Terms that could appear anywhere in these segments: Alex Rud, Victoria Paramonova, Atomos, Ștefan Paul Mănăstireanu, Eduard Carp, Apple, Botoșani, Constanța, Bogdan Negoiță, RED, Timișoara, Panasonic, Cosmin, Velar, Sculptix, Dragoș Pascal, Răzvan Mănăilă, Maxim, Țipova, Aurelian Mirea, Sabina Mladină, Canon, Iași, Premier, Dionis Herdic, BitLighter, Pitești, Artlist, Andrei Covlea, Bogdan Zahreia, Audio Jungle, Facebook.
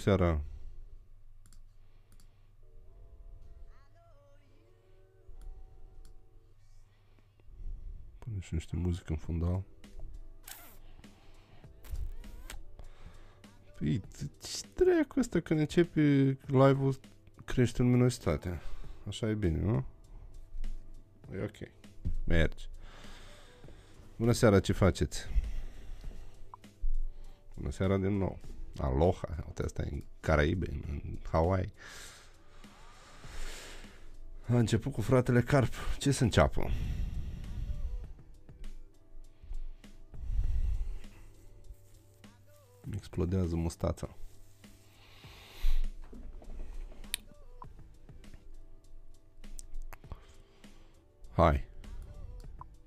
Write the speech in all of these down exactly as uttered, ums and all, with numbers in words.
seara. Pune și niște muzică în fundal. Păi, ce dracu ăsta când începe live-ul crește luminositatea. Așa e bine, nu? E ok. Merge. Bună seara, ce faceți? Bună seara din nou. Aloha, uite asta e în Caraibe, în Hawaii. A început cu fratele Carp. Ce să înceapă? Mi explodează mustața. Hai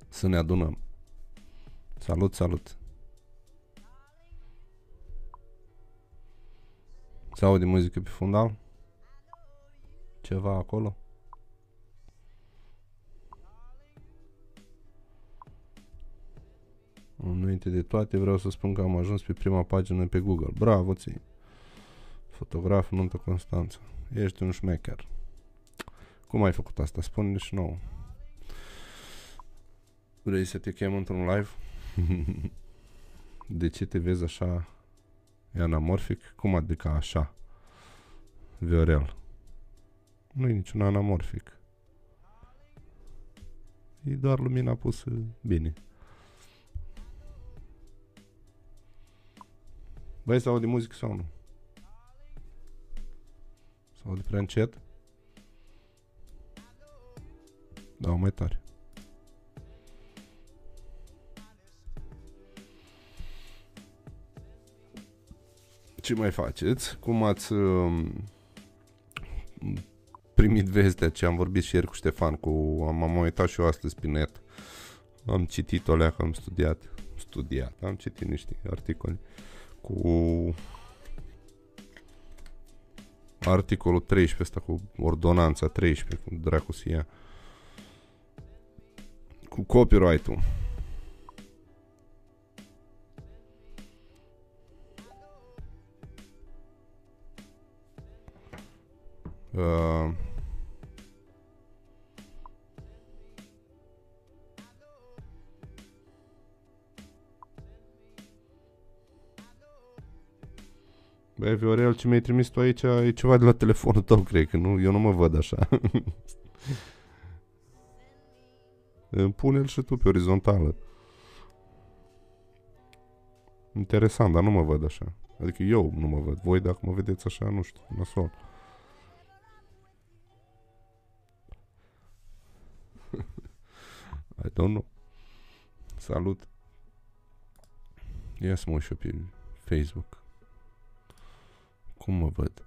să ne adunăm. Salut, salut. Se aude muzică pe fundal? Ceva acolo? Înainte de toate vreau să spun că am ajuns pe prima pagină pe Google. Bravo ție! Fotograf în nuntă Constanța. Ești un șmecher. Cum ai făcut asta? Spune-ne și nouă. Vrei să te chem într-un live? De ce te vezi așa anamorfic? Cum adică așa? Viorel. Nu e niciun anamorfic. E doar lumina pusă bine. Băi, se aude muzică sau nu? Se aude prea încet? Da, mai tare. Ce mai faceți? Cum ați uh, primit vestea ce am vorbit și ieri cu Ștefan? Cu, am, am uitat și eu astăzi pe net. Am citit-o leacă, am studiat. Studiat, am citit niște articole. Cu articolul treisprezece ăsta, cu ordonanța treisprezece, cu dracu să ia, cu copyright-ul. Uh. Băi, Viorel, ce mi-ai trimis tu aici e ceva de la telefonul tău, cred că nu, eu nu mă văd așa. Pune-l și tu pe orizontală. Interesant, dar nu mă văd așa. Adică eu nu mă văd. Voi dacă mă vedeți așa, nu știu, nasol. I don't know. Salut. Ia să mă uit și pe Facebook. Cum mă văd?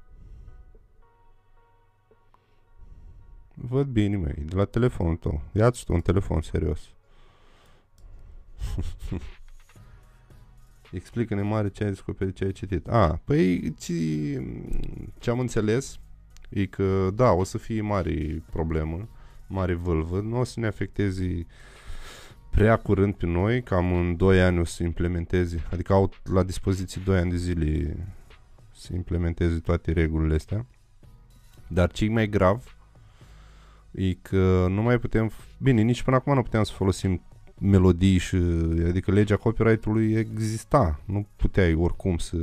Văd bine, măi, de la telefonul tău. Ia-ți tu un telefon serios. Explică-ne mare ce ai descoperit, ce ai citit. A, păi ce am înțeles e că, da, o să fie mare problemă, mare vâlvă, nu o să ne afecteze prea curând pe noi, cam în doi ani o să implementeze, adică au la dispoziție doi ani de zile să implementeze toate regulile astea. Dar ce e mai grav e că nu mai putem, bine, nici până acum nu puteam să folosim melodii și, adică legea copyright-ului exista, nu puteai oricum să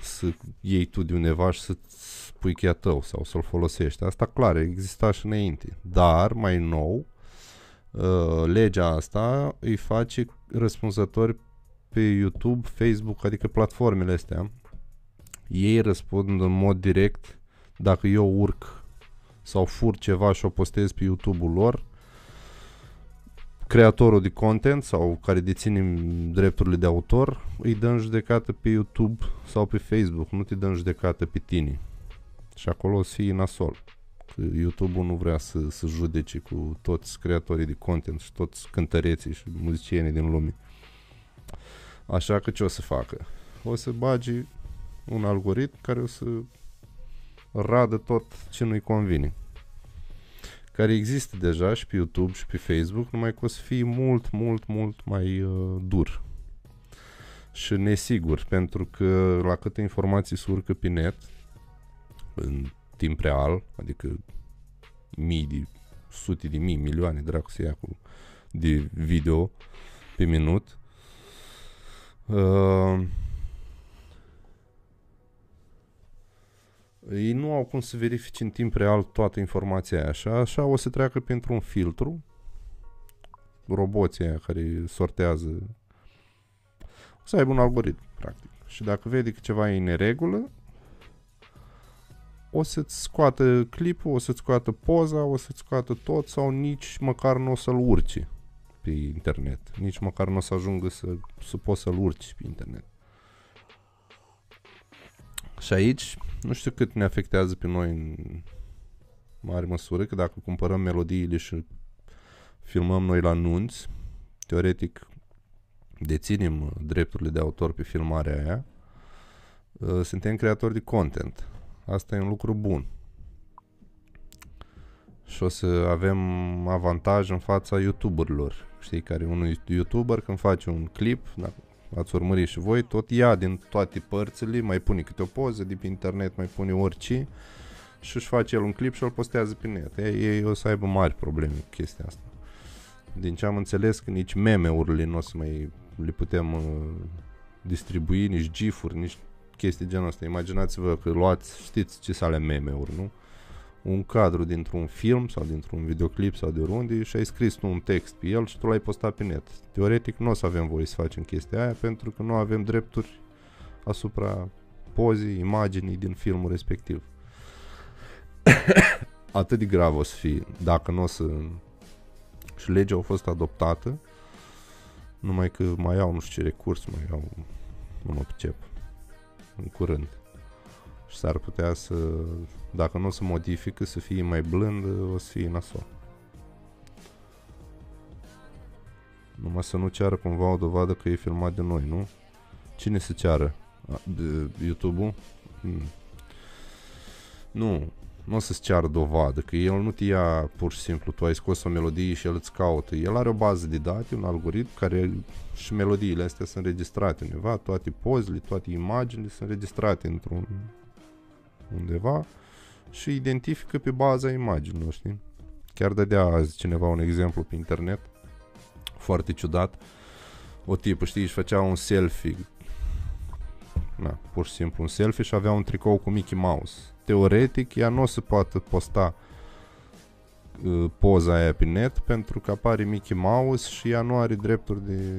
să iei tu de undeva și să spui că e a tău sau să-l folosești. Asta clar, exista și înainte, dar mai nou legea asta îi face răspunzători pe YouTube, Facebook, adică platformele astea. Ei răspund în mod direct dacă eu urc sau fur ceva și o postez pe YouTube-ul lor. Creatorul de content sau care deține drepturile de autor îi dă în judecată pe YouTube sau pe Facebook, nu te dă în judecată pe tine. Și acolo o să fie nasol. YouTube-ul nu vrea să, să judece cu toți creatorii de content și toți cântăreții și muzicienii din lume. Așa că ce o să facă? O să bagi un algoritm care o să radă tot ce nu-i convine. Care există deja și pe YouTube și pe Facebook, numai că o să fie mult, mult, mult mai uh, dur. și nesigur, pentru că la câte informații se urcă pe net în timp real, adică mii de, sute de mii, milioane dracu se ia cu, de video pe minut, uh, ei nu au cum să verifici în timp real toată informația aia, așa, așa o să treacă printr-un filtru, roboții aia care sortează, o să aibă un algoritm, practic. Și dacă vede că ceva e în neregulă, o să-ți scoată clipul, o să-ți scoată poza, o să-ți scoată tot, sau nici măcar nu o să-l urci pe internet. Nici măcar nu o să ajungă să, să poți să-l urci pe internet. Și aici, nu știu cât ne afectează pe noi în mare măsură, că dacă cumpărăm melodiile și filmăm noi la nunți, teoretic deținem drepturile de autor pe filmarea aia, suntem creatori de content. Asta e un lucru bun. Și o să avem avantaj în fața youtuberilor. Știi, care unul youtuber când face un clip, da, ați urmărit și voi, tot ia din toate părțile, mai pune câte o poză de pe internet, mai pune orice și își face el un clip și îl postează pe net. Ei, ei o să aibă mari probleme cu chestia asta. Din ce am înțeles, că nici meme-urile nu o să mai le putem uh, distribui, nici gif-uri, nici chestii genul ăsta. Imaginați-vă că luați, știți ce sale meme-uri, nu? Un cadru dintr-un film sau dintr-un videoclip sau de oriunde și ai scris tu un text pe el și tu l-ai postat pe net. Teoretic nu o să avem voie să facem chestia aia pentru că nu avem drepturi asupra pozii, imaginii din filmul respectiv. Atât de grav o să fie dacă nu o să... Și legea a fost adoptată, numai că mai au nu știu ce recurs, mai au, nu mă pricep, în curând. Și s-ar putea să, dacă nu o să modifică, să fie mai blândă, o să fie nasol. Numai să nu ceară cumva o dovadă că e filmat de noi, nu? Cine se ceară? YouTube-ul? Hmm. Nu. Nu o să-ți ceară dovadă, că el nu te ia pur și simplu, tu ai scos o melodie și el îți caută. El are o bază de date, un algoritm, care și melodiile astea sunt registrate undeva, toate pozele, toate imaginile sunt registrate într-un undeva și identifică pe baza imaginilor, știi? Chiar dădea azi cineva un exemplu pe internet, foarte ciudat, o tipă, știi, își făcea un selfie, na, pur și simplu un selfie și avea un tricou cu Mickey Mouse. Teoretic, ea nu o să poată posta uh, poza aia pe net pentru că apare Mickey Mouse și ea nu are drepturi de,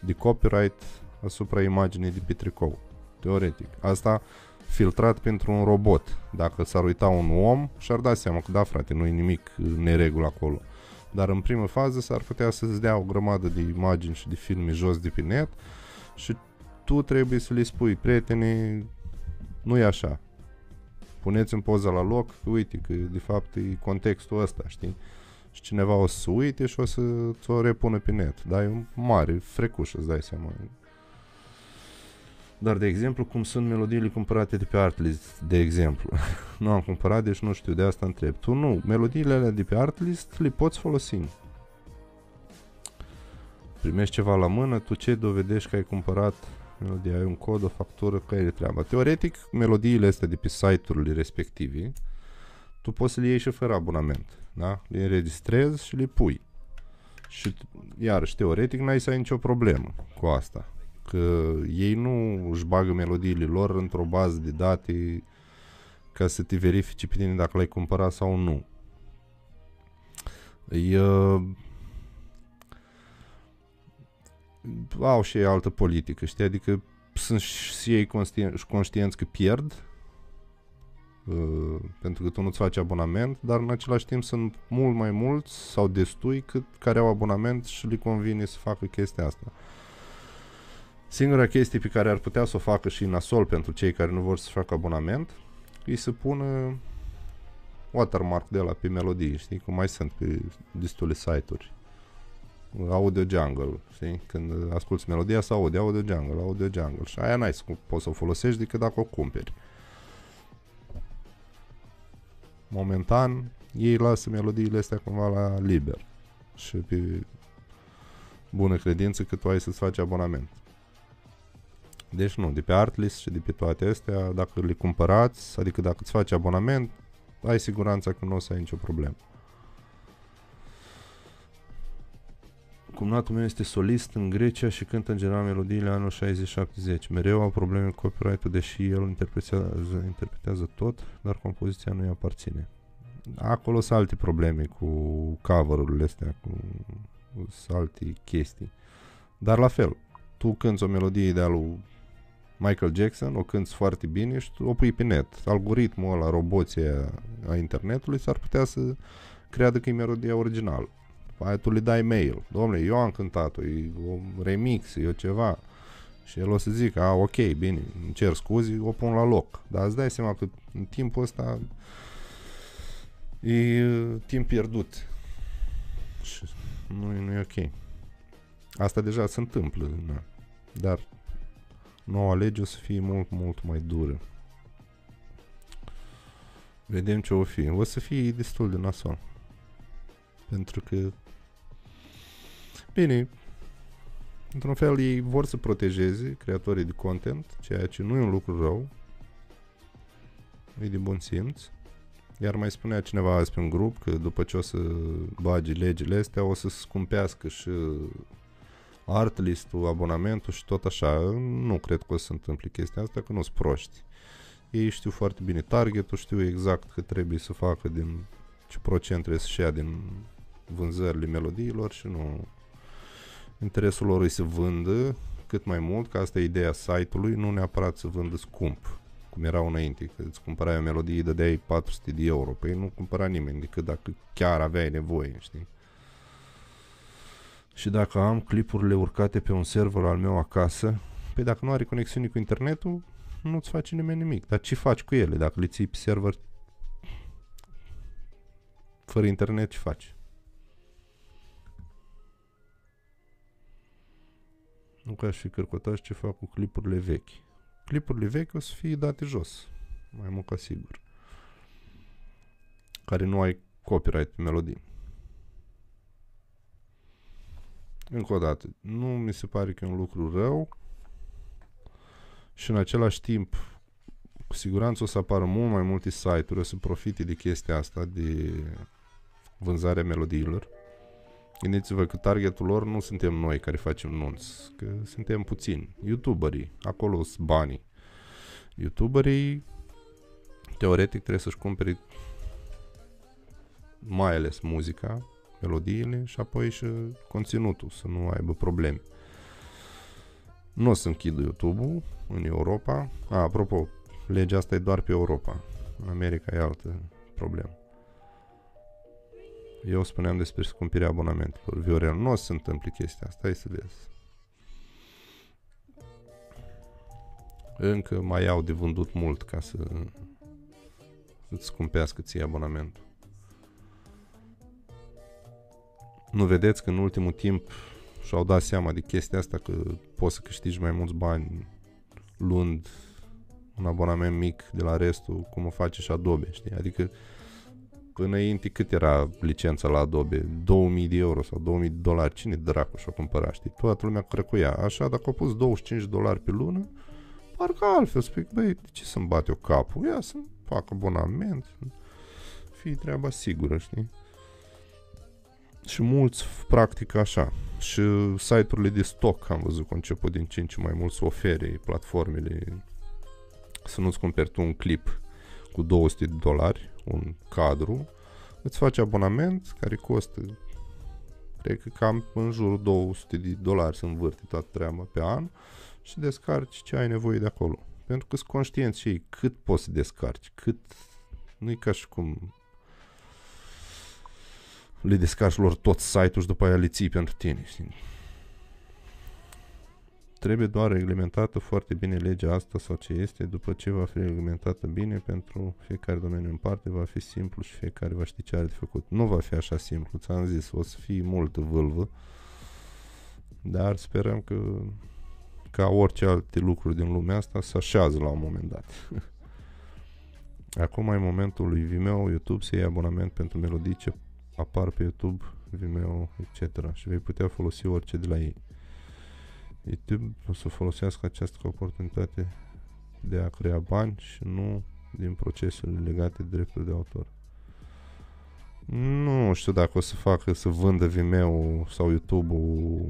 de copyright asupra imaginii de pe tricou. Teoretic. Asta filtrat pentru un robot. Dacă s-ar uita un om și-ar da seama că da, frate, nu e nimic neregul acolo. Dar în primă fază s-ar putea să-ți dea o grămadă de imagini și de filme jos de pe net și tu trebuie să le spui, prietene, nu e așa. Puneți-mi poza la loc, că uite, că de fapt e contextul ăsta, știi? Și cineva o să uite și o să ți-o repună pe net. Dar e un mare frecuș, îți dai seama. Dar, de exemplu, cum sunt melodiile cumpărate de pe Artlist, de exemplu. Nu am cumpărat, deci nu știu, de asta întreb. Tu nu, melodiile alea de pe Artlist le poți folosi. Primești ceva la mână, tu ce dovedești că ai cumpărat melodia, ai un cod, o factură, care e treaba. Teoretic, melodiile astea de pe site-urile respective, tu poți să le iei și fără abonament, da? Le înregistrezi și le pui. Și, iarăși, teoretic, n-ai să ai nicio problemă cu asta. Că ei nu își bagă melodiile lor într-o bază de date ca să te verifici pe tine dacă l-ai cumpărat sau nu. E, uh, au și ei altă politică, știi? Adică sunt și ei conștienți, conștienți că pierd uh, pentru că tu nu-ți faci abonament, dar în același timp sunt mult mai mulți sau destui cât care au abonament și le convine să facă chestia asta. Singura chestie pe care ar putea să o facă și nasol pentru cei care nu vor să facă abonament e să pună watermark de la pe melodii, știi? Cum mai sunt pe destule site-uri. Audio Jungle, știi? Când asculti melodia sau audio, Audio Jungle, Audio Jungle. Și aia n-ai să poți să o folosești decât dacă o cumperi. Momentan, ei lasă melodiile astea cumva la liber. Și pe bună credință că tu ai să-ți faci abonament. Deci nu, de pe Artlist și de pe toate astea, dacă le cumpărați, adică dacă îți faci abonament, ai siguranța că nu o să ai nicio problemă. Cumnatul meu este solist în Grecia și cântă în general melodiile anul șaizeci șaptezeci. Mereu au probleme cu copyright-ul, deși el interpretează, interpretează tot, dar compoziția nu-i aparține. Acolo sunt alte probleme cu cover-urile astea, cu, cu alte chestii. Dar la fel, tu cânti o melodie de-a lui Michael Jackson, o cânti foarte bine și o pui pe net. Algoritmul ăla, roboții a internetului s-ar putea să creadă că e melodia originală. Aia tu le dai mail, domnule, eu am cântat-o, e o remix, e o ceva. Și el o să zic, a, ok, bine, îmi cer scuzi, o pun la loc. Dar îți dai seama că în timpul ăsta e timp pierdut. Și nu, nu e ok. Asta deja se întâmplă, na. Dar noua lege o să fie mult, mult mai dură. Vedem ce o fi. O să fie destul de nasol. Pentru că, bine, într-un fel ei vor să protejeze creatorii de content, ceea ce nu e un lucru rău, e de bun simț. Iar mai spunea cineva azi pe un grup că după ce o să bagi legile astea, o să scumpească și Artlist-ul, abonamentul și tot așa. Nu cred că o să se întâmple chestia asta, că nu sunt proști. Ei știu foarte bine targetul, știu exact că trebuie să facă din ce procent trebuie să-și ia din vânzările melodiilor și nu, interesul lor e să vândă cât mai mult, că asta e ideea site-ului, nu neapărat să vândă scump, cum erau înainte, că îți cumpărai o melodie, dădeai patru sute de euro, păi nu cumpăra nimeni, decât dacă chiar aveai nevoie, știi? Și dacă am clipurile urcate pe un server al meu acasă, păi dacă nu are conexiuni cu internetul, nu-ți face nimeni nimic, dar ce faci cu ele dacă le ții pe server fără internet, ce faci? Nu că aș fi cărcotaș ce fac cu clipurile vechi. Clipurile vechi o să fie date jos, mai mult ca sigur. Care nu ai copyright pe melodii. Încă o dată, nu mi se pare că e un lucru rău și în același timp cu siguranță o să apară mult mai multe site-uri, o să profite de chestia asta, de vânzarea melodiilor. Gândiți-vă că targetul lor nu suntem noi care facem nunți, că suntem puțini. YouTuberii, acolo sunt banii. YouTuberii, teoretic, trebuie să-și cumpere mai ales muzica, melodiile și apoi și conținutul, să nu aibă probleme. Nu o să închidă YouTube-ul în Europa. A, apropo, legea asta e doar pe Europa. În America e altă problemă. Eu spuneam despre scumpirea abonamentelor. Viorel, nu o să se întâmple chestia asta. Hai să vezi. Încă mai au de vândut mult ca să îți scumpească ție abonamentul. Nu vedeți că în ultimul timp și-au dat seama de chestia asta că poți să câștigi mai mulți bani luând un abonament mic de la restul, cum o face și Adobe, știi? Adică înainte cât era licența la Adobe? două mii de euro sau două mii de dolari. Cine dracu și-o cumpăra, știi? Toată lumea crăcuia. Așa, dacă au pus douăzeci și cinci de dolari pe lună, parcă altfel spui, băi, de ce să-mi bat eu capul? Ia să-mi fac abonament, fii treaba sigură, știi? Și mulți practic așa. Și site-urile de stock am văzut că început din ce în ce mai mult să ofere platformele să nu-ți cumperi tu un clip cu două sute de dolari, un cadru, îți faci abonament care costă, cred că cam în jurul două sute de dolari să învârte toată treaba pe an și descarci ce ai nevoie de acolo. Pentru că sunt conștienți și ei cât poți să descarci, cât, nu-i ca și cum le descarci lor tot site-ul și după aia le ții pentru tine, știi? Trebuie doar reglementată foarte bine legea asta sau ce este, după ce va fi reglementată bine pentru fiecare domeniu în parte, va fi simplu și fiecare va ști ce are de făcut. Nu va fi așa simplu, ți-am zis, o să fie multă vâlvă, dar sperăm că ca orice alte lucruri din lumea asta se așează la un moment dat. Acum e momentul lui Vimeo, YouTube, să iei abonament pentru melodii ce apar pe YouTube Vimeo, et cetera. Și vei putea folosi orice de la ei. YouTube o să folosească această oportunitate de a crea bani și nu din procesele legate de dreptul de autor. Nu știu dacă o să facă să vândă Vimeo sau YouTube-ul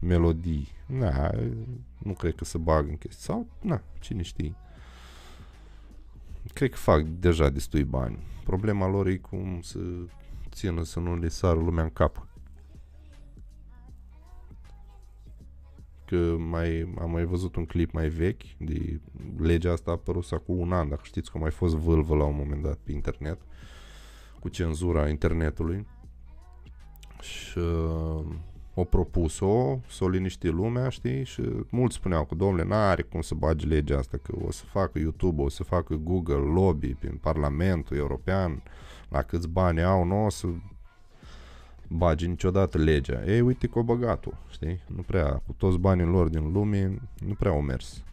melodii. Na, nu cred că se bag în chestii. Sau, na, cine știe. Cred că fac deja destui bani. Problema lor e cum să țină să nu le sară lumea în cap. Că mai, am mai văzut un clip mai vechi de legea asta a apărut acum un an, dacă știți că a mai fost vâlvă la un moment dat pe internet cu cenzura internetului și uh, o propus-o, s-o liniști lumea, știi, și mulți spuneau că domnule, n-are cum să bagi legea asta, că o să facă YouTube, o să facă Google lobby prin Parlamentul European, la câți bani au, nu o să bagi niciodată legea. Ei, uite că o băgat-o, știi? Nu prea, cu toți banii lor din lume, nu prea au mers.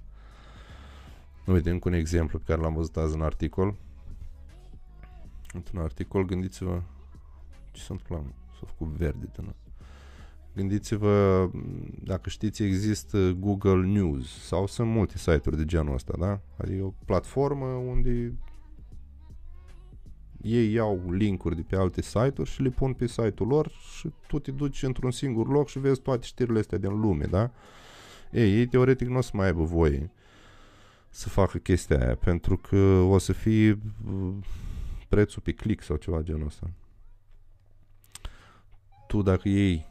Uite, încă un exemplu pe care l-am văzut azi în articol. Într-un articol, gândiți-vă ce s-a întâmplat, s-a făcut verde tână. Gândiți-vă, dacă știți, există Google News sau sunt multe site-uri de genul ăsta, da? Adică o platformă unde ei iau link-uri de pe alte site-uri și le pun pe site-ul lor și tu te duci într-un singur loc și vezi toate știrile astea din lume, da? Ei, ei teoretic nu o să mai aibă voie să facă chestia aia, pentru că o să fie prețul pe click sau ceva genul ăsta. Tu dacă iei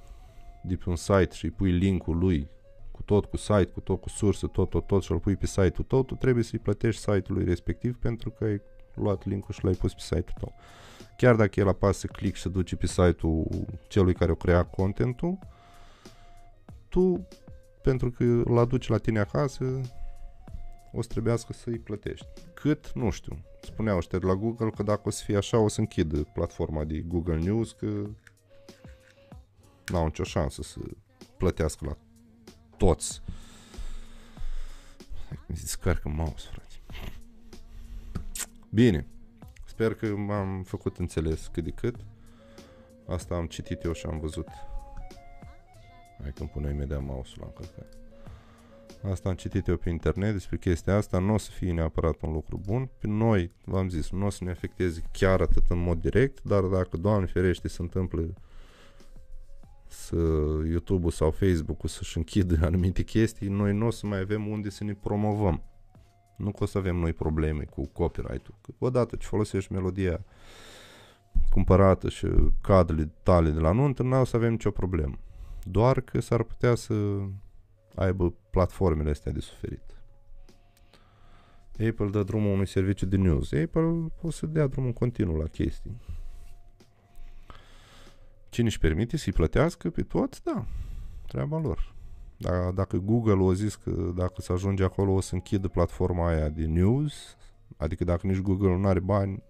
de pe un site și îi pui link-ul lui cu tot cu site, cu tot cu sursă, tot, tot, tot și îl pui pe site-ul tău, tu trebuie să-i plătești site-ului respectiv pentru că ai luat link-ul și l-ai pus pe site-ul tău. Chiar dacă el apasă click și se duce pe site-ul celui care o crea content-ul, tu, pentru că îl aduci la tine acasă, o să trebuiască să-i plătești. Cât? Nu știu. Spuneau ăștia de la Google că dacă o să fie așa, o să închidă platforma de Google News, că n-au nicio șansă să plătească la toți. Mi se descarcă mouse, frate. Bine, sper că m-am făcut înțeles cât de cât. Asta am citit eu și am văzut. Hai că îmi pune imediat mouse-ul la încălcat. Asta am citit eu pe internet despre chestia asta. Nu o să fie neapărat un lucru bun. Pe noi, v-am zis, nu o să ne afecteze chiar atât în mod direct, dar dacă, Doamne ferește, se întâmplă să YouTube-ul sau Facebook-ul să-și închidă anumite chestii, noi nu o să mai avem unde să ne promovăm. Nu că o să avem noi probleme cu copyright-ul. Că odată ce folosești melodia cumpărată și cadrele tale de la nuntă, nu o să avem nicio problemă. Doar că s-ar putea să aibă platformele astea de suferit. Apple dă drumul unui serviciu de news. Apple o să dea drumul continuu la chestii. Cine își permite să-i plătească pe toți, da, treaba lor. Dacă Google a zis că dacă se ajunge acolo o să închidă platforma aia de news, adică dacă nici Google nu are bani.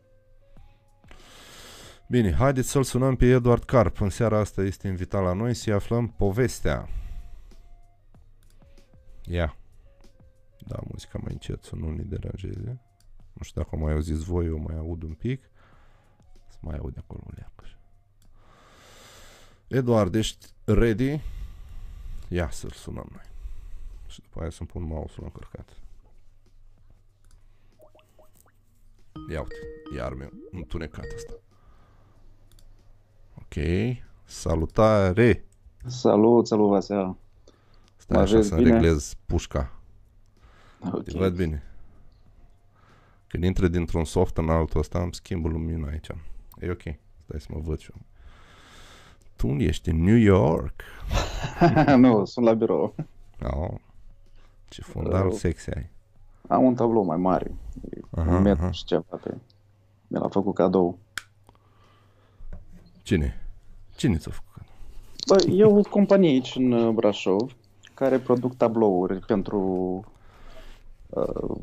Bine, haideți să-l sunăm pe Eduard Carp. În seara asta este invitat la noi să-i aflăm povestea. Ia. Da, muzica mai încet, să nu ne deranjeze. Nu știu dacă mai auziți voi, eu mai aud un pic. Să mai aud acolo un leac. Eduard, ești ready? Ia să-l sunăm noi. Și după aia să-mi pun mouse-ul încărcat. Ia uite, iar mi-a întunecat asta. Ok. Salutare! Salut, salut, Vasea! Stai așa să-mi reglez pușca. Okay. Te văd bine. Când intră dintr-un soft în altul ăsta, îmi schimbă lumina aici. E ok, stai să mă văd și eu. Tu unde ești? În New York? Nu, sunt la birou. Oh, ce fundal uh, sexy ai. Am un tablou mai mare. Aha, un metru aha. Și ceva pe... Mi l-a făcut cadou. Cine? Cine ți-a făcut cadou? Bă, eu o companie aici în Brașov care produc tablouri pentru uh,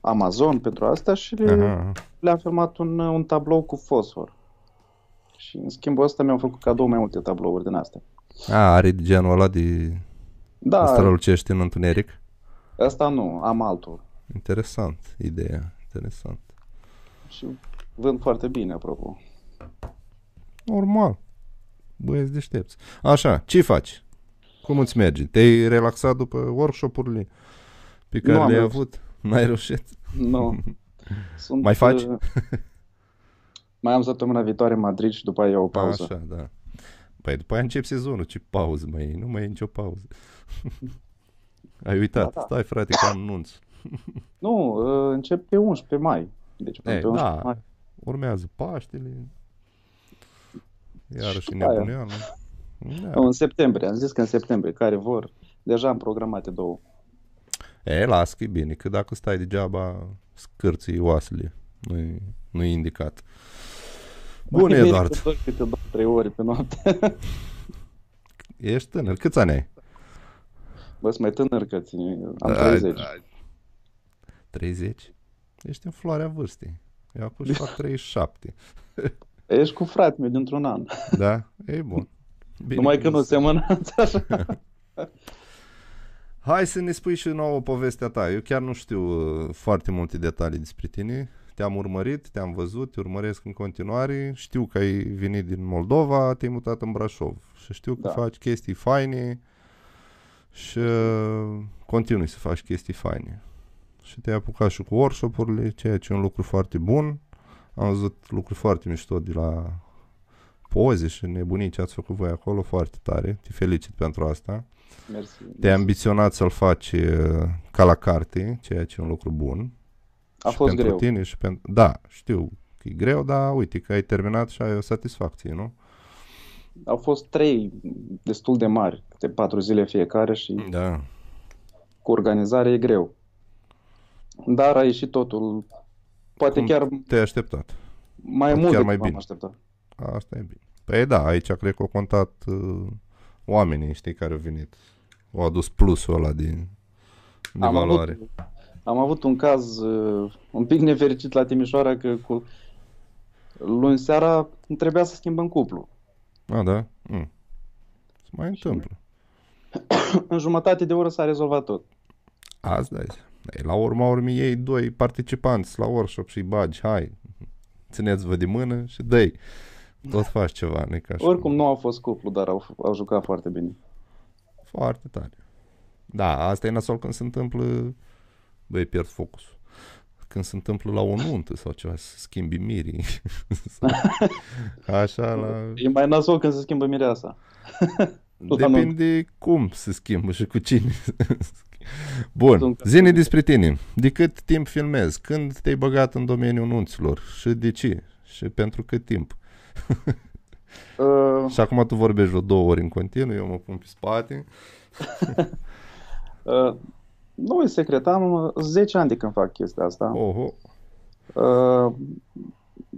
Amazon, pentru asta și le, le-a filmat un, un tablou cu fosfor. Și în schimbul ăsta mi-am făcut cadou mai multe tablouri din astea. A, are genul ăla de... Da. Strălucește în întuneric? Ăsta nu, am altul. Interesant, ideea, interesant. Și vând foarte bine, apropo. Normal. băieți deștepți. Așa, ce faci? Cum îți merge? Te-ai relaxat după workshop-urile pe care le-ai avut? N-ai reușit? Nu. Sunt, mai faci? Mai am săptămâna viitoare în Madrid și după aia iau o pauză. Așa, da. Păi după aia încep sezonul, ce pauză mai e? Nu mai e nicio pauză. Ai uitat, da, da. Stai frate că am anunț. Nu, încep pe unsprezece mai. Deci e, pe unsprezece mai. Urmează Paștele. Iarăși nebuneală. Da. În septembrie, am zis că în septembrie, care vor, deja am programate două. E, las că e bine, că dacă stai degeaba scârții oasele, nu-i, nu-i indicat. Bun, Eduard. trei ore pe noapte. Ești tânăr, câți ani ai? Bă, sunt mai tânăr că ține, am treizeci. treizeci? Ești în floarea vârstei. Eu acum și fac treizeci și șapte. Ești cu fratele meu dintr-un an. Da? E bun. Bine, numai că nu semănați așa. Hai să ne spui și nouă povestea ta. Eu chiar nu știu foarte multe detalii despre tine. Te-am urmărit, te-am văzut, te urmăresc în continuare. Știu că ai venit din Moldova, te-ai mutat în Brașov. Și știu că da. faci chestii faine și continui să faci chestii faine. Și te-ai apucat și cu workshop-urile, ceea ce e un lucru foarte bun. Am văzut lucruri foarte mișto de la poze și nebunii ce ați făcut voi acolo, foarte tare. Te felicit pentru asta. Te-ai ambiționat să-l faci ca la carte, ceea ce e un lucru bun. A și fost pentru greu. Tine și pentru... Da, știu că e greu, dar uite că ai terminat și ai o satisfacție, nu? Au fost trei destul de mari, câte patru zile fiecare și da. Cu organizare e greu. Dar a ieșit totul, poate cum chiar... te-ai așteptat. Mai mult decât m-am așteptat. Asta e bine. Păi da, aici cred că au contat uh, oamenii, știi, care au venit. Au adus plusul ăla din, din am valoare. Avut, am avut un caz uh, un pic nefericit la Timișoara, că cu luni seara îmi trebuia să schimbăm cuplu. A, da? Mm. Se mai întâmplă. În jumătate de oră s-a rezolvat tot. Azi, da. La urma urmii ei doi participanți la workshop și bagi, hai, țineți-vă de mână și dă-i. Tot faci ceva, nu ca așa. Oricum nu au fost cuplu, dar au, au jucat foarte bine. Foarte tare. Da, asta e nasol când se întâmplă, băi, pierd focusul. Când se întâmplă la o nuntă sau ceva, să schimbi mirii. Așa la... E mai nasol când se schimbă mireasa. Depinde cum se schimbă și cu cine. Bun, zi-ne despre tine. De cât timp filmezi? Când te-ai băgat în domeniul nunților? Și de ce? Și pentru cât timp? Uh, și acum tu vorbești vreo două ori în continuu, eu mă pun pe spate. uh, nu e secret, am zece ani de când fac chestia asta. Oho. Uh,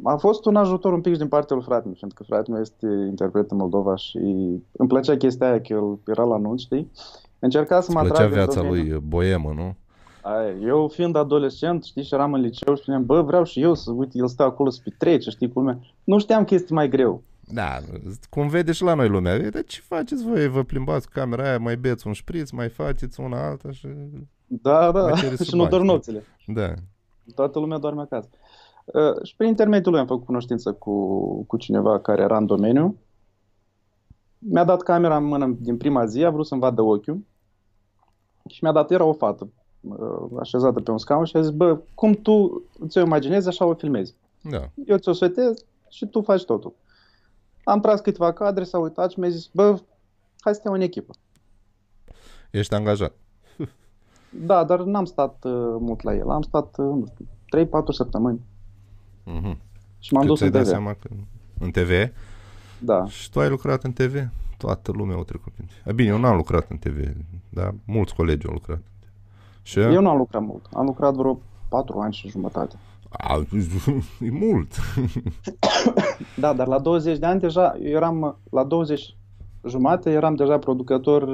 a fost un ajutor un pic și din partea lui fratele meu, pentru că fratele meu este interpret în Moldova și îmi plăcea chestia aia că el era la nunți, știi? Încerca să mă atragă. Îți plăcea viața lui boemă, nu? Eu fiind adolescent, știi, și eram în liceu și spuneam, bă, vreau și eu să, uite, el stă acolo să petrece, știi, culmea. Nu știam că este mai greu. Da, cum vede și la noi lumea. E, dar ce faceți voi? Vă plimbați cu camera aia, mai beți un șpriț, mai faceți una alta și... Da, da, și nu doar nopțile. Da. Toată lumea doarme acasă. Uh, și prin intermediul lui am făcut cunoștință cu, cu cineva care era în domeniu. Mi-a dat camera în mână din prima zi, a vrut să-mi vadă ochiul și mi-a dat, era o fată așezată pe un scaun și a zis, bă, cum tu ți-o imaginezi, așa o filmezi. Da. Eu ți-o setez și tu faci totul. Am tras câteva cadre, s-a uitat și mi-a zis, bă, hai să te iau în echipă. Ești angajat. Da, dar n-am stat uh, mult la el, am stat, uh, nu știu, trei-patru săptămâni. Mm-hmm. Și m-am dus în T V. Seama că... În T V? Da. Și tu ai lucrat în T V? Toată lumea o trecut prin T V. Bine, eu n-am lucrat în T V, dar mulți colegi au lucrat. Și? Eu nu am lucrat mult. Am lucrat vreo patru ani și jumătate. A, e mult! Da, dar la douăzeci de ani deja, eu eram la douăzeci jumate, eram deja producător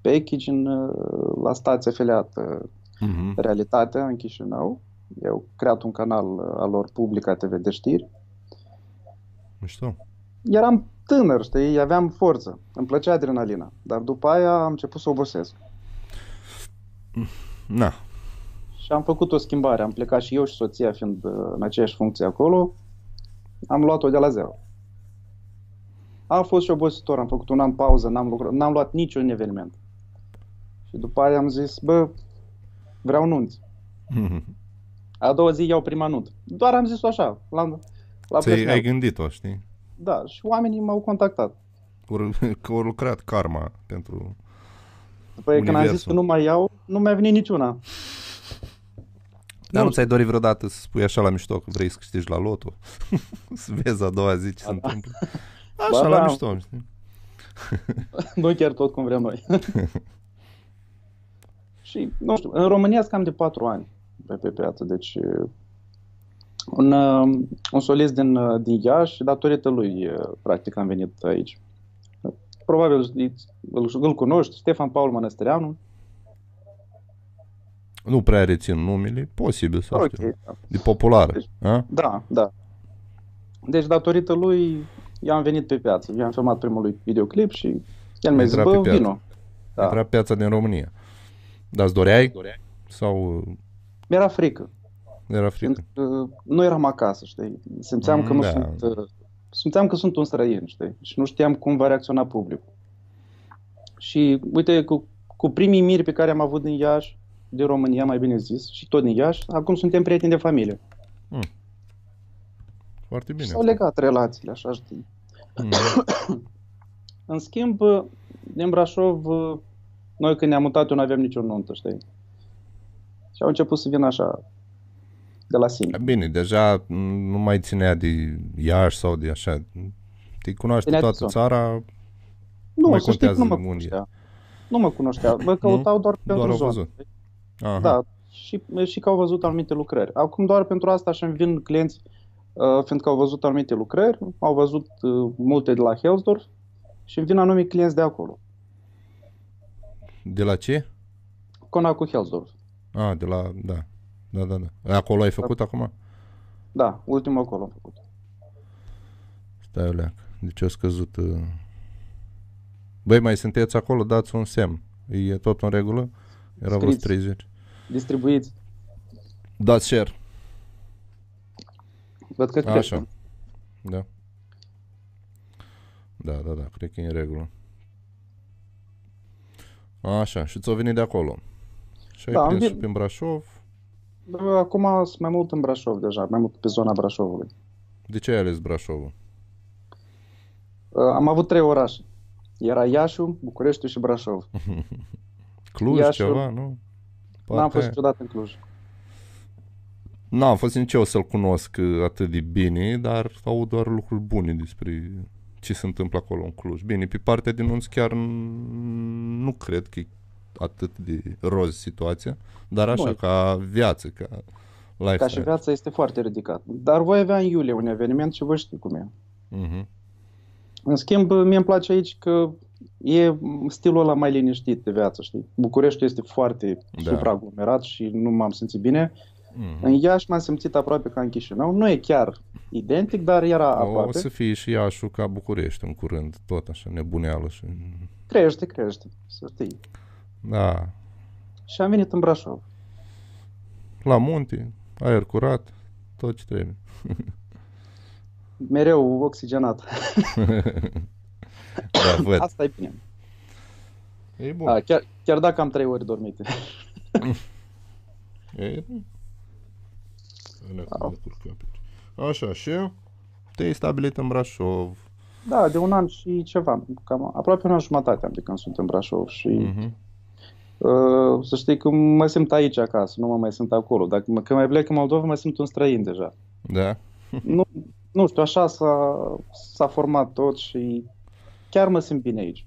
package în, la stația afiliată uh-huh. Realitatea în Chișinău. Eu am creat un canal al lor Publica T V de știri. Mișto. Eram tânăr, știi, aveam forță. Îmi plăcea adrenalina, dar după aia am început să obosesc. Na. Și am făcut o schimbare, am plecat și eu și soția fiind în aceeași funcție acolo, am luat-o de la zero. Am fost și obositor, am făcut un an pauză, n-am lucrat, n-am luat niciun eveniment. Și după aia am zis, bă, vreau nunți. Mm-hmm. A doua zi iau prima nuntă. Doar am zis-o așa. La, la ai gândit-o, știi? Da, și oamenii m-au contactat. Că au lucrat karma pentru După universul. Când am zis că nu mai iau, nu mi-a venit niciuna. Dar nu ți-ai dorit vreodată să spui așa la mișto că vrei să câștigi la loto? Să vezi a doua zi ce se întâmplă. Așa ba, la da. mișto, știi? Nu chiar tot cum vrem noi. Și, nu știu, în România sunt cam de patru ani pe, pe piață, deci un, un solist din, din Iași, datorită lui, practic, am venit aici. Probabil îl, îl cunoști, Ștefan Paul Mănăstireanu. Nu prea rețin numele, posibil să okay, știu, da. De populară. Deci, da, da. Deci, datorită lui, i-am venit pe piață. I-am filmat primul lui videoclip și el mi-a zis, bă, vino. Da. Intra piața din România. Dar îți doreai? doreai? Sau... Mi-era frică. Era frică. Nu eram acasă, știi? Simțeam mm, că nu da. sunt... Simțeam că sunt un străin, știi? Și nu știam cum va reacționa publicul. Și, uite, cu, cu primii miri pe care am avut din Iași, din România, mai bine zis, și tot din Iași, acum suntem prieteni de familie. Mm. Foarte bine. S-au legat relațiile, așa știi. Mm. În schimb, din Brașov, noi când ne-am mutat, eu nu aveam nicio nuntă, știi? Și au început să vină așa, de la sine. Bine, deja nu mai ținea de Iași sau de așa. Te cunoaște ținea toată țara, nu mai contează unde. Nu mă cunoștea. Nu mă cunoștea. Mă căutau doar pentru zonă. Da, și, și că au văzut anumite lucrări. Acum doar pentru asta și-mi vin clienți, uh, fiindcă au văzut anumite lucrări, au văzut uh, multe de la Healthdorf și-mi vin anumite clienți de acolo. De la ce? Conacul Healthdorf. Ah, de la, da. Da, da, da. Acolo ai făcut da. acum? Da, ultimul acolo am făcut. Stai o leacă. Deci a scăzut... Uh... Băi, mai sunteți acolo, dați un semn. E tot în regulă? Era vreo treizeci. Distribuiți. Dați share. Văd că crește. Așa. Da. Da, da, da. Cred că e în regulă. Așa. Și ți-au venit de acolo. Și ai da, prins și prin Brașov. Acum sunt mai mult în Brașov deja, mai mult pe zona Brașovului. De ce ai ales Brașovul? Am avut trei orașe. Era Iașiul, Bucureștiul și Brașov. Cluj, Iașiul... ceva, nu? Poate... N-am fost niciodată în Cluj. N-am fost nici eu să-l cunosc atât de bine, dar aud doar lucruri bune despre ce se întâmplă acolo în Cluj. Bine, pe partea de nunți chiar nu cred că atât de roz situația, dar așa, noi. ca viață, ca lifestyle. Ca și viața este foarte ridicat. Dar voi avea în iulie un eveniment și voi știi cum e. Uh-huh. În schimb, mie îmi place aici că e stilul ăla mai liniștit de viață, știi? Bucureștiul este foarte da. supraaglomerat și nu m-am simțit bine. Uh-huh. În Iași m-am simțit aproape ca în Chișinău. Nu e chiar identic, dar era aproape. O să fie și Iașul ca București în curând, tot așa, nebuneală. Și... Crește, crește, să știi. Da. Și am venit în Brașov. La munte, aer curat, tot ce trebuie. Mereu oxigenat. Da, asta e bine. E bun. Da, chiar, chiar dacă am trei ori dormite. E... Așa, și te-ai stabilit în Brașov. Da, de un an și ceva. Cam, aproape un an jumătate am de când sunt în Brașov și... Uh-huh. Uh, să știi că mă simt aici acasă, nu mă mai simt acolo. Dacă mă, când mai plec în Moldova, mă simt un străin deja. Da? Nu, nu știu, așa s-a, s-a format tot și chiar mă simt bine aici.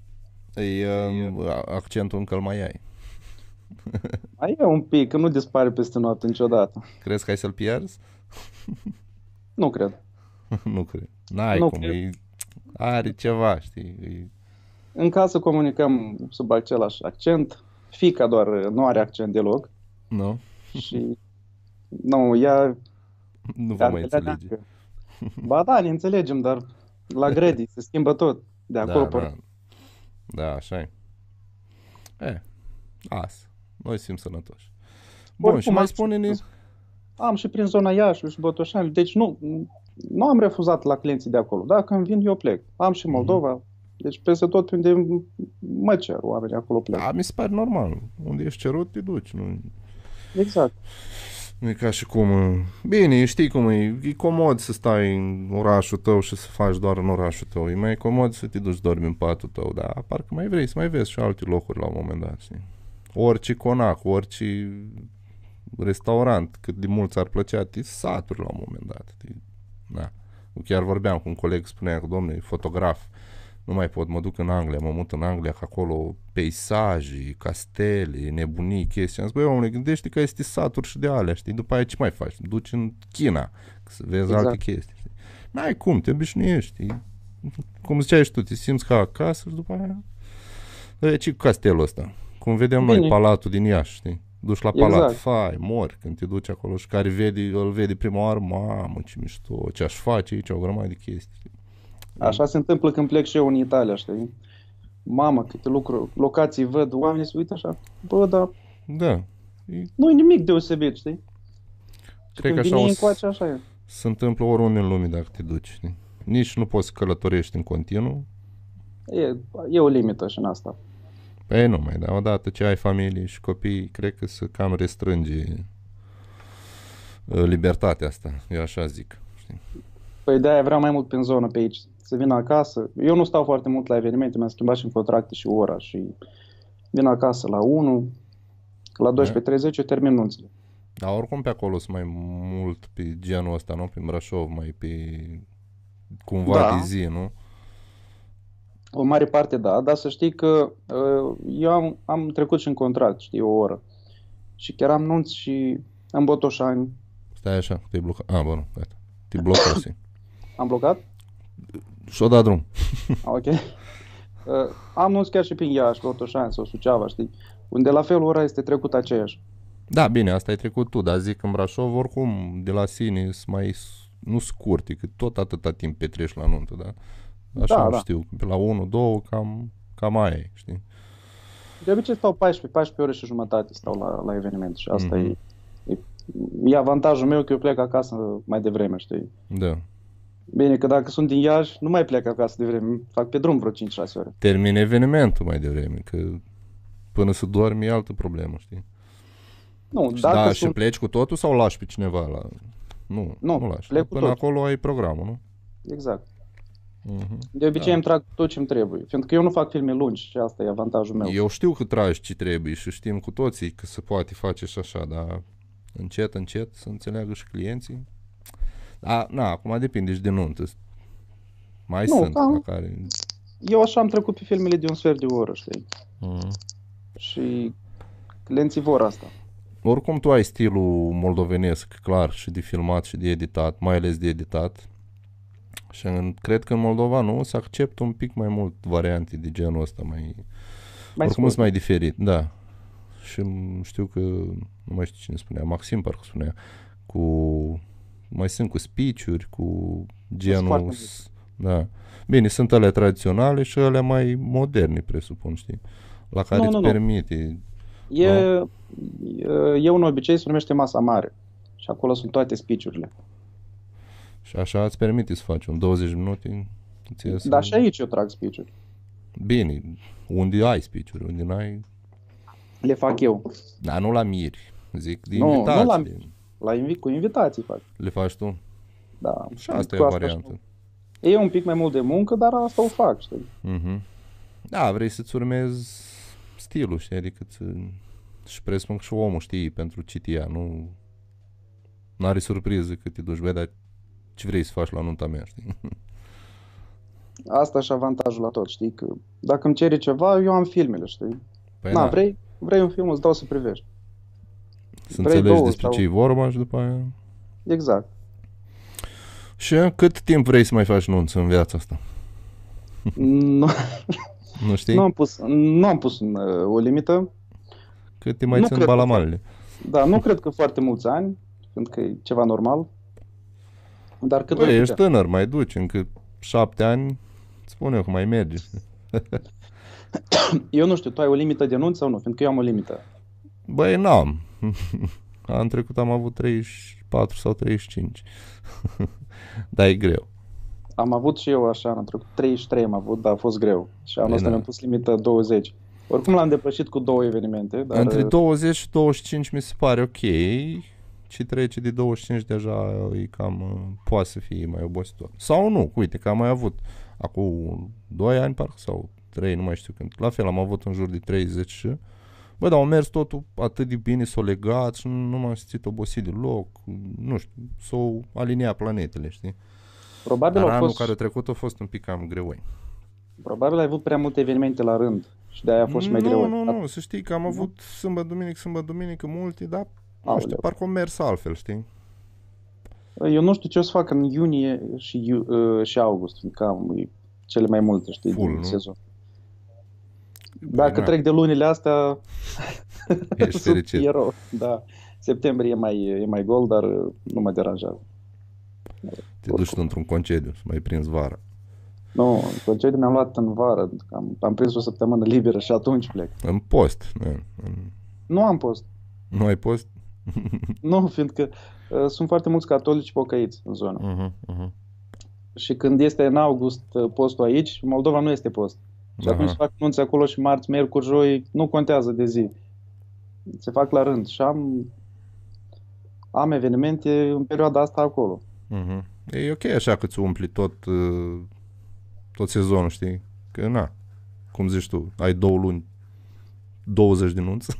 Ei, uh, accentul încă îl mai ai. Mai e un pic, că nu dispare peste noapte niciodată. Crezi că ai să-l pierzi? Nu cred. Nu cred. N-ai nu cum, cred. E, are ceva, știi. E... În casă comunicăm sub același accent. Fiica doar nu are accent deloc. Nu? Și... Nu, ea... Nu vă mai înțelege. Că... Ba da, ne înțelegem, dar la grădii se schimbă tot. De acolo da, da. da, așa-i. E, as. Noi simți sănătoși. Bun, oricum, și mai spune-ne... am și prin zona Iașului și Botoșani, deci nu, nu am refuzat la clienții de acolo. Dacă îmi vin, eu plec. Am și Moldova, deci peste tot unde mă cer oamenii acolo plec. Da, mi se pare normal. Unde ești cerut, te duci. Nu... Exact. Nu e ca și cum... Bine, știi cum e, e comod să stai în orașul tău și să faci doar în orașul tău. E mai comod să te duci dormi în patul tău, dar parcă mai vrei să mai vezi și alte locuri la un moment dat. Știi? Orice conac, orice restaurant, cât de mult ți-ar plăcea, te saturi la un moment dat. Te... Da. Chiar vorbeam cu un coleg, spunea că, domnule, fotograf, nu mai pot, mă duc în Anglia, mă mut în Anglia, că acolo peisaje, castele, nebunii, chestii. Am zis, băi, omule, gândește că este saturi și de alea, știi? După aia ce mai faci? Duci în China, că să vezi exact alte chestii. Știi? N-ai cum, te obișnuiești. Cum ziceai și tu, te simți ca acasă și după aia... Dar ce cu castelul ăsta? Cum vedem Bine. Noi palatul din Iași, știi? Duci la palat, exact. Fai, mori când te duci acolo și care vede, îl vede prima oară, mamă, ce mișto, ce-aș face aici, o grămadă de chestii. Așa se întâmplă când plec și eu în Italia, știi? Mamă, câte lucruri, locații văd, oamenii se uită așa, bă, dar da. Nu-i nimic deosebit, știi? Cred că așa, o... încoace, așa e. Se întâmplă oriunde în lume dacă te duci, știi? Nici nu poți să călătorești în continuu. E, e o limită și în asta. Păi nu mai, dar odată ce ai familie și copii, cred că se cam restrânge libertatea asta, eu așa zic. Știi? Păi de-aia vreau mai mult prin zonă pe aici, să vin acasă. Eu nu stau foarte mult la evenimente, mi-am schimbat și în contracte și ora și vin acasă la unu, la douăsprezece treizeci eu termin nunțile. Dar oricum pe acolo sunt mai mult pe genul ăsta, nu? Pe Brașov, mai pe cumva da. Pe zi, nu? O mare parte da, dar să știi că eu am, am trecut și în contract, știi, o oră. Și chiar am nunți și în Botoșani. Stai așa, te-ai blocat. Ah, bă, nu, gata. Te blocase. Am blocat? Și-o dat drum. Ok. Uh, am nunți chiar și prin Iași, Botoșani sau Suceava, știi, unde la fel ora este trecut aceeași. Da, bine, asta ai trecut tu, dar zic în Brașov, oricum, de la sine mai nu scurte, că tot atâta timp petreci la nuntă, da? Așa da, nu da. Știu, pe la unu două cam, cam aia e, știi? De obicei stau paisprezece paisprezece ore și jumătate stau la, la eveniment și asta mm-hmm. e, e, e avantajul meu că eu plec acasă mai devreme, știi? Da. Bine, că dacă sunt din Iași, nu mai plec acasă devreme, fac pe drum vreo cinci șase ore. Termin evenimentul mai devreme, că până să dormi e altă problemă, știi? Nu, și dacă da, sunt... și pleci cu totul sau lași pe cineva la... Nu, nu, nu lași. Până tot. Acolo ai programul, nu? Exact. De obicei da. Îmi trag tot ce-mi trebuie, fiindcă eu nu fac filme lungi și asta e avantajul meu. Eu știu că tragi ce trebuie și știm cu toții că se poate face și așa, dar încet, încet să înțeleagă și clienții. Dar, na, acum depinde și de nuntă. Mai nu, sunt am, la care... Eu așa am trecut pe filmele de un sfert de oră, știi? Mm. Și clienții vor asta. Oricum tu ai stilul moldovenesc, clar, și de filmat și de editat, mai ales de editat. Și în, cred că în Moldova, nu, se acceptă un pic mai mult variante de genul ăsta, mai, mai oricum sunt mai diferit, da. Și știu că, nu mai știu cine spunea, Maxim parcă spunea, cu, mai sunt cu speech-uri, cu genul, da. Bine, sunt alea tradiționale și alea mai moderne, presupun, știi, la care nu, îți nu, permite. Nu. E, e un obicei, se numește masa mare și acolo sunt toate speech-urile. Și așa îți permite să faci un douăzeci minute. Dar și aici eu trag speech-uri. Bine, unde ai speech-uri, unde n-ai... Le fac eu. Dar nu la miri, zic, de nu, invitații. Nu la miri, la invi- cu invitații fac. Le faci tu? Da. Și asta e o variantă. E un pic mai mult de muncă, dar asta o fac, știi? Uh-huh. Da, vrei să-ți urmezi stilul, știi, adică ți... și presupun că și omul știe pentru citia, nu... N-are surpriză că te duci, băi, dar ce vrei să faci la nunta mea, știi? Asta și avantajul la tot, știi? Că dacă îmi ceri ceva, eu am filmele, știi? Păi na, vrei, vrei un film, îți dau să privești. Să vrei înțelegi două, despre sau... ce e vorba și după aia... Exact. Și cât timp vrei să mai faci nunți în viața asta? Nu, nu știi? Nu am pus, nu am pus o limită. Cât te mai nu țin balamalele. Că... Da, nu cred că foarte mulți ani, pentru că e ceva normal. Dar cât băi, ești tânăr, mai duci, încă șapte ani, spune eu că mai merge. Eu nu știu, tu ai o limită de nunți sau nu? Fiindcă eu am o limită. Băi, n-am. Anul trecut am avut treizeci și patru sau treizeci și cinci. Dar e greu. Am avut și eu așa, anul trecut treizeci și trei am avut, dar a fost greu. Și anul ăsta mi-am pus limită douăzeci. Oricum l-am depășit cu două evenimente. Dar... Între douăzeci și douăzeci și cinci mi se pare ok. Și trece de douăzeci și cinci deja e cam, poate să fie mai obositor. Sau nu, uite că am mai avut acum doi ani parcă sau trei, nu mai știu când. La fel am avut în jur de treizeci și... Bă, dar au mers totul atât de bine, s-o legat și nu m-am simțit obosit deloc. Nu știu, s-o alinea planetele, știi? Probabil dar anul fost... care a trecut a fost un pic cam greoi. Probabil ai avut prea multe evenimente la rând și de-aia a fost nu, mai greu. Nu, nu, nu, să știi că am avut sâmbătă, duminică, sâmbătă, duminică multe, dar nu știu, parcă au mers altfel, știi? Eu nu știu ce o să fac în iunie și, iu, uh, și august, că am cele mai multe, știi, full, din nu? Sezon. Dacă Bine, trec de lunile astea, ești fericit. Erou, da. Septembrie e mai, e mai gol, dar nu mă deranjează. Te oricum. Duci într-un concediu, mai prins vara. Nu, concediu mi-am luat în vară, am, am prins o săptămână liberă și atunci plec. În post? În... Nu am post. Nu ai post? Nu, fiindcă uh, sunt foarte mulți catolici pocăiți în zonă. Uh-huh, uh-huh. Și când este în august postul aici, Moldova nu este post. Și atunci uh-huh. fac nunți acolo și marți, miercuri, joi, nu contează de zi. Se fac la rând și am, am evenimente în perioada asta acolo. Uh-huh. E ok așa că ți umpli tot... Uh... tot sezonul, știi? Că na, cum zici tu, ai două luni, douăzeci de nunți,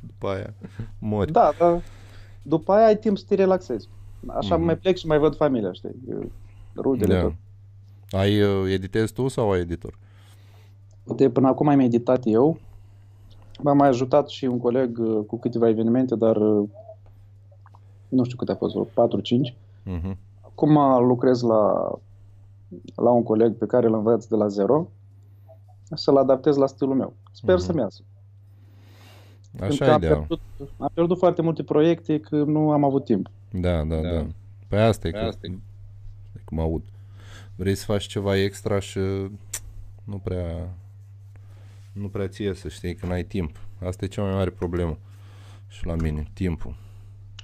după aia mori. Da, dar după aia ai timp să te relaxezi. Așa mm-hmm. mai plec și mai văd familia, știi? Rudele yeah. tot. Ai, editezi tu sau ai editor? De, până acum am editat eu. M-a mai ajutat și un coleg cu câteva evenimente, dar nu știu câte a fost, patru cinci. Mm-hmm. Acum lucrez la... la un coleg pe care îl învăț de la zero, să-l adaptez la stilul meu. Sper mm-hmm. să-mi iasă. Așa e de am, am pierdut foarte multe proiecte că nu am avut timp. Da, da, da. da. Păi asta e că, asta e cum aud. Vrei să faci ceva extra și nu prea nu prea ție să știi că n-ai timp. Asta e cea mai mare problemă și la mine, timpul.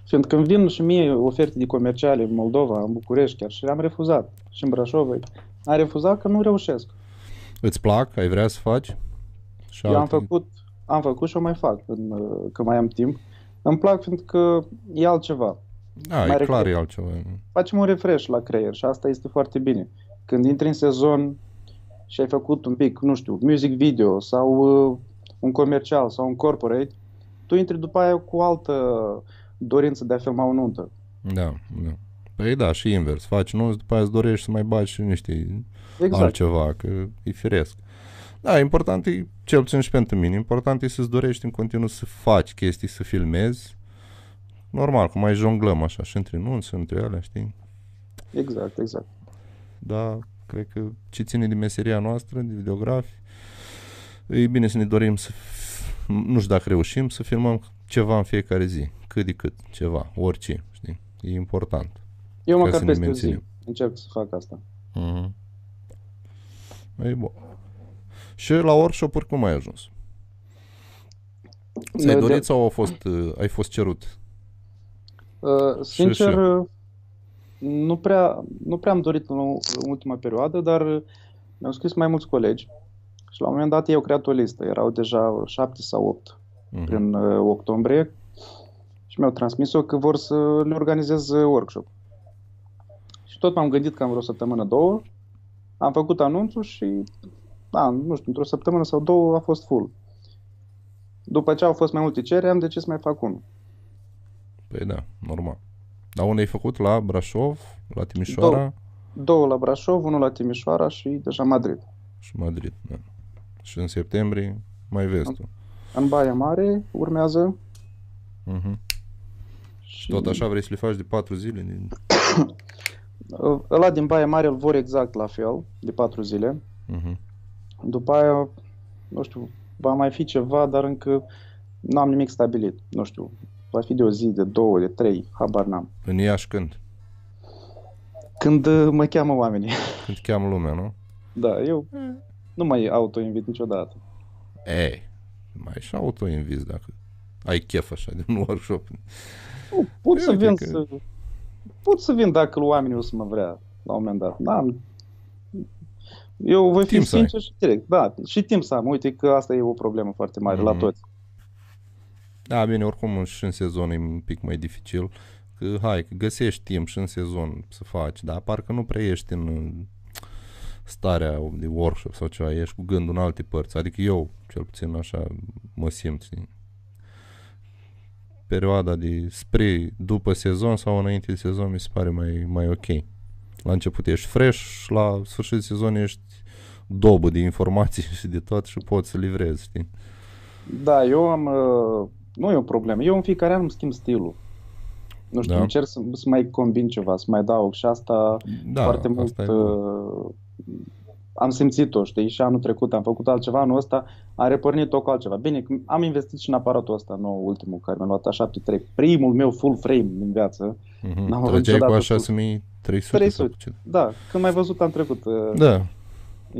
Fiindcă când vin și mie oferte de comerciale în Moldova, în București chiar, și am refuzat. Și în Brașov, am refuzat că nu reușesc. Îți plac? Ai vrea să faci? Și eu am făcut, am făcut și o mai fac, în, că mai am timp. Îmi plac fiindcă e altceva. Da, mai e refresh. Clar e altceva. Facem un refresh la creier și asta este foarte bine. Când intri în sezon și ai făcut un pic, nu știu, music video sau uh, un comercial sau un corporate, tu intri după aia cu altă... dorință de a filma o nuntă. Da, da. Păi da, și invers. Faci nunți, după aia îți dorești să mai bagi și niște exact. Altceva, că e firesc. Da, important e, cel puțin și pentru mine, important e să-ți dorești în continuu să faci chestii, să filmezi. Normal, cum mai jonglăm așa, și între nunți, și între alea, știi? Exact, exact. Da, cred că ce ține de meseria noastră, de videografi, e bine să ne dorim să, nu știu dacă reușim, să filmăm ceva în fiecare zi. Cât de cât, ceva, orice, știi? E important. Eu măcar peste o zi încerc să fac asta. Uh-huh. E bun. Și la workshop-uri cum ai ajuns? Ți-ai dorit de... sau a fost, uh, ai fost cerut? Uh, sincer, și, și. Nu, prea, nu prea am dorit în, în ultima perioadă, dar mi-au scris mai mulți colegi și la un moment dat eu creat o listă. Erau deja șapte sau opt uh-huh. prin uh, octombrie. Și mi-au transmis-o că vor să le organizez workshop. Și tot m-am gândit că am vreo săptămână, două. Am făcut anunțul și, da, nu știu, într-o săptămână sau două a fost full. După ce au fost mai multe cereri, am decis să mai fac unul. Păi da, normal. Dar unde ai făcut? La Brașov? La Timișoara? Două, două la Brașov, unul la Timișoara și deja Madrid. Și Madrid, da. Și în septembrie mai vezi tu. În, în Baia Mare urmează. Mhm. Și tot așa vrei să le faci de patru zile? Ăla din Baia Mare îl vor exact la fel, de patru zile. Uh-huh. După aia, nu știu, va mai fi ceva, dar încă n-am nimic stabilit. Nu știu, va fi de o zi, de două, de trei, habar n-am. În Iași când? Când mă cheamă oamenii. Când cheamă lumea, nu? Da, eu nu mai auto-invit niciodată. Ei, mai și auto-invit dacă ai chef așa de un workshop? Nu, pot eu să vin că... să... Pot să vin dacă oamenii o să mă vrea la un moment dat. Da, eu voi fi sincer și direct. Da, și timp să am. Uite că asta e o problemă foarte mare mm. la toți. Da, bine, oricum și în sezon e un pic mai dificil. Că, hai, că găsești timp și în sezon să faci, dar parcă nu prea ești în starea de workshop sau ceva, ești cu gândul în alte părți. Adică eu, cel puțin așa, mă simt, știi? Perioada de spre după sezon sau înainte de sezon mi se pare mai, mai ok. La început ești fresh, la sfârșit de sezon ești dobă de informații și de tot și poți să livrezi, știi? Da, eu am... Nu e o problemă. Eu în fiecare an îmi schimb stilul. Nu știu, da. încerc să, să mai combin ceva, să mai dau și asta da, foarte mult asta uh, am simțit-o, știi, și anul trecut am făcut altceva, anul ăsta am repărnit-o cu altceva. Bine, am investit și în aparatul ăsta nou, ultimul, care mi-a luat șapte trei, primul meu full frame din viață. Mm-hmm. Trăgeai cu șase mii trei sute. Da, când m-ai văzut am trecut. Uh, da,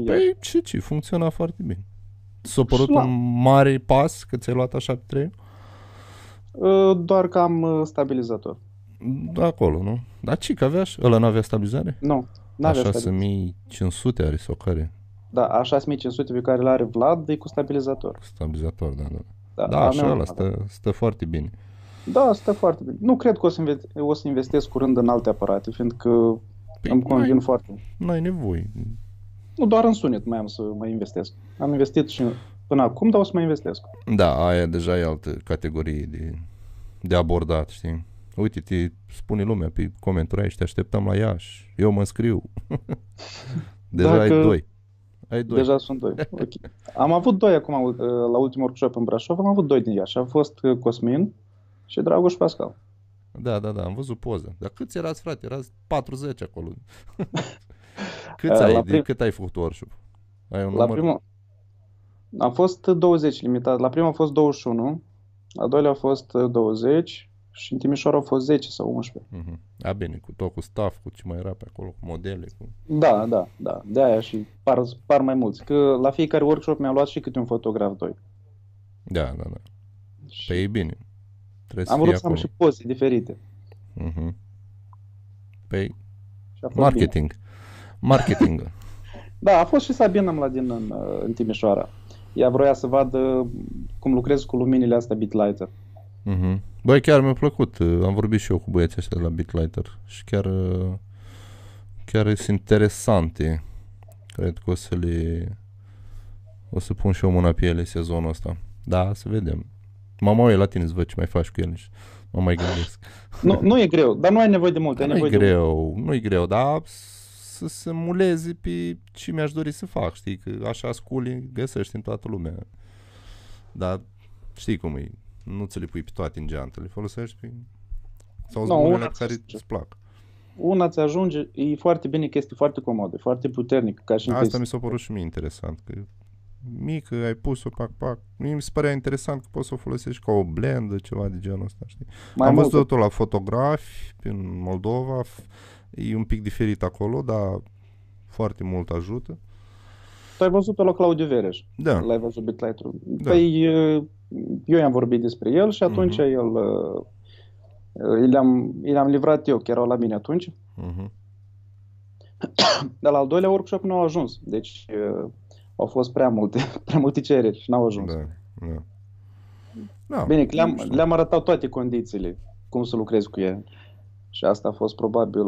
păi ce, ce, funcționa foarte bine. S-a părut un mare pas că ți-ai luat șapte trei? Doar că am stabilizator. Da, acolo, nu? Dar ce, că aveași? Ăla n-avea stabilizare? Nu, n-avea stabilizare. șase mii cinci sute are sau care? Da, a șase mii cinci sute pe care l-are Vlad e cu stabilizator. Stabilizator, da, da. Da, da așa ăla stă, stă foarte bine. Da, stă foarte bine. Nu cred că o să, invest, o să investesc curând în alte aparate, fiindcă păi îmi convin foarte. N-ai nevoie. Nu, doar în sunet mai am să mai investesc. Am investit și... Până acum, dar o să mai investesc. Da, aia deja e altă categorie de, de abordat, știi? Uite, te spune lumea pe comentarii și te așteptăm la Iași. Eu mă înscriu. Deja ai doi. ai doi. Deja sunt doi. Okay. Am avut doi acum, la ultimul workshop în Brașov, am avut doi din Iași. A fost Cosmin și Dragoș Pascal. Da, da, da, am văzut poză. Dar câți erați, frate? Erați patruzeci acolo. Câți ai, prim... de, cât ai făcut workshop? Ai un la număr? Primul... Am fost douăzeci limitat. La prima a fost douăzeci și unu, a doilea a fost douăzeci și în Timișoara a fost zece sau unsprezece. Uh-huh. A, bine, cu tot cu staff, cu ce mai era pe acolo, cu modele. Cu... Da, da, da. De aia și par, par mai mulți. Că la fiecare workshop mi-am luat și câte un fotograf doi. Da, da, da. Și... Păi e bine. Trebuie am să vrut să am și poze diferite. Uh-huh. Păi, marketing. Bine. Marketing. Da, a fost și Sabina Mladină în, în Timișoara. Ea vroia să vadă cum lucrez cu luminile astea BitLighter. Mm-hmm. Băi, chiar mi-a plăcut. Am vorbit și eu cu băieții ăștia de la BitLighter și chiar, chiar sunt interesante. Cred că o să le... O să pun și eu mâna pe ele sezonul ăsta. Da, să vedem. Mama, eu la tine îți văd ce mai faci cu ele și mă mai gândesc. Nu, nu e greu, dar nu ai nevoie de mult. Da, nu e greu, nu e greu, dar... să se muleze pe ce mi-aș dori să fac, știi, că așa sculi găsești în toată lumea. Dar știi cum e, nu ți le pui pe toate în geantă, le folosești pe... sau no, una pe care îți plac. Una ți ajunge, e foarte bine că este foarte comodă, foarte puternică. Ca și asta mi s-a părut și mie interesant, că mică, ai pus-o, pac, pac. Mie mi se părea interesant că poți să o folosești ca o blendă, ceva de genul ăsta, știi. Mai am văzut tot la fotografi, prin Moldova, e un pic diferit acolo, dar foarte mult ajută. Tu ai văzut-o la Claudiu Vereș. Da. L-ai văzut BitLighter-ul. Da. Păi eu i-am vorbit despre el și atunci uh-huh. el i-am, i-am livrat eu, că erau la mine atunci. Uh-huh. Dar la al doilea workshop nu au ajuns. Deci au fost prea multe, prea multe cereri și n-au ajuns. Da. Da. Da. Bine, că le-am, le-am arătat toate condițiile, cum să lucrez cu el. Și asta a fost probabil...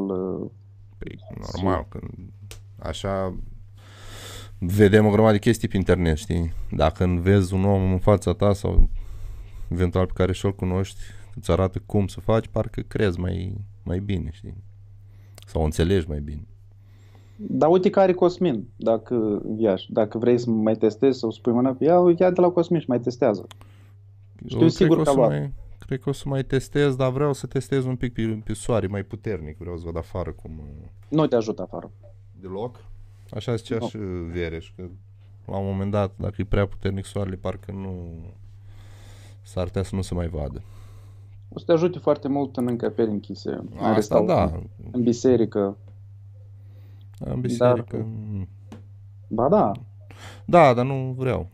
Păi, normal, când așa vedem o grămadă de chestii pe internet, știi? Dacă învezi un om în fața ta sau eventual pe care și-l cunoști, îți arată cum să faci, parcă crezi mai, mai bine, știi? Sau înțelegi mai bine. Dar uite că are Cosmin, dacă, Iași, dacă vrei să mai testezi sau spui mâna pe ea, ia de la Cosmin și mai testează. Știu sigur că va... Cred că o să mai testez, dar vreau să testez un pic pe, pe soare mai puternic. Vreau să văd afară cum... Nu te ajută afară. Deloc? Așa zicea no. și Vereș, că la un moment dat, dacă e prea puternic soarele, parcă nu... S-ar putea să nu se mai vadă. O să te ajute foarte mult în încăperi închise. În asta, restaurant, da. În biserică. În biserică... Dar... Ba da. Da, dar nu vreau.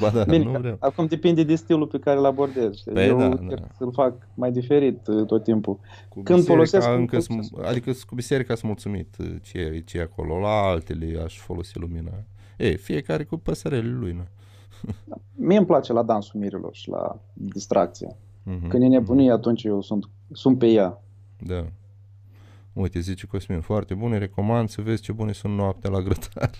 Ba da, bine, nu vreau. Acum depinde de stilul pe care îl abordez. Păi eu da, da. Îl fac mai diferit tot timpul. Cu când folosesc încă sm- adică cu biserica sunt mulțumit ce e acolo. La altele aș folosi lumina. Ei, fiecare cu păsărelile lui, nu? Mie îmi place la dansul mirilor și la distracție. Mm-hmm. Când e nebunie, atunci eu sunt, sunt pe ea. Da. Uite, zice Cosmin, foarte bune, recomand să vezi ce bune sunt noaptea la grătar.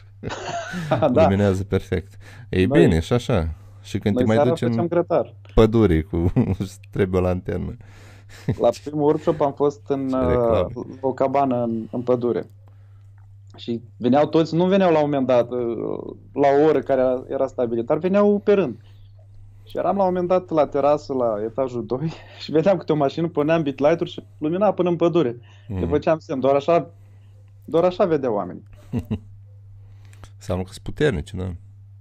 Da. Luminează perfect. Ei noi, bine, și așa. Și când te mai duci în pădure cu trebuie o lanternă. La primul workshop am fost în o cabană în, în pădure. Și veneau toți, nu veneau la un moment dat, la o oră care era, era stabilită, dar veneau pe rând. Și eram la un moment dat la terasă, la etajul doi și vedeam câte o mașină, puneam BitLighter și lumina până în pădure. Mm-hmm. Le făceam semn, doar așa, doar așa vedeau oamenii. Înseamnă că sunt puternici, da?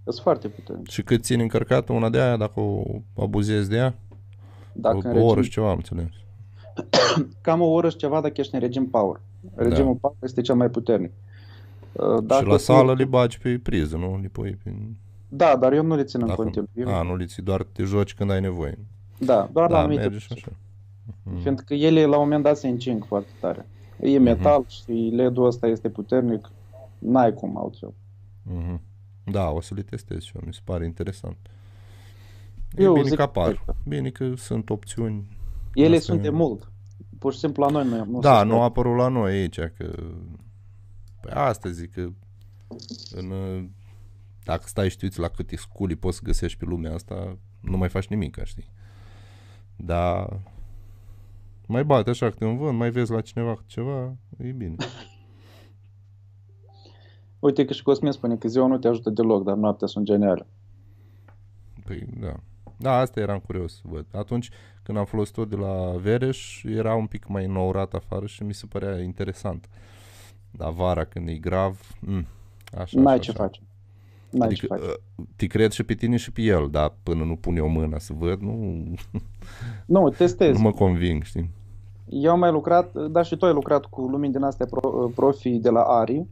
Sunt foarte puternici. Și cât țin încărcată una de aia, dacă o abuzezi de ea? Dacă o, regim... o oră și ceva, am înțeles. Cam o oră și ceva dacă ești în regim power. Regimul da. Power este cel mai puternic. Dacă și la sală le bagi pe priză, nu? Le pui pe... Da, dar eu nu le țin în continuu. A, nu le ții, doar te joci când ai nevoie. Da, doar da, la anumite priză. Uh-huh. Fiindcă ele la un moment dat se încing foarte tare. E metal uh-huh. și L E D-ul ăsta este puternic, n-ai cum altfel. Uh-huh. Da, o să le testez și eu, mi se pare interesant. E eu bine că apar, că... bine că sunt opțiuni. Ele sunt de mult, pur și simplu la noi nu, nu da, nu a apărut la noi aici, că... Păi asta zic că în, dacă stai știuți la câte sculii poți să găsești pe lumea asta, nu mai faci nimic, știi? Dar mai bate așa câte un vânt, mai vezi la cineva ceva, e bine. Uite că și Cosmin spune că ziua nu te ajută deloc, dar noaptea sunt geniale. Păi da. Da, asta eram curios să văd. Atunci când am folosit-o de la Vereș, era un pic mai nourat afară și mi se părea interesant. Dar vara când e grav, mh, așa, n-ai așa, ce așa. Faci. N-ai adică, ce faci. Te cred și pe tine și pe el, dar până nu pun eu mâna să văd, nu... Nu, testez. Nu mă conving, știi? Eu am mai lucrat, dar și tu ai lucrat cu lumini din astea pro, profi de la Ari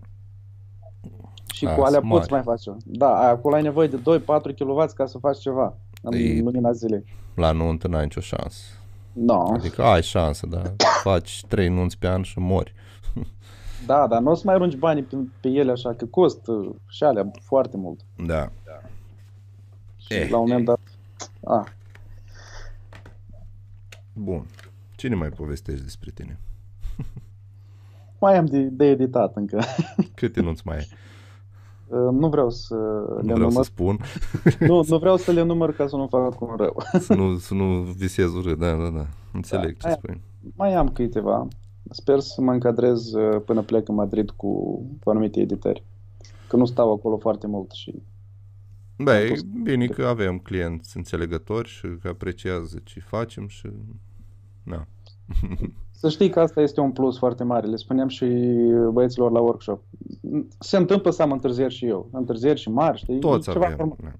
și a, cu alea poți mai face. Da, acolo ai nevoie de doi patru kilowați ca să faci ceva în ei, lumina zilei. La nuntă n-ai nicio șansă. No. Adică ai șansă, dar faci trei nunți pe an și mori. Da, dar nu o să mai arunci banii pe, pe ele așa, că costă și alea foarte mult. Da. Da. Și eh, la un moment dat... Ah. Bun. Cine mai povestești despre tine? Mai am de, de editat încă. Câte nu-ți mai ai? Nu vreau să nu le vreau număr. Să spun. Nu, nu vreau să le număr ca să nu fac cum rău. Să nu, să nu visez urât, da, da, da. Înțeleg da. Ce spui. Mai am câteva. Sper să mă încadrez până plec în Madrid cu, cu anumite editări. Că nu stau acolo foarte mult și... Da, e bine că avem clienți înțelegători și că apreciază ce facem și... Na. Să știi că asta este un plus foarte mare. Le spuneam și băieților la workshop. Se întâmplă să am întârzieri și eu. Întârzieri și mari, știi? Toți ceva avem. Normal.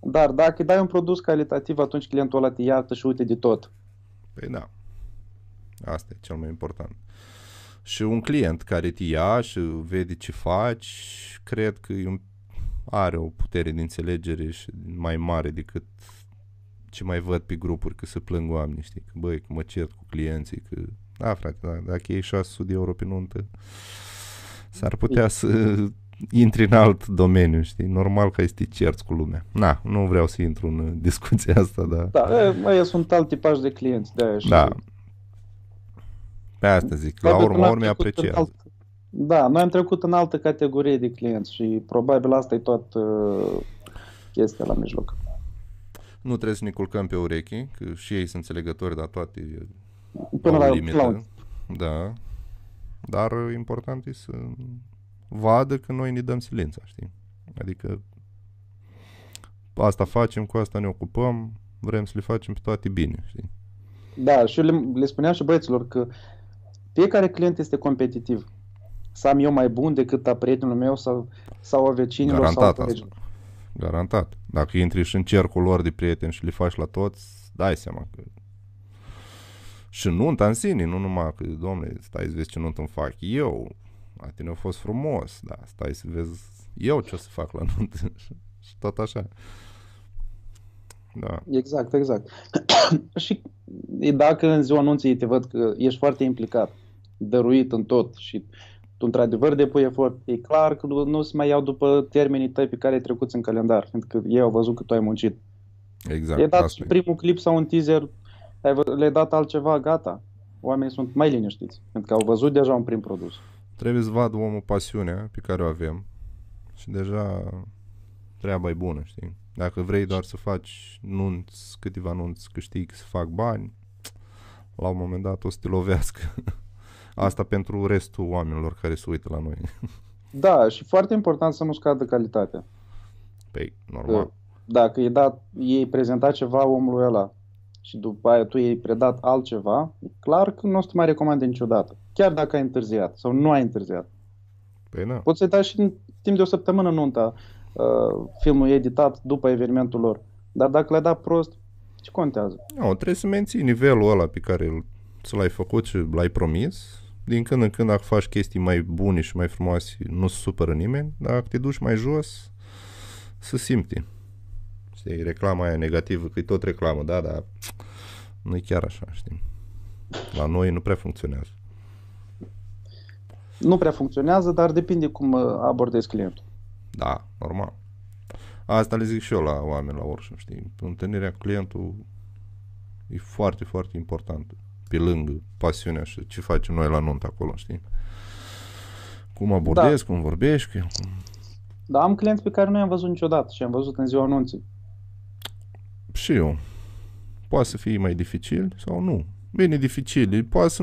Dar dacă dai un produs calitativ, atunci clientul ăla te iartă și uite de tot. Păi da. Asta e cel mai important. Și un client care te ia și vede ce faci, cred că are o putere de înțelegere și mai mare decât ce mai văd pe grupuri, că se plâng oamenii, știi, că băi, că mă cert cu clienții, că da, frate, da, dacă iei șase sute de euro pe nuntă, s-ar putea să intri în alt domeniu, știi, normal că este cerți cu lumea. Na, nu vreau să intru în discuția asta, dar... Da, aia sunt alt tipaj de clienți, de-aia și... Da. Pe asta zic, la urma urmei apreciază. Da, noi am trecut în altă categorie de clienți și probabil asta e tot uh, chestia la mijloc. Nu trebuie să ne culcăm pe urechi, că și ei sunt înțelegători, dar toate până la limită. Da, dar important e să vadă că noi ne dăm silința, știi? Adică asta facem, cu asta ne ocupăm, vrem să le facem pe toate bine, știi? Da, și eu le, le spuneam și băieților că fiecare client este competitiv. Să am eu mai bun decât a prietenului meu sau, sau a vecinilor. Garantat sau a asta. Garantat. Dacă intri și în cercul lor de prieteni și le faci la toți, dai seama că... Și nunta în sine, nu numai că, dom'le, stai să vezi ce nuntă îmi fac eu, la tine a fost frumos, dar stai să vezi eu ce o să fac la nuntă. și tot așa. Da. Exact, exact. Și dacă în ziua anunții te văd că ești foarte implicat, dăruit în tot și tu într-adevăr depui efort, e clar că nu se mai iau după termenii tăi pe care ai trecut în calendar, pentru că ei au văzut că tu ai muncit. Exact. Le-ai dat primul clip sau un teaser, le-ai dat altceva, gata. Oamenii sunt mai liniștiți, pentru că au văzut deja un prim produs. Trebuie să vadă omul pasiunea pe care o avem și deja treaba e bună, știi? Dacă vrei doar să faci nunți, câteva nunți câștigi, să fac bani, la un moment dat o să te lovească. Asta pentru restul oamenilor care se uită la noi. Da, și foarte important să nu scadă calitatea. Păi, normal. Dacă i-ai dat, i-ai prezentat ceva omului ăla și după aia tu i-ai predat altceva, e clar că nu o să te mai recomande niciodată. Chiar dacă ai întârziat sau nu ai întârziat. Păi na. Poți să-i dai și în timp de o săptămână nunta. Uh, filmul e editat după evenimentul lor. Dar dacă le-ai dat prost, ce contează? Nu, no, trebuie să menții nivelul ăla pe care l-ai făcut și l-ai promis. Din când în când, dacă faci chestii mai bune și mai frumoase, nu se supără nimeni. Dar dacă te duci mai jos, se simte. Știi, reclama aia negativă, că e tot reclamă, da, dar nu e chiar așa, știi. La noi nu prea funcționează. Nu prea funcționează, dar depinde cum abordezi clientul. Da, normal. Asta le zic și eu la oameni, la workshop, știi? Întâlnirea cu clientul e foarte, foarte importantă. Pe lângă pasiunea și ce facem noi la nuntă acolo, știi? Cum abordezi, da. Cum vorbești cu el, cum... Da, am clienți pe care nu i-am văzut niciodată și am văzut în ziua anunții. Și eu. Poate să fie mai dificil sau nu. Bine, dificil. Poate să...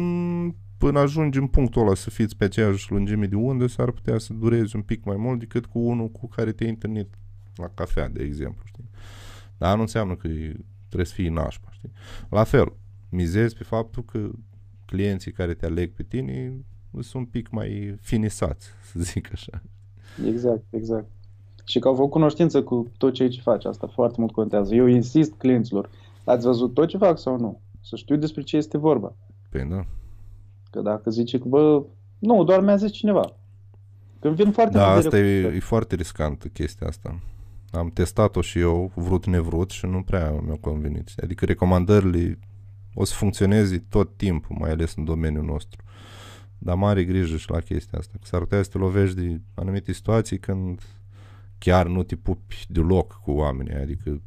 Până ajungi în punctul ăla să fiți pe aceeași lungime de undă, s-ar putea să durezi un pic mai mult decât cu unul cu care te-ai întâlnit la cafea, de exemplu, știi? Dar nu înseamnă că trebuie să fii nașpa, știi? La fel, mizezi pe faptul că clienții care te aleg pe tine sunt un pic mai finisați, să zic așa. Exact, exact. Și că au făcut cunoștință cu tot ce aici faci, asta foarte mult contează. Eu insist clienților, ați văzut tot ce fac sau nu? Să știu despre ce este vorba. Păi da. Că dacă zice că, bă, nu, doar mi-a zis cineva. Când vin foarte... Da, asta e, e foarte riscantă chestia asta. Am testat-o și eu, vrut nevrut, și nu prea mi-a convenit. Adică recomandările o să funcționeze tot timpul, mai ales în domeniul nostru. Dar mare grijă și la chestia asta. Că s-ar putea să te lovești de anumite situații când chiar nu te pupi deloc cu oamenii. Adică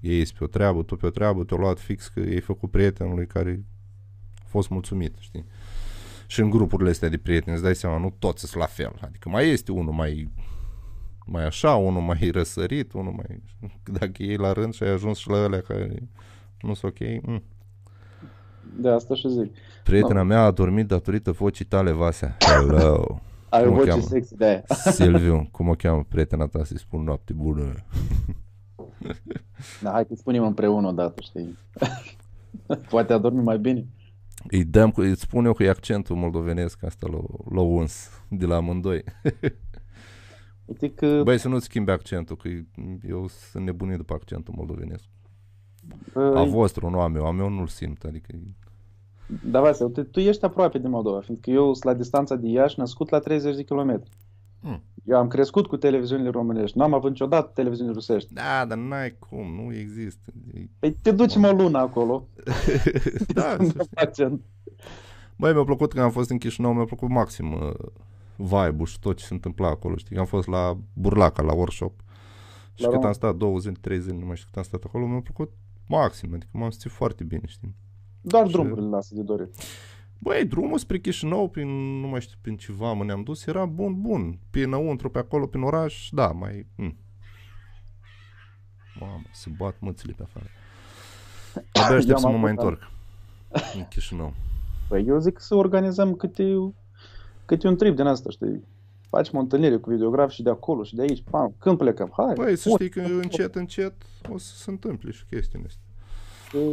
ei ești pe o treabă, tu pe o treabă, te-au luat fix că ei făcut prietenului care... fost mulțumit, știi? Și în grupurile astea de prieteni, îți dai seama, nu toți sunt la fel. Adică mai este unul mai mai așa, unul mai răsărit, unul mai... Dacă iei la rând și ai ajuns și la alea care nu sunt ok... Mh. De asta și zic. Prietena no. mea a dormit datorită vocii tale, Vasea. Hello! Ai o voce sexy de aia. Silviu, cum o cheamă prietena ta să-i spun noapte bună? Da, hai că spunem împreună o dată, știi? Poate a dormit mai bine. Îi dăm, îți spun eu că e accentul moldovenesc, asta l-a uns de la amândoi. Că... Băi, să nu-ți schimbi accentul, că eu sunt nebunit după accentul moldovenesc. Băi... A vostru, nu a meu, a meu nu-l simt, adică... Da, Vasile, tu ești aproape de Moldova, fiindcă eu sunt la distanța de Iași, născut la treizeci de kilometri. Hmm. Eu am crescut cu televiziunile românești, n-am avut niciodată televiziuni rusești. Da, dar n-ai cum, nu există. Păi te duci mă o lună acolo. Da, băi, mi-a plăcut când am fost în Chișinău, mi-a plăcut maxim uh, vibe-ul și tot ce se întâmpla acolo, știi? Am fost la Burlaca, la workshop și la cât am stat, două zile, trei zile, nu mai știu cât am stat acolo, mi-a plăcut maxim, adică m-am simțit foarte bine, știi? Doar și... drumurile lasă de dorit. Băi, drumul spre Chișinău, prin, nu mai știu, prin ceva mă ne-am dus, era bun, bun. Pe înăuntru, pe acolo, prin oraș, da, mai... Mm. Mamă, se bat mâțile pe afară. Abia aștept să mă mai întorc în Chișinău. Păi eu zic să organizăm câte, câte un trip din asta, știi? Facem o întâlnire cu videograf și de acolo și de aici, pam, când plecăm, hai. Băi, să știi că încet, încet o să se întâmple și chestiile astea.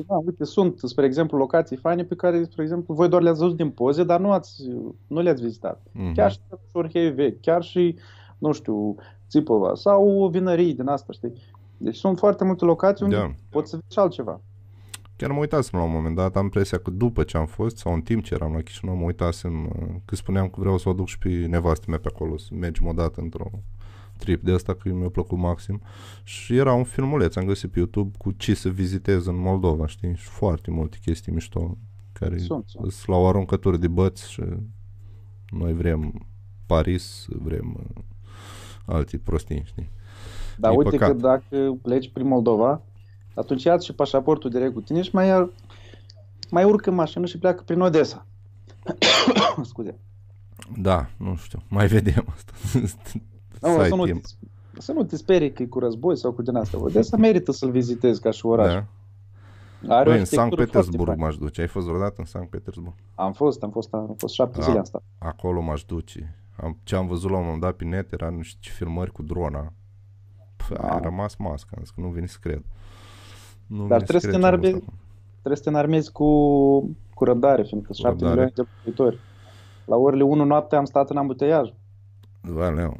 Da, uite, sunt, spre exemplu, locații faine pe care, spre exemplu, voi doar le-ați văzut din poze, dar nu, ați, nu le-ați vizitat. Mm-hmm. Chiar și orhei vechi, chiar și, nu știu, Țipova sau vinării din asta, știi? Deci sunt foarte multe locații unde da. Poți să vezi și altceva. Chiar mă uitasem la un moment dat, am impresia că după ce am fost, sau în timp ce eram la Chișinău, mă uitasem că spuneam că vreau să o duc și pe nevastă mea pe acolo, să mergem odată într-o strip de ăsta, că mi-a plăcut maxim. Și era un filmuleț, am găsit pe YouTube cu ce să vizitez în Moldova, știi? Și foarte multe chestii mișto care sunt la o aruncătură de băți și noi vrem Paris, vrem alte prostii, știi? Dar e uite păcat. Că dacă pleci prin Moldova, atunci ia-ți și pașaportul direct cu tine și mai, ar, mai urcă în mașină și pleacă prin Odessa. Scuze. Da, nu știu, mai vedem asta. No, să, nu te, să nu te sperii că e cu război sau cu din asta. Odessa merită să-l vizitezi ca și oraș. Da. Are Băi, în Sankt Petersburg m-aș duce. Ai fost vreodată în Sankt Petersburg? Am fost, am fost, am fost șapte zile asta. Acolo m-aș duce. Am, ce am văzut la un moment dat pe net era niște filmări cu drona. Păi, a rămas masca, am zis că nu vine să cred. Nu Dar trebuie să, te înarmezi, trebuie să te înarmezi cu, cu răbdare, fiindcă cu șapte răbdare. Milioane de locuitori. La orele unu noapte am stat în ambuteiaj. Valeu.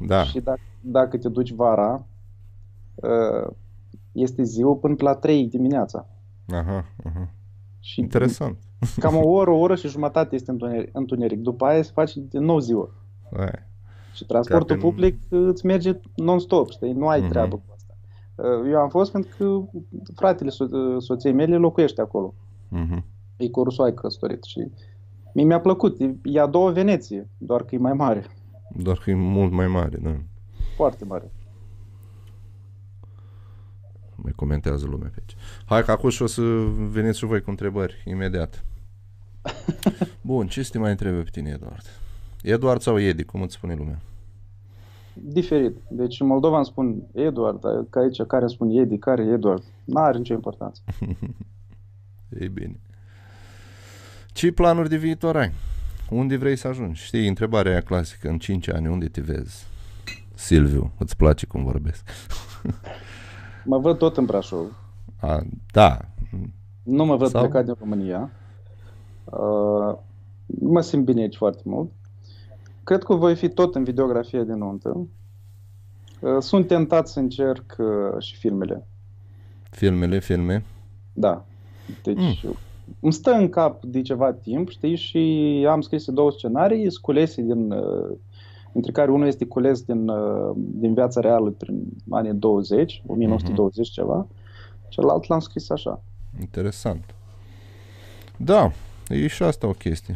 Da. Și dacă, dacă te duci vara, este ziua până la trei dimineața. Aha, aha. Și interesant. Cam o oră, o oră și jumătate este întuneric. După aia se face din nou ziua. Aia. Și transportul public îți merge non-stop, știi? Nu ai uh-huh. treabă cu asta. Eu am fost pentru că fratele so- soției mele locuiește acolo. Uh-huh. E cu o rusoaică căsătorit și mi-a plăcut. E a doua Veneție, doar că e mai mare. Doar că e mult mai mare, da. Foarte mare. Mai comentează lumea pe aici. Hai că acum și o să veniți și voi cu întrebări, imediat. Bun, ce să te mai întrebe pe tine, Eduard? Eduard sau Edi, cum îți spune lumea? Diferit. Deci în Moldova îmi spun Eduard, dar ca aici care îmi spun Edi, care Eduard? N-are nicio importanță. E bine. Ce planuri de viitor ai? Unde vrei să ajungi? Știi, întrebarea aia clasică, în cinci ani, unde te vezi? Silviu, îți place cum vorbesc? Mă văd tot în Brașov. A, da. Nu mă văd sau? Plecat din România. Uh, mă simt bine aici foarte mult. Cred că voi fi tot în videografie de nuntă. Uh, sunt tentat să încerc uh, și filmele. Filmele, filme? Da. Deci mm. îmi stă în cap de ceva timp, știi, și am scris două scenarii, culese din... Uh, între care unul este cules din, din viața reală prin anii douăzeci, o mie nouă sute douăzeci uh-huh. ceva, celălalt l-am scris așa. Interesant. Da, e și asta o chestie.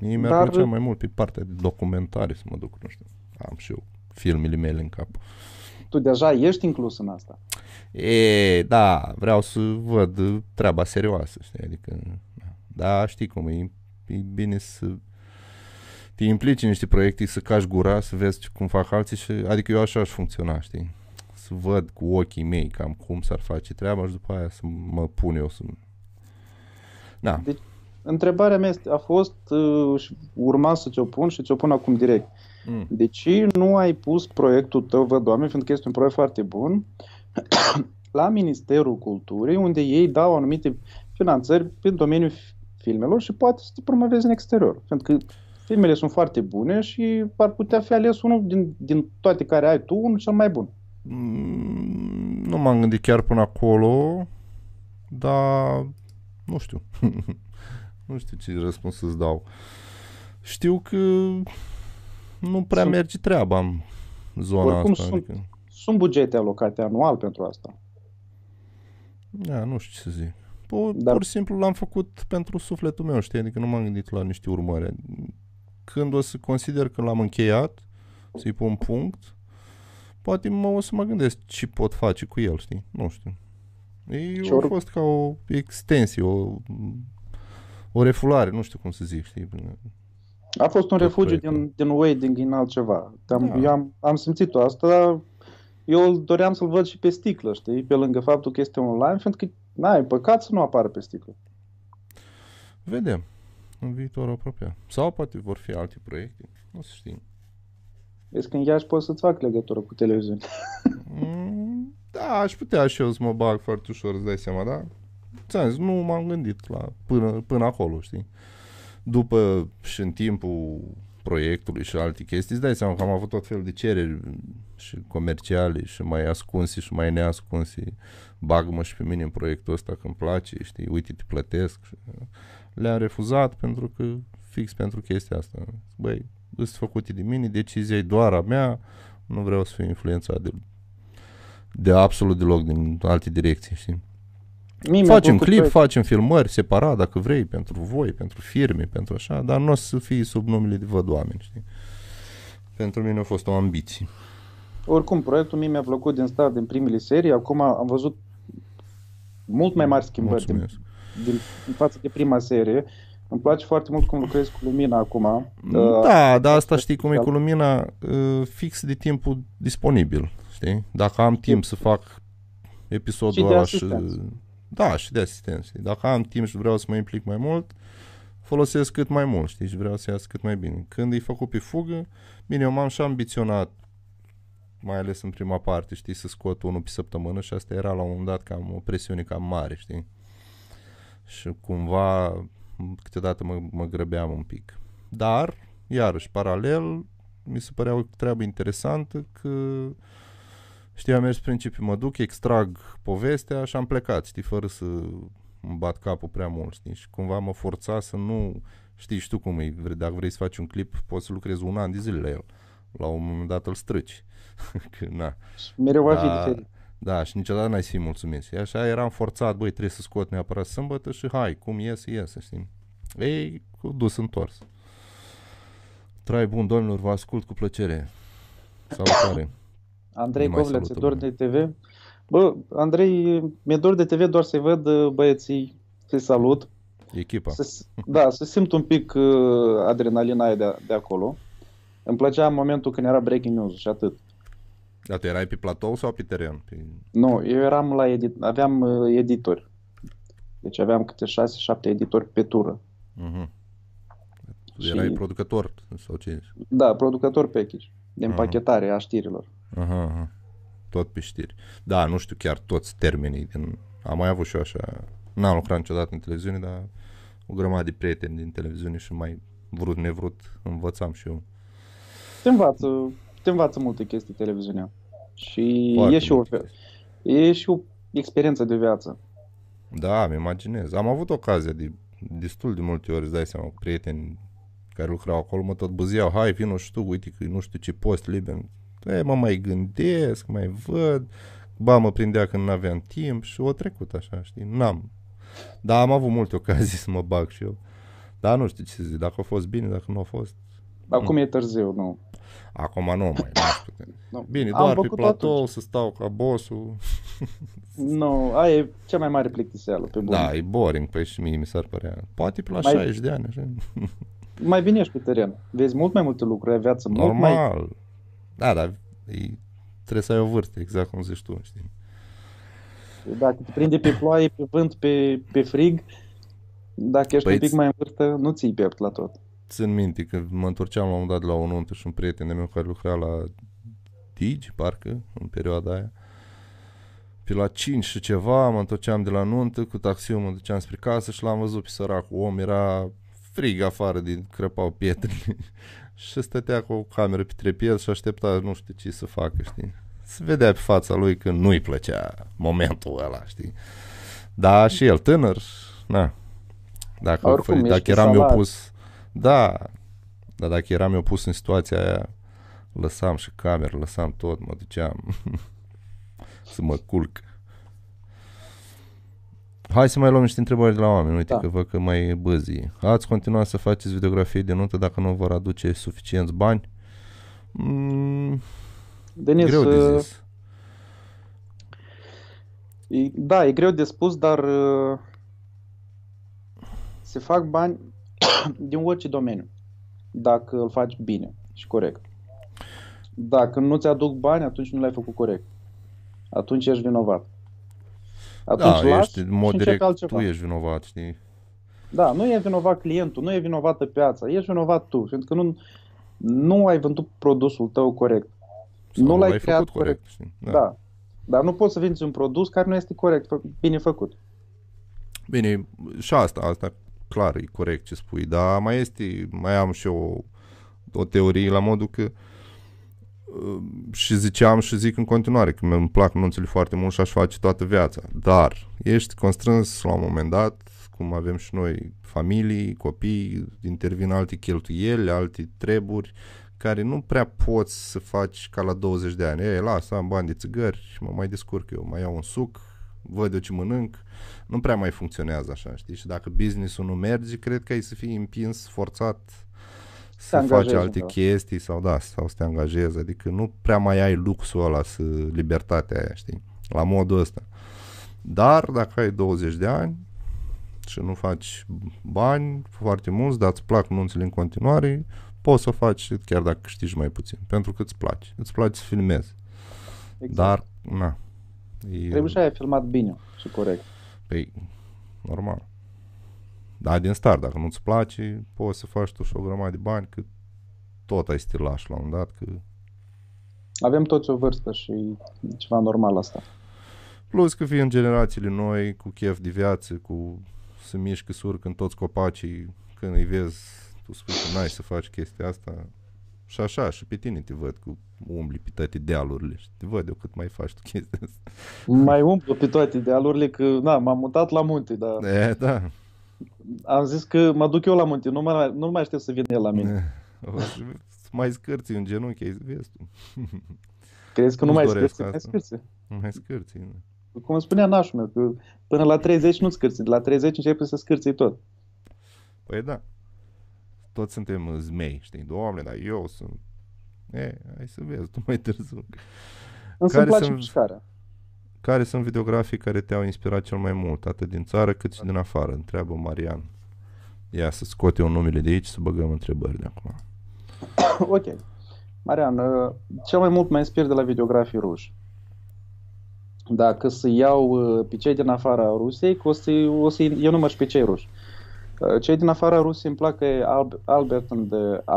Mie mi-ar plăcea mai mult pe partea de documentare să mă duc, nu știu, am și eu filmele mele în cap. Tu deja ești inclus în asta. E, da, vreau să văd treaba serioasă, știi, adică, da, știi cum e, e bine să... Te implici în niște proiecte, să cași gura, să vezi cum fac alții și... Adică eu așa aș funcționa, știi? Să văd cu ochii mei cam cum s-ar face treaba și după aia să mă pun eu să... Da. Deci, întrebarea mea a fost uh, urma să ți-o pun și ți-o pun acum direct. Mm. De ce nu ai pus proiectul tău, văd oameni, fiindcă este un proiect foarte bun, la Ministerul Culturii, unde ei dau anumite finanțări în domeniul filmelor și poate să te promovezi în exterior. Fiindcă filmele sunt foarte bune și ar putea fi ales unul din, din toate care ai tu, unul cel mai bun. Mm, nu m-am gândit chiar până acolo, dar nu știu. Nu știu ce răspuns să-ți dau. Știu că nu prea sunt, merge treaba în zona oricum asta. Sunt, adică... sunt bugete alocate anual pentru asta. Da, nu știu ce să zic. Pur, dar... pur și simplu l-am făcut pentru sufletul meu, știi? Adică nu m-am gândit la niște urmări. Când o să consider că l-am încheiat, să-i pun punct, poate mă, o să mă gândesc ce pot face cu el, știi? Nu știu. E, a fost ca o extensie, o, o refulare, nu știu cum să zic, știi? A fost un refugiu din, din wading în altceva. Am, da. Eu am, am simțit-o asta, dar eu doream să-l văd și pe sticlă, știi? Pe lângă faptul că este online, fiindcă, na, e păcat să nu apară pe sticlă. Vedem. În viitor apropiat. Sau poate vor fi alte proiecte. Nu se știe. Vezi că în Iași poți să-ți fac legătură cu televiziune. Mm, da, aș putea și eu să mă bag foarte ușor, îți dai seama, dar ți-am zis, nu m-am gândit la până, până acolo, știi? După și în timpul proiectului și alte chestii, îți dai seama că am avut tot felul de cereri și comerciale și mai ascunse și mai neascunse. Bag-mă și pe mine în proiectul ăsta că îmi place, știi? Uite, te plătesc. Le-am refuzat pentru că, fix pentru chestia asta. Băi, sunt făcute de mine, decizia e doar a mea, nu vreau să fiu influențat de, de absolut deloc din alte direcții, știi? Mie facem clip, pe... facem filmări separat dacă vrei, pentru voi, pentru firme, pentru așa, dar nu o să fii sub numele de Văd Oameni, știi? Pentru mine a fost o ambiție. Oricum, proiectul mie mi-a plăcut din start, din primele serii, acum am văzut mult mai mari schimbări din, din, din față de prima serie. Îmi place foarte mult cum lucrez cu lumina acum. Da, uh, dar asta știi cum e cu lumina, uh, fix de timpul disponibil, știi? Dacă am timp să fac episodul ăla și... Da, și de asistență. Dacă am timp și vreau să mă implic mai mult, folosesc cât mai mult, știi? Și vreau să iasă cât mai bine. Când e făcut pe fugă, bine, eu m-am și ambiționat, mai ales în prima parte, știi, să scot unul pe săptămână și asta era la un moment dat cam o presiune cam mare, știi? Și cumva câteodată mă, mă grăbeam un pic. Dar, iarăși, paralel, mi se părea o treabă interesantă că, știi, am mers principiu, mă duc, extrag povestea și am plecat, știi, fără să îmi bat capul prea mult, știi? Și cumva mă forța să nu, știi, știu cum e, dacă vrei să faci un clip, poți să lucrezi un an de zile la el. La un moment dat îl străci. Că, na. Mereu va fi diferit. Da, și niciodată n-ai să fii mulțumit. Și așa eram forțat, băi, trebuie să scot neapărat sâmbătă și hai, cum iese, iese, știi? Ei, cu dus întors. Trai bun, domnilor, vă ascult cu plăcere. Salutare. Andrei Covlea, ți-e dor de T V? Bă, Andrei, mi-e dor de T V doar să-i văd băieții, să-i salut. Echipa. Să, da, să simt un pic uh, adrenalina aia de, de acolo. Îmi plăcea momentul când era breaking news și atât. Dar tu erai pe platou sau pe teren? Pe... Nu, eu eram la edit, aveam uh, editori. Deci aveam câte șase șapte editori pe tură. Uh-huh. Și... Erai producător sau ce? Da, producător package, de împachetare uh-huh. a știrilor. Aha, tot pe știri. Da, nu știu chiar toți termenii din... Am mai avut și eu așa. N-am lucrat niciodată în televiziune, dar o grămadă de prieteni din televiziune și mai vrut nevrut învățam și eu. Te învață, te învață multe chestii televiziunea. Și e și, o, e și o experiență de viață. Da, îmi imaginez. Am avut ocazia de destul de multe ori, îți dai seama, cu prieteni care lucrau acolo, mă tot buziau, hai, vino și tu, uite că nu știu ce post liber. E, mă mai gândesc, mai văd, ba, mă prindea când n-aveam timp și o trecut așa, știi, n-am. Dar am avut multe ocazii să mă bag și eu. Dar nu știu ce să zic, dacă a fost bine, dacă nu a fost. Acum nu. E târziu, nu. Acum nu mai, nu. Bine, am doar pe platou, atunci. Să stau ca bossul. Nu, aia e cea mai mare plictiseală, pe bun. Da, e boring, păi și mie mi s-ar părea. Poate pe la mai... șaizeci de ani, așa. Mai bine ești pe teren, vezi mult mai multe lucruri, ai viață mult normal. Mai... Normal. Da, dar trebuie să ai o vârstă, exact cum zici tu, știi? Dacă te prinde pe ploaie, pe vânt, pe, pe frig, dacă ești păi un pic mai în vârstă, nu ți-i pierd la tot. Țin minte că mă întorceam la un dat la o nuntă și un prieten de meu care lucra la Digi, parcă, în perioada aia. Pe la cinci și ceva mă întorceam de la nuntă, cu taxiul mă duceam spre casă și l-am văzut pe săracul om, era frig afară, din crăpau pietrele. Și stătea cu o cameră pe trepied și aștepta nu știu ce să facă, știi? Se vedea pe fața lui că nu-i plăcea momentul ăla, știi? Dar și el tânăr, na. Dacă, oricum, fă, dacă eram eu pus... Da, dar dacă eram eu pus în situația aia, lăsam și cameră, lăsam tot, mă duceam să mă culc. Hai să mai luăm niște întrebări de la oameni, uite da. Că văd că mai e băzii. Ați continuat să faceți videografii de nuntă dacă nu vor aduce suficienți bani? Mm, Denis, greu de zis. E, da, e greu de spus, dar uh, se fac bani din orice domeniu, dacă îl faci bine și corect. Dacă nu-ți aduc bani, atunci nu l-ai făcut corect. Atunci ești vinovat. Atunci da, ești, în mod direct, tu ești vinovat, știi? Da, nu e vinovat clientul, nu e vinovată piața, ești vinovat tu, pentru că nu, nu ai vândut produsul tău corect. Sau nu l-ai creat făcut corect. corect. Da. da, dar nu poți să vinzi un produs care nu este corect, bine făcut. Bine, și asta, asta clar e corect ce spui, dar mai este, mai am și eu o, o teorie la modul că și ziceam și zic în continuare că îmi plac nunțile foarte mult și aș face toată viața, dar ești constrâns la un moment dat cum avem și noi familii, copii, intervin alte cheltuieli, alte treburi care nu prea poți să faci ca la douăzeci de ani. Ei, las, am bani de țigări, mă mai descurc eu, mai iau un suc, văd eu ce mănânc. Nu prea mai funcționează așa, știi? Și dacă business-ul nu merge, cred că ai să fii împins, forțat să faci alte chestii sau da, sau să te angajezi. Adică nu prea mai ai luxul ăla, să, libertatea aia, știi? La modul ăsta. Dar dacă ai douăzeci de ani și nu faci bani foarte mulți, dar îți plac nunțile în continuare, poți să o faci chiar dacă câștigi mai puțin, pentru că îți place. Îți place să filmezi. Exact. Dar, na. E... Trebuie să ai filmat bine și corect. Păi, normal. Dar din start, dacă nu-ți place, poți să faci tu și o grămadă de bani, că tot ai să te lași la un dat. Că... Avem toți o vârstă și ceva normal asta. Plus că fie în generațiile noi, cu chef de viață, cu să mișcă, să urcă în toți copacii, când îi vezi, tu spui că n-ai să faci chestia asta. Și așa, și pe tine te văd cu umbli pe toate dealurile și te văd eu cât mai faci tu chestia asta. Mai umblu pe toate dealurile că, na, m-am mutat la munte, dar... E, da. Am zis că mă duc eu la munte, nu mai, nu mai aștept să vină el la mine. O să mai scârți în genunchi, ai vezi tu. Crezi că nu, nu mai scârți, mai scârți. Nu mai scârți, nu. Cum spunea nașul meu, că până la treizeci nu scârți, de la treizeci începe să scârți tot. Păi da. Toți suntem zmei, știi? Doamne, dar eu sunt... E, hai să vezi, tu mai târziu. Însă îmi place sunt... mișcarea. Care sunt videografii care te-au inspirat cel mai mult, atât din țară cât și din afară? Întreabă Marian. Ia să scot eu numele de aici, să băgăm întrebări de acum. Ok. Marian, cel mai mult mă inspir de la videografii ruși. Dacă să iau pe cei din afara Rusiei, că o să, o să, eu număr și pe cei ruși. Cei din afara Rusiei îmi plac Albert and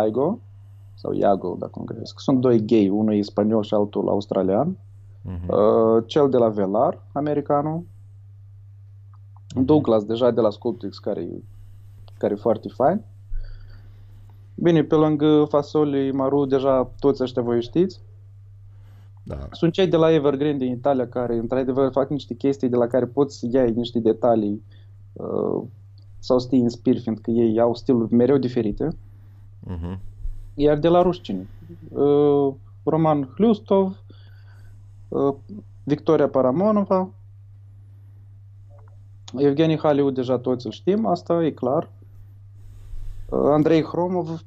Igo, sau Iago, dacă nu cresc. Sunt doi gay, unul e spaniol și altul australian. Uh-huh. Cel de la Velar, americanul. Uh-huh. Douglas, deja de la Sculptix, care e, care e foarte fain. Bine, pe lângă Fasoli, Maru, deja toți ăștia voi știți. Da. Sunt cei de la Evergreen din Italia care, într-adevăr, fac niște chestii de la care poți să iei niște detalii uh, sau să te inspiri, fiindcă ei au stiluri mereu diferite. Uh-huh. Iar de la rușcini, uh, Roman Hliustov, Victoria Paramonova, Evgenii Haliu, deja toți îl știm, asta e clar. Andrei Hromov.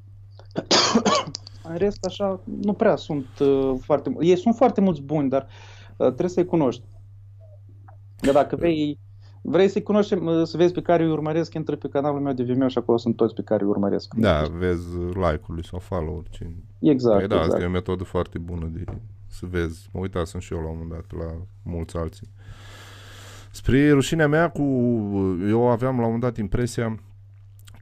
În rest, așa, nu prea sunt foarte... Ei sunt foarte mulți buni, dar trebuie să-i cunoști. Dar dacă vrei, vrei să-i cunoști, să vezi pe care îi urmăresc, intră pe canalul meu de Vimeo și acolo sunt toți pe care îi urmăresc. Da, vezi like-ului sau follow-uri. Exact, păi da, exact. Asta e o metodă foarte bună de... Să vezi, mă uitasem și eu la un moment dat la mulți alții. Spre rușinea mea, cu eu aveam la un moment dat impresia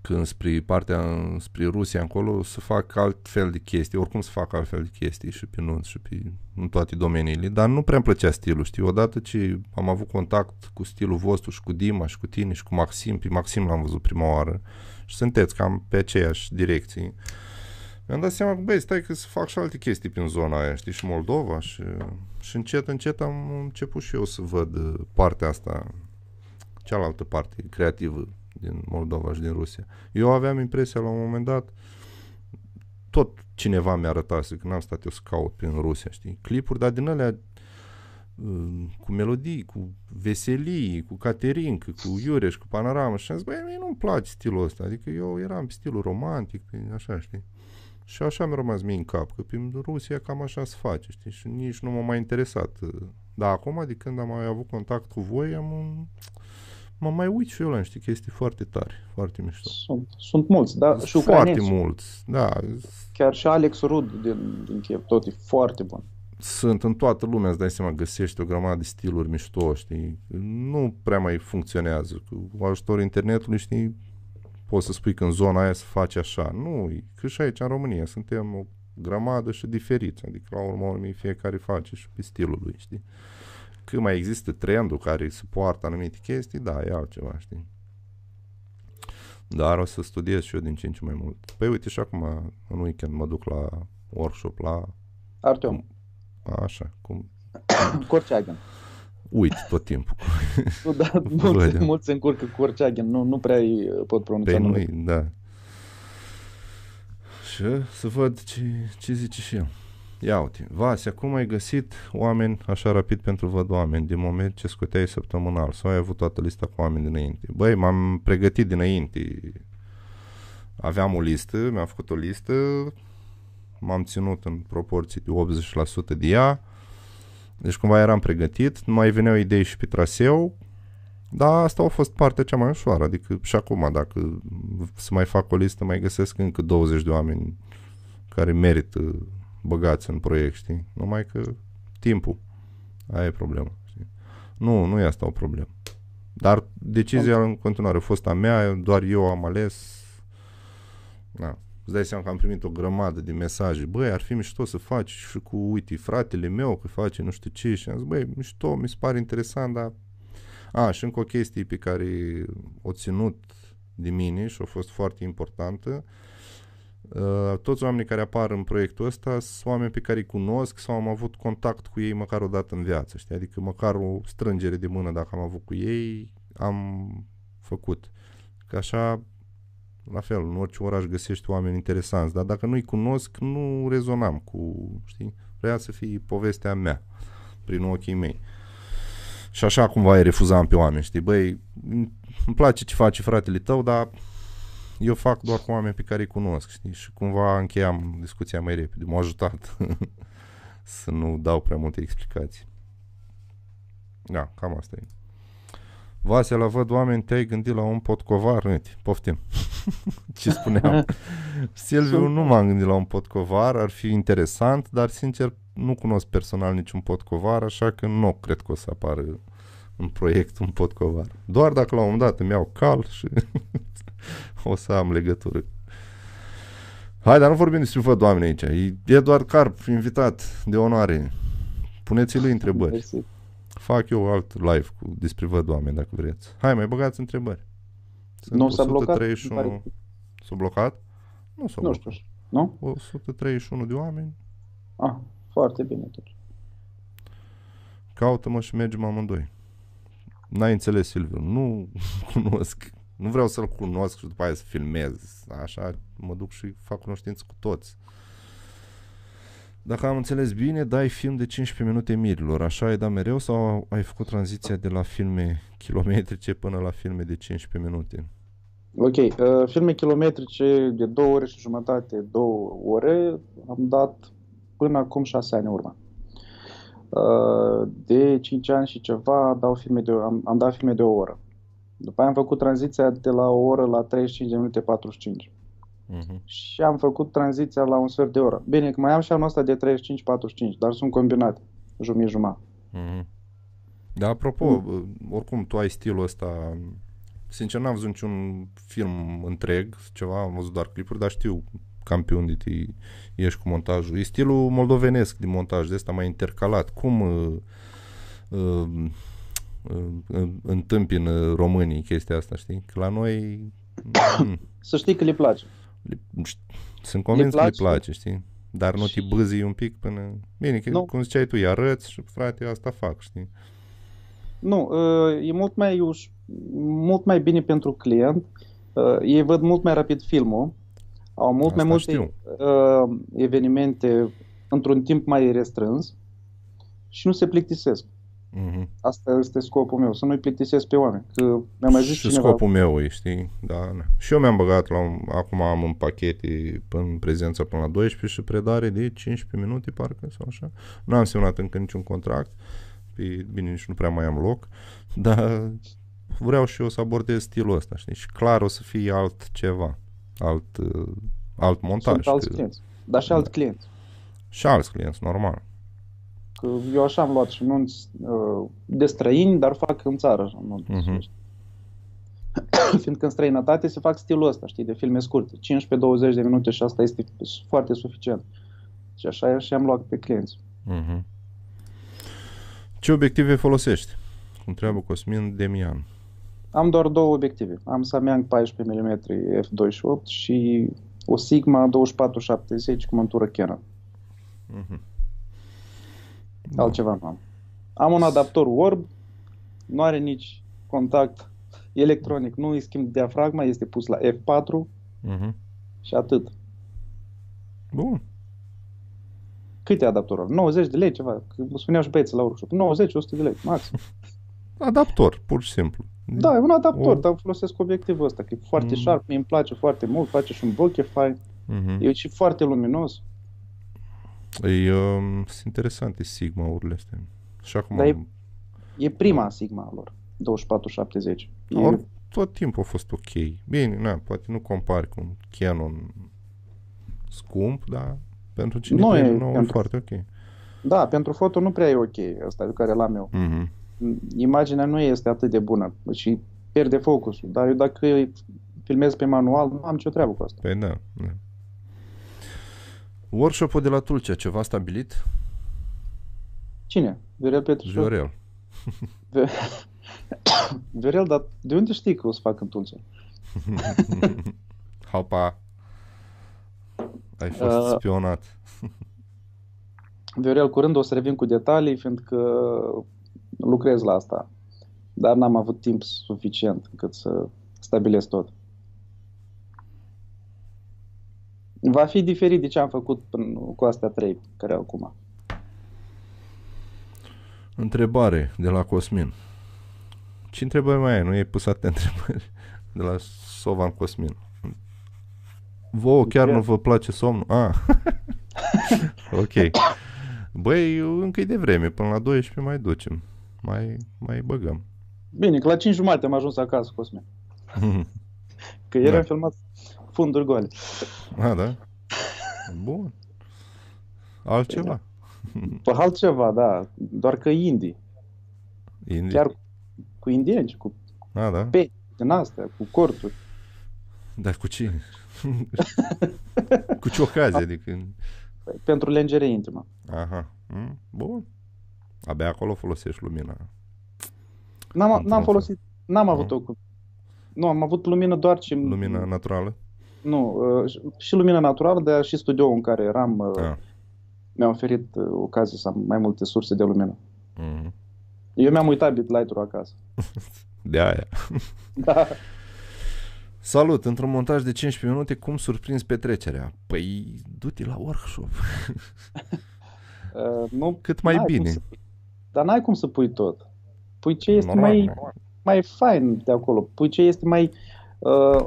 că spre partea, spre Rusia încolo, să fac alt fel de chestii, oricum să fac alt fel de chestii și pe nunți și pe în toate domeniile, dar nu prea îmi plăcea stilul, știi? Odată ce am avut contact cu stilul vostru și cu Dima și cu tine și cu Maxim, pe Maxim l-am văzut prima oară și sunteți cam pe aceeași direcții. Mi-am dat seama că, băi, stai că să fac și alte chestii prin zona aia, știi, și Moldova și, și încet, încet am început și eu să văd partea asta, cealaltă parte creativă din Moldova și din Rusia. Eu aveam impresia la un moment dat, tot cineva mi-a arătat, că n-am stat eu să caut prin Rusia, știi, clipuri, dar din alea cu melodii, cu veselii, cu caterincă, cu iureș, cu panoramă și am zis, băi, mie nu-mi place stilul ăsta, adică eu eram pe stilul romantic, așa, știi. Și așa mi-a rămas mie în cap, că prin Rusia cam așa se face, știi, și nici nu m-a mai interesat. Dar acum, de când am mai avut contact cu voi, am un... mă mai uit și eu la niște chestii foarte tare, foarte mișto. Sunt, sunt mulți, da, și ucrainezi. Foarte mulți, da. Chiar și Alex Rud din, din Kiev, tot e foarte bun. Sunt în toată lumea, îți dai seama, găsești o grămadă de stiluri mișto, știi, nu prea mai funcționează. Cu ajutorul internetului, știi, poți să spui că în zona aia se face așa. Nu, că și aici în România suntem o grămadă și diferiți. Adică la urmă urmei fiecare face și pe stilul lui, știi? Când mai există trendul care suportă anumite chestii, da, e altceva, știi? Dar o să studiez și eu din ce în ce mai mult. Păi uite și acum în weekend mă duc la workshop la... Artem. Așa, cum... Corceagăn. uit tot timpul. Nu, da, mulți, mulți se încurcă cu orice agent, nu, nu prea îi pot pronunța. Păi nu-i, da. Și să văd ce, ce zice și el. Ia uite, Vasea, cum ai găsit oameni așa rapid pentru văd oameni din moment ce scoteai săptămânal? Sau ai avut toată lista cu oameni dinainte? Băi, m-am pregătit dinainte. Aveam o listă, mi-am făcut o listă, m-am ținut în proporții de optzeci la sută de ea. Deci cumva eram pregătit, mai veneau idei și pe traseu, dar asta a fost partea cea mai ușoară. Adică și acum, dacă să mai fac o listă, mai găsesc încă douăzeci de oameni care merită băgați în proiect, știi? Numai că timpul, aia e problema, știi? Nu, nu e asta o problemă. Dar decizia am... în continuare a fost a mea, doar eu am ales. Da. Îți dai seama că am primit o grămadă de mesaje. Băi, ar fi mișto să faci și cu, uite, fratele meu că face nu știu ce. Și am zis, băi, mișto, mi se pare interesant, dar... A, și încă o chestie pe care o ținut de mine și a fost foarte importantă. Uh, toți oamenii care apar în proiectul ăsta sunt oameni pe care îi cunosc sau am avut contact cu ei măcar o dată în viață, știi? Adică măcar o strângere de mână dacă am avut cu ei, am făcut. Că așa... La fel, în orice oraș găsești oameni interesanți, dar dacă nu-i cunosc, nu rezonam cu, știi, vrea să fie povestea mea, prin ochii mei. Și așa cumva îi refuzam pe oameni, știi, băi, îmi place ce face fratele tău, dar eu fac doar cu oameni pe care îi cunosc, știi, și cumva încheiam discuția mai repede, m-a ajutat să nu dau prea multe explicații. Da, cam asta e. Vasea, la văd oameni, te-ai gândit la un potcovar? Uite, poftim. Ce spuneam? Silviu, nu m-am gândit la un potcovar, ar fi interesant, dar sincer nu cunosc personal niciun potcovar, așa că nu cred că o să apară în proiect un potcovar. Doar dacă la un moment dat îmi iau cal și o să am legătură. Hai, dar nu vorbim despre văd oameni aici. E Eduard Carp, invitat de onoare. Puneți-i lui întrebări. Fac eu alt live cu despre văd oameni, dacă vreți. Hai, mai băgați întrebări. Sunt nu s-a blocat? S-a blocat? Nu s-a blocat. Nu știu. Nu? o sută treizeci și unu de oameni. Ah, foarte bine atunci. Caută-mă și mergem amândoi. N-ai înțeles, Silviu. Nu cunosc. Nu vreau să-l cunosc și după aia să filmez. Așa mă duc și fac cunoștință cu toți. Dacă am înțeles bine, dai film de cincisprezece minute mirilor, așa ai dat mereu sau ai făcut tranziția de la filme kilometrice până la filme de cincisprezece minute? Ok, uh, filme kilometrice de două ore și jumătate, două ore, am dat până acum șase ani în urmă. Uh, de cinci ani și ceva dau filme de, am, am dat filme de o oră. După aia am făcut tranziția de la o oră la treizeci și cinci de minute, patruzeci și cinci. Uhum. Și am făcut tranziția la un sfert de oră. Bine, că mai am și anul ăsta de treizeci și cinci patruzeci și cinci, dar sunt combinate, jumii-juma. Dar apropo, uhum. oricum tu ai stilul ăsta. Sincer, n-am văzut niciun film întreg, ceva, am văzut doar clipuri, dar știu cam pe unde te ieși cu montajul. E stilul moldovenesc din montaj, de ăsta mai intercalat. Cum uh, uh, uh, întâmpină românii chestia asta, știi? Că la noi... Să știi că le place. Sunt convins că le place, știi? Dar nu și... te bâzii un pic până... Bine, că, no. cum ziceai tu, îi arăți și frate, asta fac, știi? Nu, e mult mai, uș... mult mai bine pentru client. Ei văd mult mai rapid filmul. Au mult asta mai multe știu. evenimente într-un timp mai restrâns și nu se plictisesc. Mm-hmm. Asta este scopul meu, să nu-i plictisesc pe oameni. Că mi-a mai zis și cineva... scopul meu, știi? Da, na. Și eu mi-am băgat, la un, acum am un pachet în prezență până la douăsprezece și predare de cincisprezece minute, parcă, sau așa. Nu am semnat încă niciun contract, pe, bine, nici nu prea mai am loc, dar vreau și eu să abordez stilul ăsta, știi? Și clar o să fie altceva, alt, alt montaj. Sunt alți că... clienți, dar și alți da. clienți. Și alți clienți, normal. Că eu așa am luat și anunți uh, de străini, dar fac în țară. Uh-huh. Fiindcă în străinătate se fac stilul ăsta, știi, de filme scurte, cincisprezece douăzeci de minute și asta este foarte suficient. Și așa și am luat pe clienți. Uh-huh. Ce obiective folosești? Întreabă Cosmin Demian. Am doar două obiective. Am Samyang paisprezece milimetri f doi virgulă opt și o Sigma douăzeci și patru șaptezeci cu mântură Canon. Mhm. Uh-huh. Altceva nu am. Am un adaptor orb nu are nici contact electronic, nu îi schimb diafragma, este pus la F patru uh-huh. și atât. Bun. Câte adaptorul? nouăzeci de lei ceva, spuneau și băieții la workshop, nouăzeci o sută de lei maxim. Adaptor, pur și simplu. Da, e un adaptor, o... dar folosesc obiectivul ăsta, că e foarte mm. sharp, mie îmi place foarte mult, face și un bokeh fain, mm-hmm. e și foarte luminos. E, um, sunt interesante Sigma-urile astea. Și acum dar am... e, e prima Sigma lor, douăzeci și patru șaptezeci. Or, e... Tot timpul a fost ok. Bine, na, poate nu compari cu un Canon scump, dar pentru cine nu e nou, pentru... foarte ok. Da, pentru foto nu prea e ok ăsta pe care l-am eu. Mm-hmm. Imaginea nu este atât de bună și pierde focusul, dar eu dacă filmez pe manual, nu am nicio treabă cu asta. Păi da, da. Workshop-ul de la Tulcea, ceva stabilit? Cine? Viorel Petrușor? Viorel. Viorel, dar de unde știi că o să fac în Tulcea? Hopa! Ai fost uh... spionat. Viorel, curând o să revin cu detalii, fiindcă lucrez la asta, dar n-am avut timp suficient încât să stabilesc tot. Va fi diferit de ce am făcut cu astea trei care au acum. Întrebare de la Cosmin. Ce întrebări mai ai? Nu e pus atâtea întrebări de la Sovan Cosmin. Vouă chiar nu vă place somnul? Ah. Ok. Băi, încă e de vreme, până la douăsprezece mai ducem. Mai, mai băgăm. Bine, că la cinci jumate am ajuns acasă, Cosmin. Că ieri da. Am filmat funduri goale. A, da? Bun. Altceva. Păi altceva, da. Doar că indii. Indii? Chiar cu, cu indieni, cu A, da? Pe din astea, cu corturi. Dar cu cine? Cu ce ocazie? Adică... Păi, pentru lenjerie intimă. Aha. Mm, bun. Abia acolo folosești lumina. N-am, n-am folosit, n-am nu? avut-o cu... Nu, am avut lumină doar și... Lumina naturală? Nu, uh, și lumina naturală, dar și studioul în care eram uh, mi-a oferit uh, ocazie să am mai multe surse de lumină. Mm-hmm. Eu mi-am uitat BitLighter-ul acasă. De aia. Da. Salut, într-un montaj de cincisprezece minute, cum surprinzi petrecerea? Păi, du-te la workshop. uh, nu, cât mai bine. Să, dar n-ai cum să pui tot. Pui ce este normal, mai, mai fain de acolo. Pui ce este mai uh,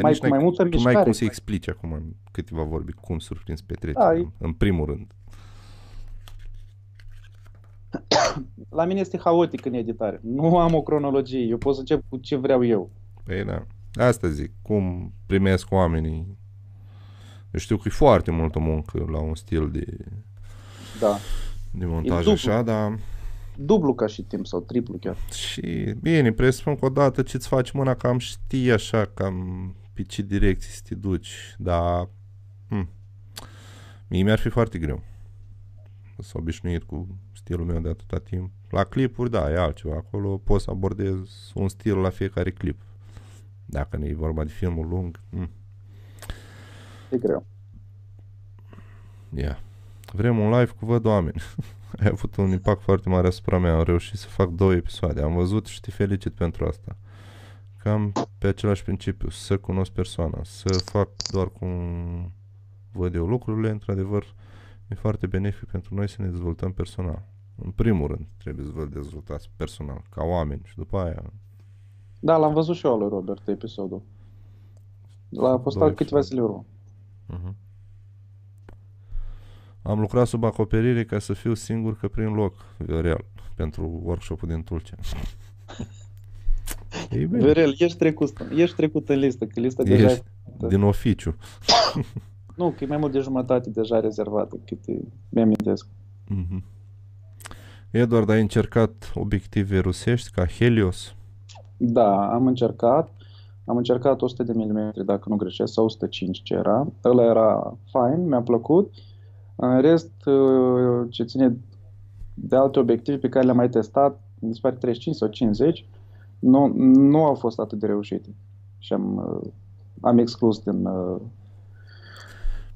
mai, cu mai multă mișcare. Nu ai cum să explici acum în câteva vorbi cum surprinzi petrecerea, da, în, în primul rând. La mine este haotic în editare. Nu am o cronologie. Eu pot să încep cu ce vreau eu. Păi da. Asta zic, cum primesc oamenii. Eu știu că e foarte multă muncă la un stil de, da. de montaj dublu, așa, dar... Dublu ca și timp sau triplu chiar. Și bine, presupun că odată ce-ți faci mâna cam știi așa, cam pe ce direcții să te duci, dar hm, mie mi-ar fi foarte greu. S-a obișnuit cu stilul meu de atâta timp. La clipuri, da, e altceva. Acolo poți să abordez un stil la fiecare clip. Dacă nu e vorba de filmul lung... Mh. E greu. Yeah. Vrem un live cu văd oameni. Ai avut un impact foarte mare asupra mea. Am reușit să fac două episoade. Am văzut și te felicit pentru asta. Cam pe același principiu. Să cunosc persoana. Să fac doar cum văd eu lucrurile. Într-adevăr, e foarte benefic pentru noi să ne dezvoltăm personal. În primul rând, trebuie să vă dezvoltați personal. Ca oameni. Și după aia... Da, l-am văzut și eu lui Robert episodul. L-a postat câteva zile urmă. Uh-huh. Am lucrat sub acoperire ca să fiu singur că prin loc, Viorel, pentru workshop-ul din Tulcea. Viorel, ești trecut, ești trecut în listă, că lista ești deja e... din oficiu. Nu, că e mai mult de jumătate deja rezervată, cât mi-amintesc. Uh-huh. Eduard, ai încercat obiective rusești ca Helios? Da, am încercat, am încercat o sută de milimetri, dacă nu greșesc, sau o sută cinci ce era. Ăla era fain, mi-a plăcut. În rest, ce ține de alte obiective pe care le-am mai testat, mi se pare treizeci și cinci sau cincizeci, nu, nu au fost atât de reușite. Și am, am exclus din...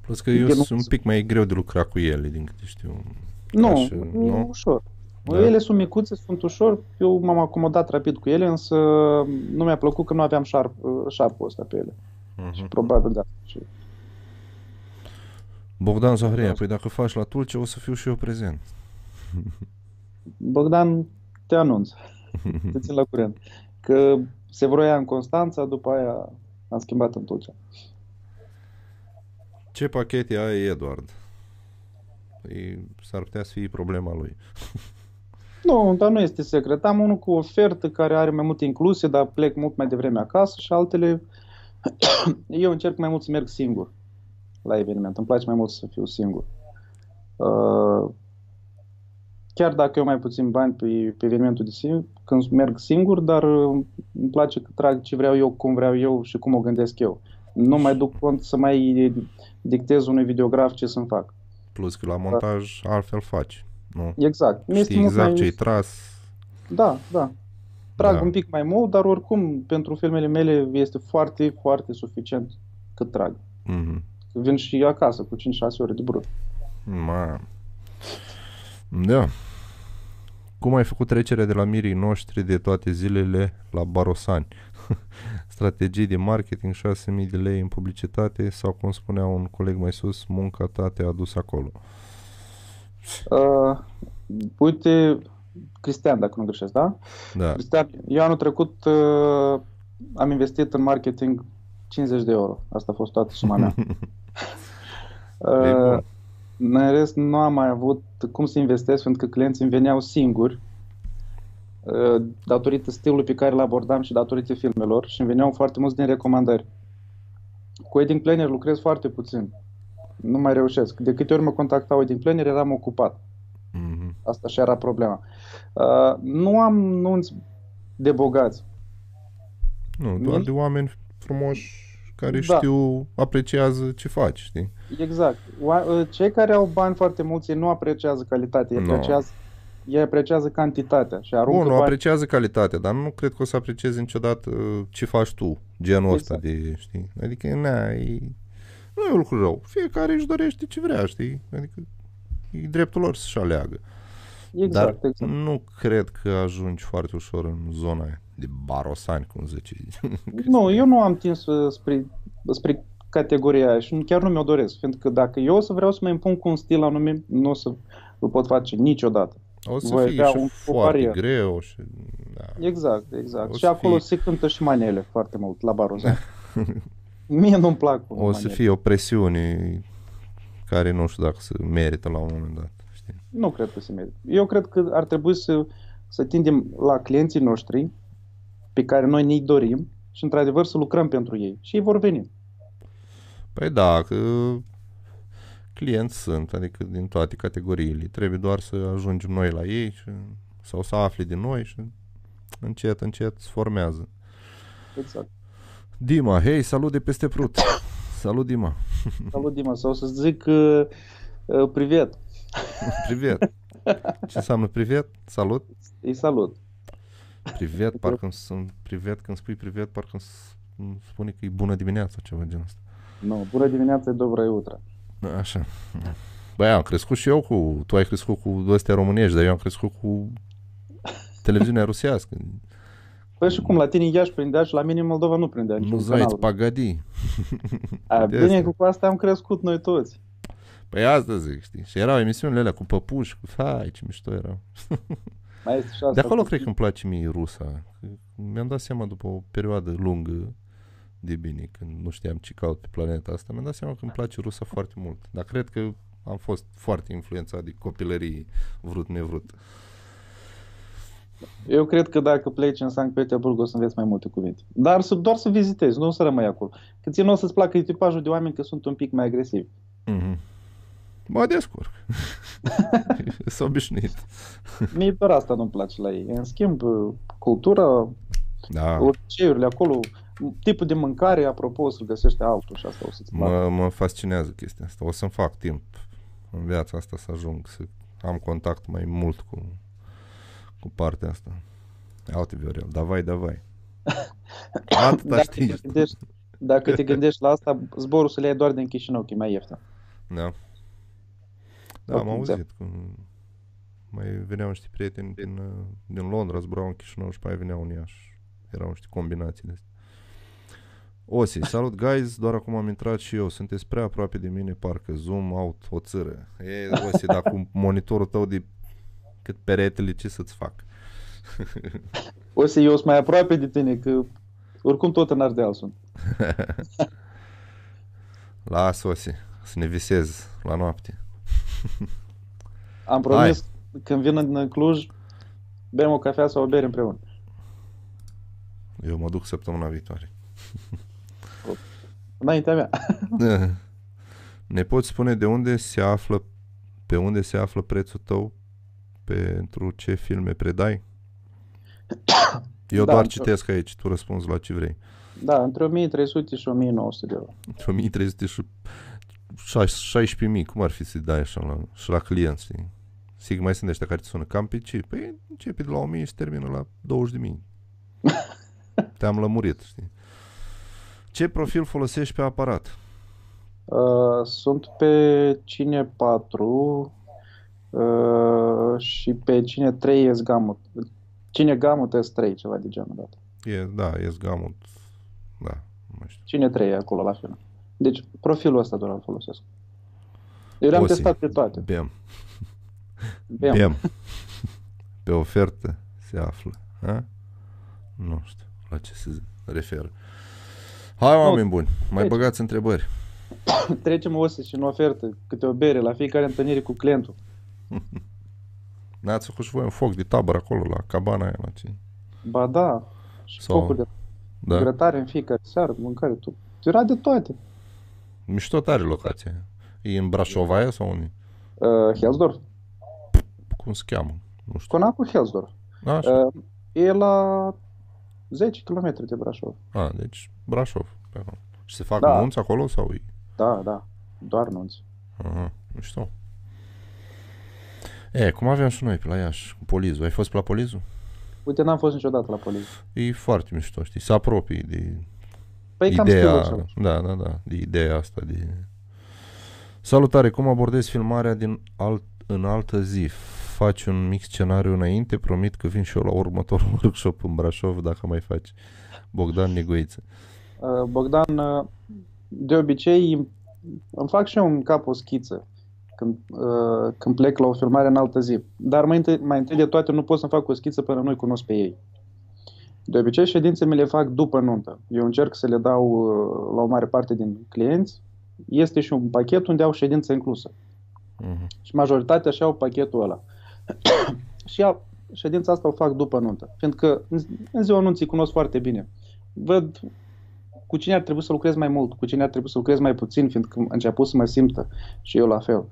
Plus că eu sunt un pic mai greu de lucrat cu ele, din câte știu. Nu, așa, nu? Ușor. Da. Ele sunt micuțe, sunt ușor, eu m-am acomodat rapid cu ele, însă nu mi-a plăcut că nu aveam șarp, șarpul ăsta pe ele. Uh-huh. Și probabil de asta. Bogdan Zahreia, păi dacă faci la Tulce, o să fiu și eu prezent. Bogdan, te anunț, te țin la curent, că se vroia în Constanța, după aia am schimbat în Tulcea. Ce pachete ai, Eduard? Păi, s-ar putea să fie problema lui. Nu, dar nu este secret. Am unul cu ofertă care are mai multe incluse, dar plec mult mai devreme acasă și altele... Eu încerc mai mult să merg singur la eveniment. Îmi place mai mult să fiu singur. Uh, chiar dacă eu mai puțin bani pe, pe evenimentul de singur, când merg singur, dar îmi place că trag ce vreau eu, cum vreau eu și cum o gândesc eu. Nu mai duc cont să mai dictez unui videograf ce să-mi fac. Plus că la montaj da. altfel faci, nu? Exact. Știi exact ce-ai tras. Da, da. Trag da. un pic mai mult, dar oricum pentru filmele mele este foarte, foarte suficient cât trag. Mm-hmm. Vin și acasă cu cinci șase ore de brut. Ma. Da. Cum ai făcut trecerea de la mirii noștri de toate zilele la Barosani? Strategii de marketing, șase mii de lei în publicitate sau, cum spunea un coleg mai sus, munca ta te-a dus acolo. Uh, uite, Cristian, dacă nu greșesc, da? Da. Cristian, eu anul trecut uh, am investit în marketing cincizeci de euro. Asta a fost toată suma mea. uh, în rest, nu am mai avut cum să investesc, pentru că clienții îmi veneau singuri, datorită stilului pe care îl abordam și datorită filmelor, și îmi veneau foarte mulți din recomandări. Cu wedding planner lucrez foarte puțin. Nu mai reușesc. De câte ori mă contactau wedding planner, eram ocupat. Mm-hmm. Asta și era problema. Uh, nu am nunți de bogați. Nu, doar de oameni frumoși care da. știu, apreciază ce faci, știi? Exact. Cei care au bani foarte mulți nu apreciază calitatea, no. apreciază ei apreciază cantitatea și aruncă bani. Bun, apreciază calitatea, dar nu cred că o să apreciezi niciodată ce faci tu, genul exact. ăsta de, știi? Adică, na, e, nu e un lucru rău. Fiecare își dorește ce vrea, știi? Adică e dreptul lor să-și aleagă. Exact, dar exact. nu cred că ajungi foarte ușor în zona aia de Barosani, cum zice. Nu, eu nu am tins spre, spre categoria aia și chiar nu mi-o doresc, fiindcă dacă eu o să vreau să mă impun cu un stil anume, nu o să îl pot face niciodată. O să fie și un, foarte greu și, da. Exact, exact. Și acolo fie... se cântă și manele foarte mult la Barosani. Mie nu-mi plac O manele. Să fie o presiune care nu știu dacă se merită la un moment dat, știi? Nu cred că se merită. Eu cred că ar trebui să, să tindem la clienții noștri pe care noi ne-i dorim și într-adevăr să lucrăm pentru ei și ei vor veni. Păi da, că... clienți sunt, adică din toate categoriile. Trebuie doar să ajungem noi la ei și, sau să afli din noi și încet, încet se formează. Exact. Dima, hei, salut de peste Prut. Salut, Dima. Salut, Dima, sau să zic uh, uh, privet. Privet. Ce înseamnă privet? Salut? Îi salut. Privet, parcă sunt privet, când spui privet, parcă îmi spune că e bună dimineața, ceva genul ăsta. Nu, no, bună dimineața e dobră utra. Așa. Băi, am crescut și eu cu... Tu ai crescut cu astea românești, dar eu am crescut cu televiziunea rusească. Păi și cum, la tine Iași prindea și la mine Moldova nu prindea. Nu zaiți, pagadi. A, bine asta. Că cu asta am crescut noi toți. Păi asta zic, știi? Și erau emisiunile alea cu păpuși, cu... Hai, ce mișto erau. Mai este și asta. De acolo cred că îmi place mie rusa. Mi-am dat seama după o perioadă lungă de bine, când nu știam ce caut pe planeta asta, mi-am dat seama că îmi place rusa foarte mult. Dar cred că am fost foarte influențat de copilărie, vrut nevrut. Eu cred că dacă pleci în Sankt Petersburg o să înveți mai multe cuvinte. Dar doar să vizitezi, nu să rămâi acolo. Că ție nu o să-ți placă tipajul de oameni că sunt un pic mai agresivi. Mm-hmm. Mă descurc. S-au obișnuit. Mie doar asta nu-mi place la ei. În schimb, cultura, da. obiceiurile acolo... Tipul de mâncare, apropo, să-l găsește altul și asta o să-ți placă. Mă fascinează chestia asta. O să-mi fac timp în viața asta să ajung să am contact mai mult cu, cu partea asta. Aute, Viorel, davai, davai. Atâta dacă știi. Te gândești, dacă te gândești la asta, zborul să le iei doar din Chișinău, că e mai ieftin. Da. Da, am auzit. Cum... mai veneau niște prieteni din, din Londra, zburau în Chișinău și mai veneau în Iași. Erau niște combinații de astea. Osi, salut guys, doar acum am intrat și eu, sunteți prea aproape de mine, parcă zoom out o țără. E, Osi, dar cu monitorul tău de cât peretele, ce să-ți fac? Osi, eu sunt mai aproape de tine, că oricum tot în Ardeal sunt. Lasă, Osi, să ne visez la noapte. Am promis, hai, când vin în Cluj, bem o cafea sau o bere împreună. Eu mă duc săptămâna viitoare. Înaintea mea. Ne poți spune de unde se află, pe unde se află prețul tău pentru ce filme predai? Eu da, doar citesc aici, tu răspunzi la ce vrei. Da, între o mie trei sute și o mie nouă sute de euro. Între o mie trei sute și șaisprezece mii, cum ar fi să-i dai așa la, și la clienți, știi? Sigma mai sunt ăștia care te sună, cam pe ce? Păi începe de la o mie și termină la douăzeci de mii. Te-am lămurit, știi? Ce profil folosești pe aparat? Uh, sunt pe Cine patru uh, și pe Cine trei S Gamut. Cine Gamut S trei, ceva de genul dat. E, da, S Gamut. Da, nu știu. Cine trei e acolo la final. Deci profilul ăsta doar îl folosesc. Eu am testat pe toate. Bem. Bem. Bem. Pe ofertă se află. Ha? Nu știu la ce se referă. Hai, oameni buni, mai băgați întrebări. Trecem o să și în ofertă, câte o bere la fiecare întâlnire cu clientul. Ne-ați făcut și voi un foc de tabără acolo, la cabana aia, la ce? Ba da, și sau... focul de da. Grătare în fiecare seară, mâncare, tu. Era de toate. Mișto tare locația. E în Brașov aia sau unde? Uh, Healthdorf. Cum se cheamă? Nu știu. Conacul Healthdorf. Uh, e la zece kilometri de Brașov. Ah, deci... Brașov. Și se fac da. Nunți acolo sau? Da, da. Doar nunți. Aha, nu știu. E, cum aveam și noi pe la Iași, cu Polizul. Ai fost pe la Polizul? Uite, n-am fost niciodată la Polizul. E foarte mișto, știi? Se apropie de păi ideea... Cam da, da, da. De ideea asta de... Salutare, cum abordezi filmarea din alt, în altă zi? Faci un mic scenariu înainte? Promit că vin și eu la următorul workshop în Brașov dacă mai faci. Bogdan Negoiță. Bogdan, de obicei îmi fac și eu în cap o schiță când, când plec la o filmare în altă zi. Dar mai întâi, mai întâi de toate nu pot să-mi fac o schiță până nu-i cunosc pe ei. De obicei ședințele le fac după nuntă. Eu încerc să le dau la o mare parte din clienți. Este și un pachet unde au ședință inclusă. Uh-huh. Și majoritatea și au pachetul ăla. Și au, ședința asta o fac după nuntă. Fiindcă în ziua nunții cunosc foarte bine. Văd cu cine ar trebui să lucrez mai mult, cu cine ar trebui să lucrez mai puțin, fiindcă am început să mă simtă și eu la fel.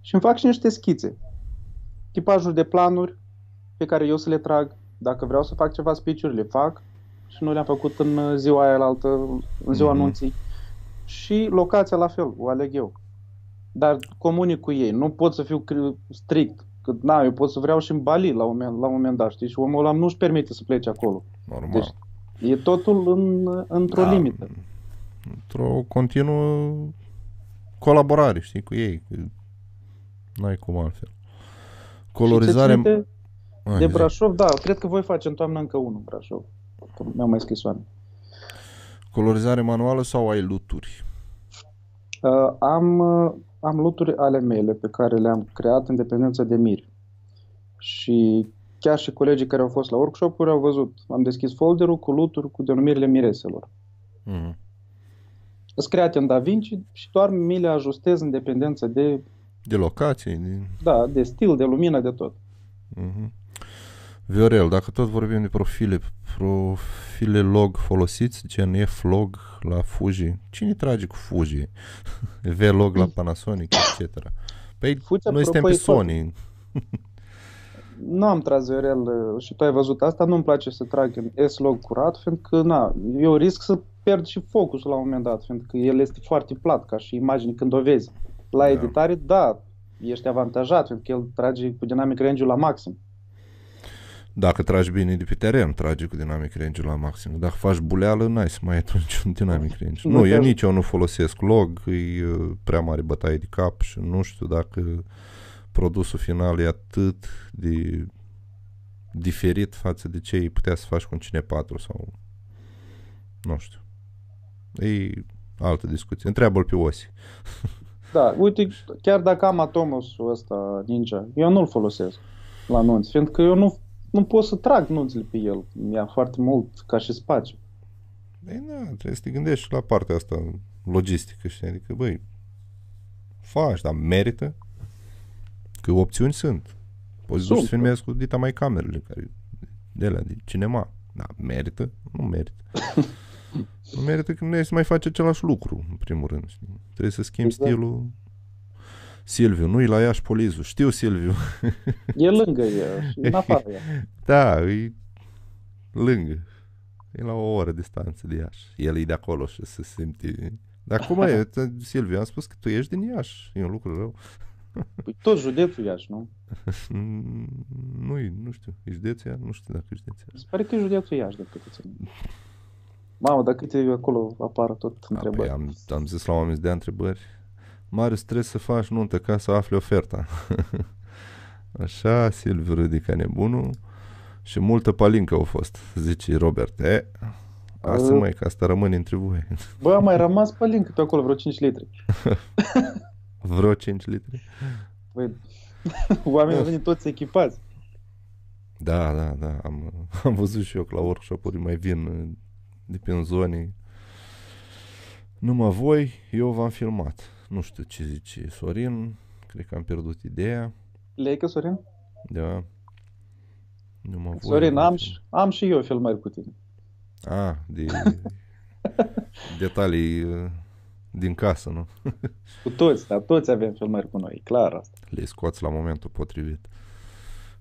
Și îmi fac și niște schițe, tipajuri de planuri pe care eu să le trag. Dacă vreau să fac ceva speech-uri, le fac și nu le-am făcut în ziua aia la altă, în ziua mm-hmm. anunții. Și locația la fel, o aleg eu. Dar comunic cu ei, nu pot să fiu strict. Că, na, eu pot să vreau și în Bali la un, la un moment dat, știi? Și omul ăla nu-și permite să plece acolo. Normal. Deci, e totul în, într-o da, limită. Într-o continuă colaborare, știi, cu ei. N-ai cum altfel. Colorizare... De, ai, de Brașov, zi. Da, cred că voi face în toamnă încă unul în Brașov. Mi-au mai scris oameni. Colorizare manuală sau ai luturi? Uh, am... Uh, Am luturi ale mele pe care le-am creat în dependență de miri. Și chiar și colegii care au fost la workshop-uri au văzut. Am deschis folderul cu luturi cu denumirile mireselor. Mm-hmm. Îs create în DaVinci și doar mi le ajustez în dependență de... De locații. De... Da, de stil, de lumină, de tot. Mm-hmm. Viorel, dacă tot vorbim de profile, profile log folosiți, gen F-log la Fuji. Cine trage cu Fuji? V-log la Panasonic, et cetera. Păi Fuji, noi suntem pe Sony. Nu am tras, Viorel, și tu ai văzut asta, nu-mi place să trag în S-log curat, fiindcă na, eu risc să pierd și focusul la un moment dat, fiindcă el este foarte plat, ca și imagine când o vezi. La editare, da, da ești avantajat, fiindcă el trage cu dynamic range-ul la maxim. Dacă tragi bine de pe teren, tragi cu dynamic range-ul la maxim. Dacă faci buleală, n-ai să mai ai atunci un dynamic range. Nu, nu eu nici eu nu folosesc log, e prea mare bătaie de cap și nu știu dacă produsul final e atât de diferit față de ce putea să faci cu un Cine patru sau nu știu. E altă discuție. Întreabă-l pe Osi. Da, uite, chiar dacă am Atomos-ul ăsta Ninja, eu nu-l folosesc la nunți, fiindcă eu nu, nu pot să trag nunțile pe el. Mi-a foarte mult ca și spațiu. Ei, na, trebuie să te gândești la partea asta logistică, știi? Adică, băi, faci, dar merită? Că opțiuni sunt. Poți să filmezi cu dita mai camerele care, de la de cinema. Da, merită? Nu merită. Nu merită că nu ai să mai faci același lucru, în primul rând. Știi? Trebuie să schimbi exact stilul. Silviu, nu-i la Iași Polizu. Știu, Silviu. E lângă ea și în afară ea. Da, e lângă. E la o oră distanță de Iași. El e de acolo și se simte... Dar cum e, Silviu, am spus că tu ești din Iași. E un lucru rău. Păi tot județul Iași, nu? Nu, nu știu. E județul Iași? Nu știu dacă e județul Iași. Se pare că e județul Iași, dacă te țin. Mamă, dar câte acolo apar tot întrebări. Am, am zis la oameni de întrebări. Mare stres să faci nuntă ca să afli oferta. Așa, Silviu Râdica nebunul. Și multă palincă au fost, zice Robert. E, asta uh, mai că asta rămâne între voi. Bă, a mai rămas palincă pe acolo, vreo cinci litri. Vreo cinci litri? Băi, oamenii au venit toți echipați. Da, da, da. Am, am văzut și eu că la workshop-uri mai vin de pe în zone. Numai voi, eu v-am filmat. Nu știu ce zice Sorin. Cred că am pierdut ideea. Leică, Sorin? Da. Numai Sorin, am și, am și eu filmări cu tine. Ah, de detalii din casă, nu? Cu toți, dar toți avem filmări cu noi, clar asta. Le scoați la momentul potrivit.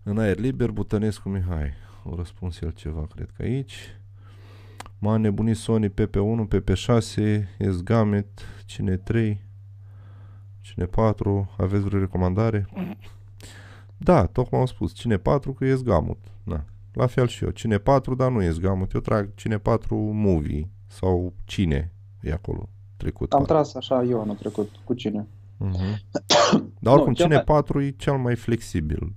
În aer liber, Butănescu Mihai. O răspuns el ceva, cred că aici. M-a nebunit Sony P P unu, P P șase, S-Gamet, Cine trei, Cine patru. Aveți vreo recomandare? Da, tocmai am spus. Cine patru că e zgamut. Da. La fel și eu. Cine patru, dar nu e zgamut. Eu trag Cine patru Movie sau Cine e acolo trecut. Am patru. Tras așa eu anul trecut cu Cine. Uh-huh. Dar oricum nu, Cine patru mai... e cel mai flexibil.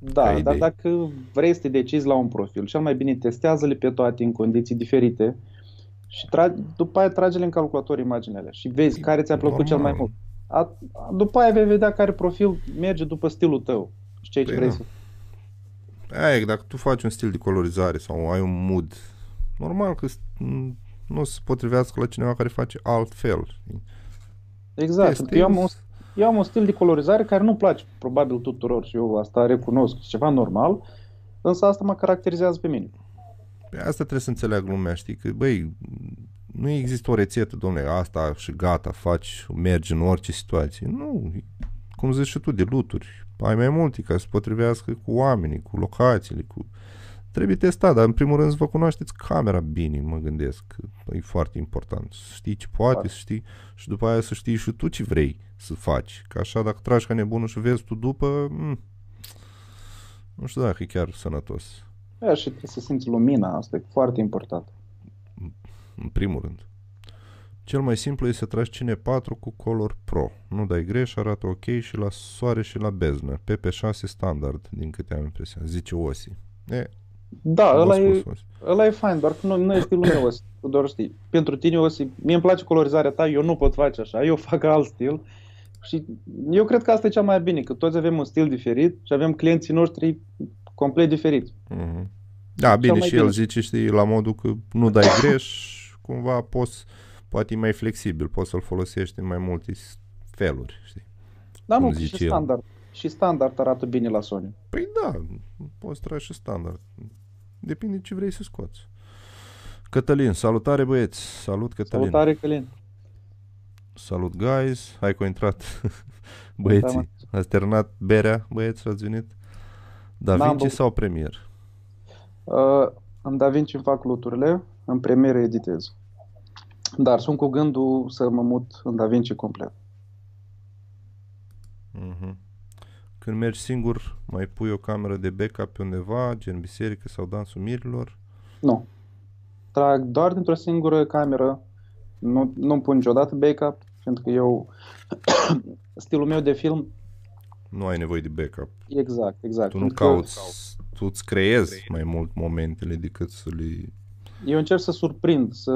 Da, dar dacă vrei să te decizi la un profil, cel mai bine testează-le pe toate în condiții diferite și tra- după aia trage-le în calculator imaginele și vezi e, care ți-a plăcut normal. Cel mai mult. A, după aia vei vedea care profil merge după stilul tău. Și ce păi vrei să... Aia, dacă tu faci un stil de colorizare sau ai un mood, normal că nu se potrivească la cineva care face altfel. Exact, este... eu, am un, eu am un stil de colorizare care nu place probabil tuturor și eu asta recunosc, e ceva normal, însă asta mă caracterizează pe mine. Pe asta trebuie să înțeleagă lumea, știi, că băi, nu există o rețetă, domnule, asta și gata, faci, mergi în orice situație. Nu, cum zici și tu, de luturi. Ai mai multe ca să se potrivească cu oamenii, cu locațiile, cu... Trebuie testat, dar în primul rând să vă cunoașteți camera bine, mă gândesc. Că e foarte important. Să știi ce poate, să știi și după aia să știi și tu ce vrei să faci. Că așa dacă tragi ca nebunul și vezi tu după, mh, nu știu dacă e chiar sănătos. E, și trebuie să simți lumina, asta e foarte important. În primul rând. Cel mai simplu e să tragi Cine patru cu Color Pro. Nu dai greș, arată ok și la soare și la beznă. P P șase standard, din câte am impresia. Zice Osi. E, da, ăla e, ăla e fain, doar că nu, nu e stilul meu, Osi. Doar știi. Pentru tine, Osi, mie îmi place colorizarea ta, eu nu pot face așa. Eu fac alt stil. Și eu cred că asta e cea mai bine, că toți avem un stil diferit și avem clienții noștri complet diferiți. Mm-hmm. Da, bine, și bine. El zice, știi, la modul că nu dai greș, cumva poți... Poate e mai flexibil, poți să-l folosești în mai multe feluri, știi? Dar nu, și standard. Și standard arată bine la Sony. Păi da, poți trage și standard. Depinde ce vrei să scoți. Cătălin, salutare băieți! Salut, Cătălin! Salutare, Călin! Salut, guys! Hai că au intrat băieții. Ați terminat berea, băieți, ați venit. DaVinci sau Premier? Uh, în DaVinci îmi fac luturile, în Premier editez. Dar sunt cu gândul să mă mut în DaVinci complet. Mm-hmm. Când mergi singur, mai pui o cameră de backup pe undeva, gen biserică sau dansul mirilor? Nu. Trag doar dintr-o singură cameră. Nu, nu pun niciodată backup, pentru că eu, stilul meu de film nu ai nevoie de backup. Exact, exact. Tu nu cauți, tu îți creezi mai mult momentele decât să le... Eu încerc să surprind, să,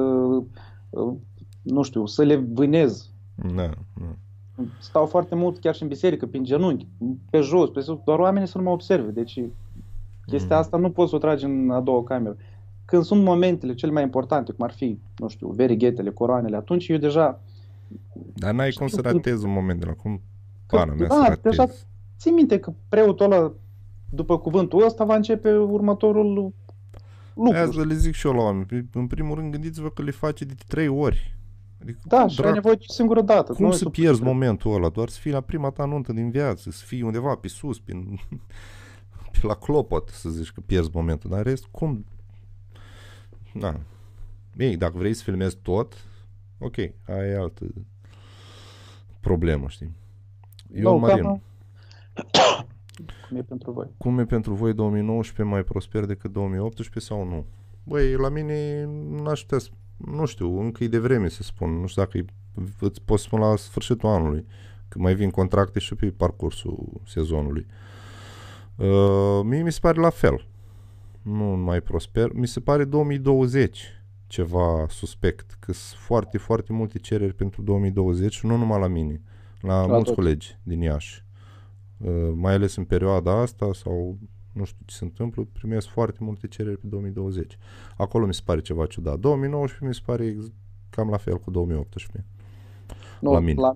nu știu, să le vânez. Da, da. Stau foarte mult chiar și în biserică, prin genunchi, pe jos, pe sus, doar oamenii să nu mă observe. Deci chestia asta nu poți să o tragi în a doua cameră. Când sunt momentele cele mai importante, cum ar fi, nu știu, verighetele, coroanele, atunci eu deja... Dar n-ai cum să ratezi un moment de la cum pana mea să ratezi. Da, ții minte că preotul ăla, după cuvântul ăsta, va începe următorul lucru. Aia să le zic și eu la oameni. În primul rând, gândiți-vă că le face de trei ori. Adică, da, și ai nevoie de o singură dată. Cum să pierzi momentul ăla? Doar să fii la prima ta nuntă din viață, să fii undeva pe sus, pe, pe la clopot, să zici că pierzi momentul. Dar în rest, cum... Na. Ei, dacă vrei să filmezi tot, ok, aia e altă problemă, știi? Eu, da, Marin, cum e pentru voi? Cum e pentru voi două mii nouăsprezece mai prosper decât două mii optsprezece sau nu? Băi, la mine n-aș putea, nu știu, încă e de vreme să spun, nu știu dacă e, îți pot spune la sfârșitul anului, că mai vin contracte și pe parcursul sezonului. Uh, mie mi se pare la fel. Nu mai prosper. Mi se pare două mii douăzeci ceva suspect, că sunt foarte, foarte multe cereri pentru două mii douăzeci și nu numai la mine, la, la mulți tot. Colegi din Iași. Uh, mai ales în perioada asta sau nu știu ce se întâmplă, primesc foarte multe cereri pe două mii douăzeci. Acolo mi se pare ceva ciudat. două mii nouăsprezece mi se pare cam la fel cu două mii optsprezece. Nu, la mine. La,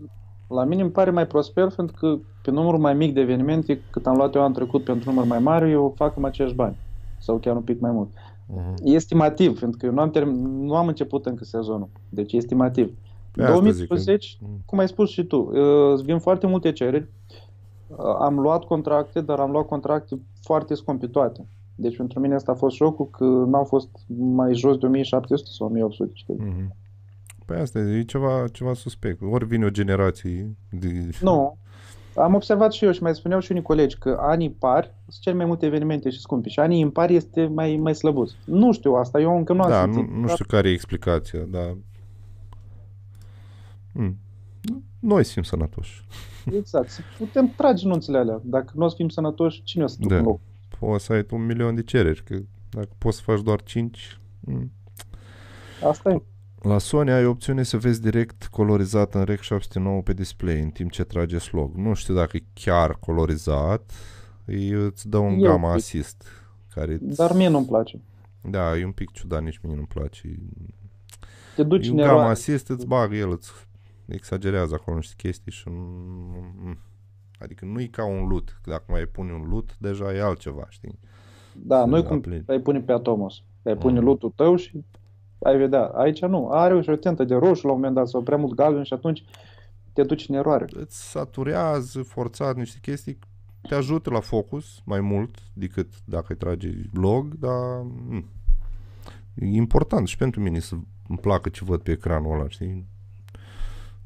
la mine îmi pare mai prosper pentru că pe numărul mai mic de evenimente, cât am luat eu anul trecut pentru număr mai mare, eu fac în acești bani. Sau chiar un pic mai mult. Uh-huh. E estimativ, pentru că eu nu am, term- nu am început încă sezonul. Deci e estimativ. două mii douăzeci, cum ai spus și tu, îți vin foarte multe cereri. Am luat contracte, dar am luat contracte foarte scumpitoate. Deci pentru mine asta a fost șocul, că n-au fost mai jos de o mie șapte sute sau o mie opt sute. Uh-huh. Păi asta e ceva, ceva suspect. Ori vine o generație de... Nu. Am observat și eu și mai spuneau și unii colegi că anii pari sunt cel mai multe evenimente și scumpi și anii impari este mai, mai slăbuț. Nu știu asta, eu încă nu am da, simțit. Nu, nu știu care e explicația, dar... Mm. Noi suntem sănătoși. Exact, putem trage nunțile alea. Dacă nu o să fim sănătoși, cine o să ducă da. Loc? Poți să ai tu un milion de cereri, că dacă poți să faci doar cinci... Mm. Asta e. La Sony ai opțiune să vezi direct colorizat în Rec șapte sute nouă pe display în timp ce trage slog. Nu știu dacă e chiar colorizat, îți dă un gamma assist. Care dar mie nu-mi place. Da, e un pic ciudat, nici mie nu-mi place. Te duci în gamma assist, îți bagă el, îți exagerează acolo niște chestii și... Adică nu e ca un LUT. Dacă mai pune un LUT, deja e altceva, știi? Da, noi cum ai pune pe Atomos. Ai pune LUT-ul tău și... Ai vedea, aici nu, are și o tentă de roșu la un moment dat sau prea mult galben și atunci te duci în eroare. Îți saturează forțat niște chestii, te ajută la focus mai mult decât dacă îi trage log, dar mh. E important și pentru mine să îmi placă ce văd pe ecranul ăla, știi?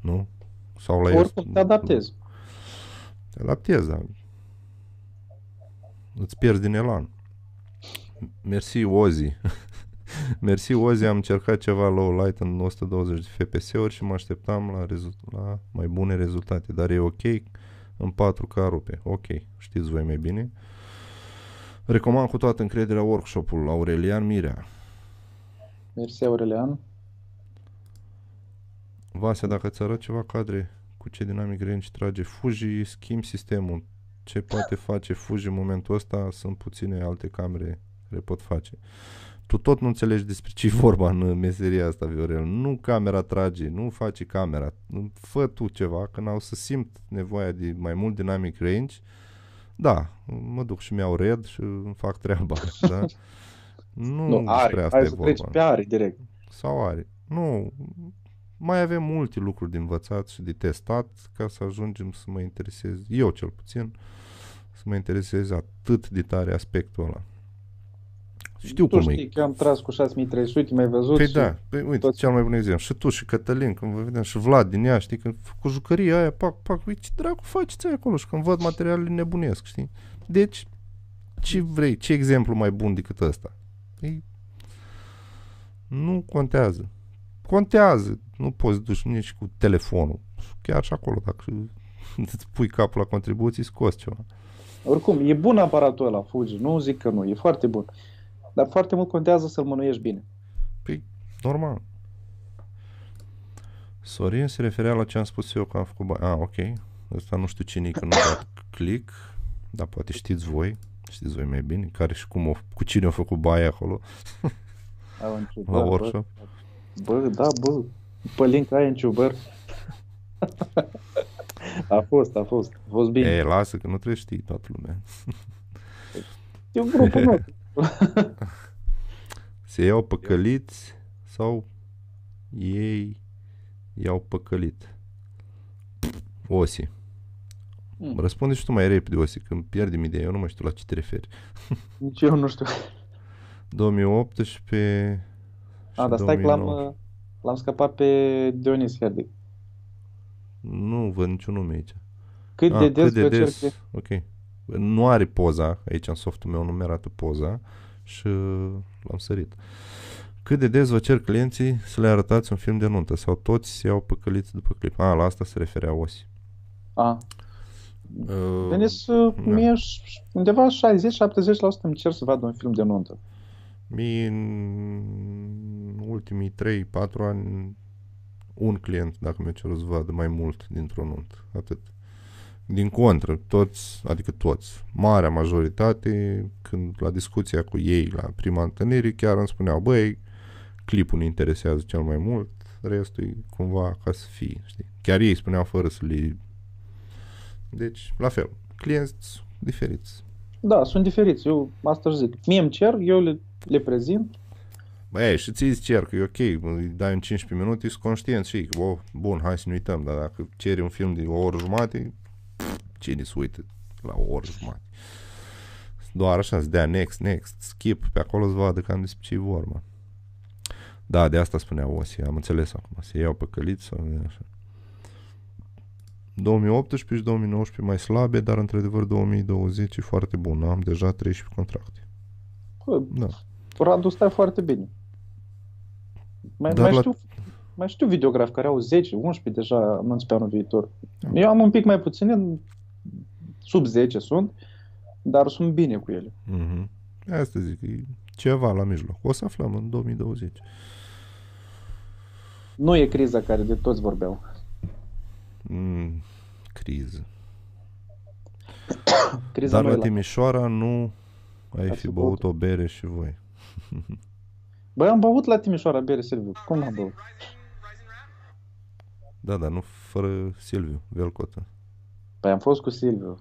Nu? Sau la oricum el... te adaptezi. Te adaptezi, da. Îți pierzi din elan. Mersi, Ozi. Mersi, Ozi, am încercat ceva low light în o sută douăzeci de F P S-uri și mă așteptam la, rezult- la mai bune rezultate, dar e ok în patru K rupe. Ok, știți voi mai bine. Recomand cu toată încrederea workshop-ul Aurelian Mirea. Mersi, Aurelian. Vasea, dacă ți arăt ceva cadre cu ce dinamic range trage Fuji, schimb sistemul. Ce poate face Fuji în momentul ăsta? Sunt puține alte camere care pot face. Tu tot nu înțelegi despre ce e vorba în meseria asta, Viorel. Nu camera trage, nu face camera. Fă tu ceva, că n-au să simt nevoia de mai mult dynamic range. Da, mă duc și mi-au red și îmi fac treaba. Da? Nu, nu are, asta are e să vorba. Treci pe are direct. Sau are. Nu, mai avem multe lucruri de învățat și de testat ca să ajungem să mă interesez, eu cel puțin, să mă interesez atât de tare aspectul ăla. Știu tu cum știi e. Că am tras cu șase mii trei sute, mi-ai văzut? Păi da, păi, uite, toți... cel mai bun exemplu. Și tu și Cătălin, când vă vedem, și Vlad din ea, știi, că cu jucăria aia, pac, pac, uite, ce dracu faceți aia acolo? Și când văd materialele nebunesc, știi? Deci, ce vrei, ce exemplu mai bun decât ăsta? Ei, nu contează. Contează, nu poți duci nici cu telefonul. Chiar și acolo, dacă îți pui capul la contribuții, scoți ceva. Oricum, e bun aparatul ăla, Fuji, nu zic că nu, e foarte bun. Dar foarte mult contează să-l mânuiești bine. Păi, normal. Sorin se referea la ce am spus eu că am făcut bani. Ah, ok. Ăsta nu știu cine-i că nu a dat click, dar poate știți voi. Știți voi mai bine care și cum o, cu cine au făcut baia acolo. La workshop. Bă, da, bă. Pe link ai în ciubăr. A fost, a fost. A fost bine. E, lasă că nu trebuie știi toată lumea. Eu grupul nostru. Se iau păcăliți sau ei i-au păcălit? Osi. Mm. Răspunde și tu mai repede, Osi, când pierdem ideea, eu nu mai știu la ce te referi. Nici eu nu știu. două mii optsprezece. A, dar stai că l-am, l-am scăpat pe Dionis Herdic. Nu văd niciun nume aici. Cât A, de des, cât de des. Cerc... Ok. Nu are poza, aici în softul meu numerată poza și l-am sărit. Cât de des vă cer clienții să le arătați un film de nuntă sau toți se iau păcăliți după clip? A, la asta se referea Osi. A. Uh, Venis, uh, da. Mie undeva șaizeci șaptezeci la sută îmi cer să vadă un film de nuntă. Mie în ultimii trei patru ani un client, dacă mi-a cerut să vadă mai mult dintr-o nuntă, atât. Din contră, toți, adică toți, marea majoritate, când la discuția cu ei la prima întâlnire, chiar îmi spuneau, băi, clipul ne interesează cel mai mult, restul e cumva ca să fie, știi? Chiar ei spuneau fără să le... Deci, la fel, clienți diferiți. Da, sunt diferiți, eu asta își zic. Mie îmi cer, eu le, le prezint. Băi, și ți-i cer că e ok, îi dai în cincisprezece minute, ești conștient și că, oh, bun, hai să nu uităm, dar dacă ceri un film de o oră jumate, cine se uită la o oră jumate? Doar așa, să dea next, next, skip, pe acolo să vadă cam despre ce-i vorba. Da, de asta spunea Osi, am înțeles acum, se iau păcăliți sau așa. două mii optsprezece și două mii nouăsprezece mai slabe, dar într-adevăr două mii douăzeci e foarte bun, am deja treisprezece contracte. Păi, da. Radu, stai foarte bine. Mai, mai, la... știu, mai știu videografi care au zece, unsprezece deja anunți pe anul viitor. Eu am un pic mai puține, sub zece sunt, dar sunt bine cu ele. Mm-hmm. Asta zic, e ceva la mijloc. O să aflăm în două mii douăzeci. Nu e criza care de toți vorbeau. Mm, criză. Criza. Dar la Timișoara nu ai Ați fi băut o bere și voi. Băi, am băut la Timișoara bere, Silviu. Cum am băut? Da, dar nu fără Silviu, Velcota. Păi am fost cu Silviu.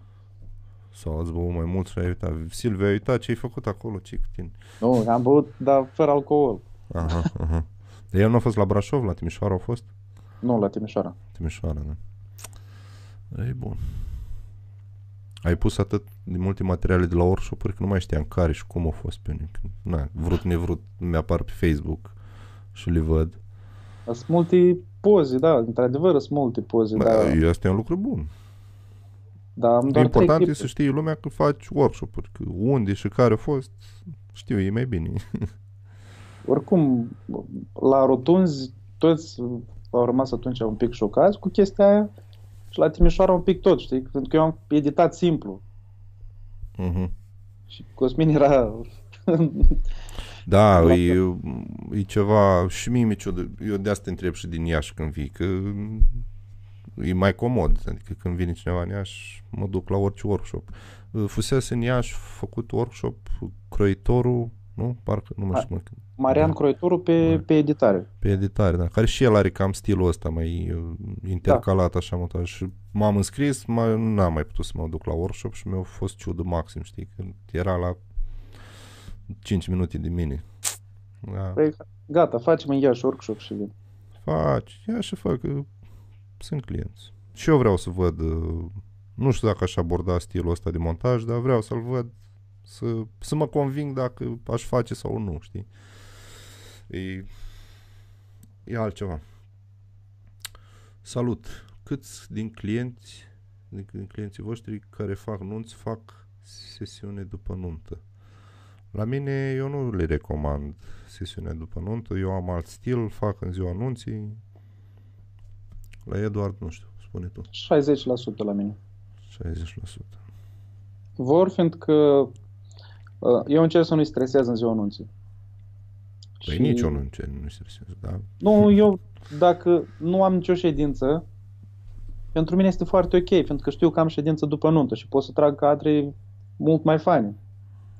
Sau ați băut mai mult și ai uitat. Silviu, ai uitat ce-ai făcut acolo, ce cu tine. Nu, am băut, dar fără alcool. Aha, aha. Dar el nu a fost la Brașov, la Timișoara au fost? Nu, la Timișoara. Timișoara, da. E bun. Ai pus atât de multe materiale de la workshop-uri că nu mai știam care și cum au fost pe unii. Na, vrut, nevrut, mi-apar pe Facebook și le văd. Sunt multe poze, da, într-adevăr sunt multe poze. Bă, dar... Asta e un lucru bun. Da, am doar important e să știi lumea că faci workshop-uri, că unde și care au fost, știu, e mai bine. Oricum, la rotunzi, toți au rămas atunci un pic șocați cu chestia aia. Și la Timișoara un pic tot, știi? Pentru că eu am editat simplu. Uh-huh. Și Cosmin era... Da, e, e ceva... Și mie, eu de asta întreb și din Iași când vii, că e mai comod. Adică când vine cineva în Iași, mă duc la orice workshop. Fusese în Iași făcut workshop Croitorul, nu? Parcă nu mă știu. Mă... Marian da. Croitorul pe, pe editare. Pe editare, da. Care și el are cam stilul ăsta mai intercalat, da. Așa, montaj. Și m-am înscris, m-a, n-am mai putut să mă duc la workshop și mi-a fost ciudă maxim, știi? Că era la cinci minute de mine. Da. Păi, gata, facem în Iași workshop și vin. Faci, ia și fac, că sunt clienți. Și eu vreau să văd, nu știu dacă aș aborda stilul ăsta de montaj, dar vreau să-l văd. Să, să mă conving dacă aș face sau nu, știi? E, e altceva. Salut! Câți din clienți, din, din clienții voștri care fac nunți fac sesiune după nuntă? La mine eu nu le recomand sesiunea după nuntă, eu am alt stil, fac în ziua nunții. La Eduard nu știu, spune tu. șaizeci la sută la mine. șaizeci la sută. Vor, fiindcă eu încerc să nu-i stresez în ziua anunții. Păi și... nici eu nu încerc, nu-i stresez, da? Nu, eu dacă nu am nicio ședință, pentru mine este foarte ok, pentru că știu că am ședință după nuntă și pot să trag cadre mult mai faine.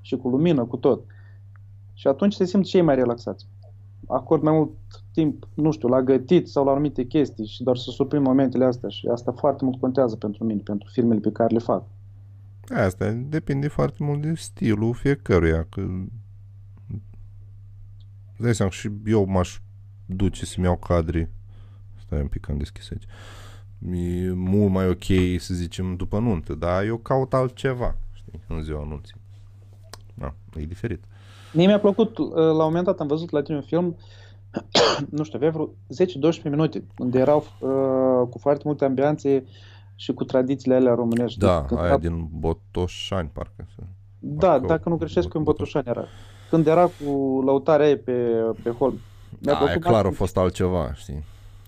Și cu lumină, cu tot. Și atunci se simt cei mai relaxați. Acord mai mult timp, nu știu, la gătit sau la anumite chestii și doar să surprind momentele astea. Și asta foarte mult contează pentru mine, pentru filmele pe care le fac. Asta depinde foarte mult de stilul fiecăruia. Că... îți dai seama, și eu m-aș duce să-mi iau cadre. Stai un pic, am deschis aici. E mult mai ok, să zicem, după nuntă, dar eu caut altceva, știi, în ziua anunții. Da, e diferit. Mie mi-a plăcut, la un moment dat am văzut la tine un film, nu știu, avea vreo zece-douăsprezece minute, unde erau uh, cu foarte multe ambianțe și cu tradițiile alea românești. Da, când aia a... din Botoșani, parcă. Da, parcă dacă nu greșesc, Bot- în Botoșani era. Când era cu lăutarea ei pe, pe holm. Da, aia clar a fost altceva, știi?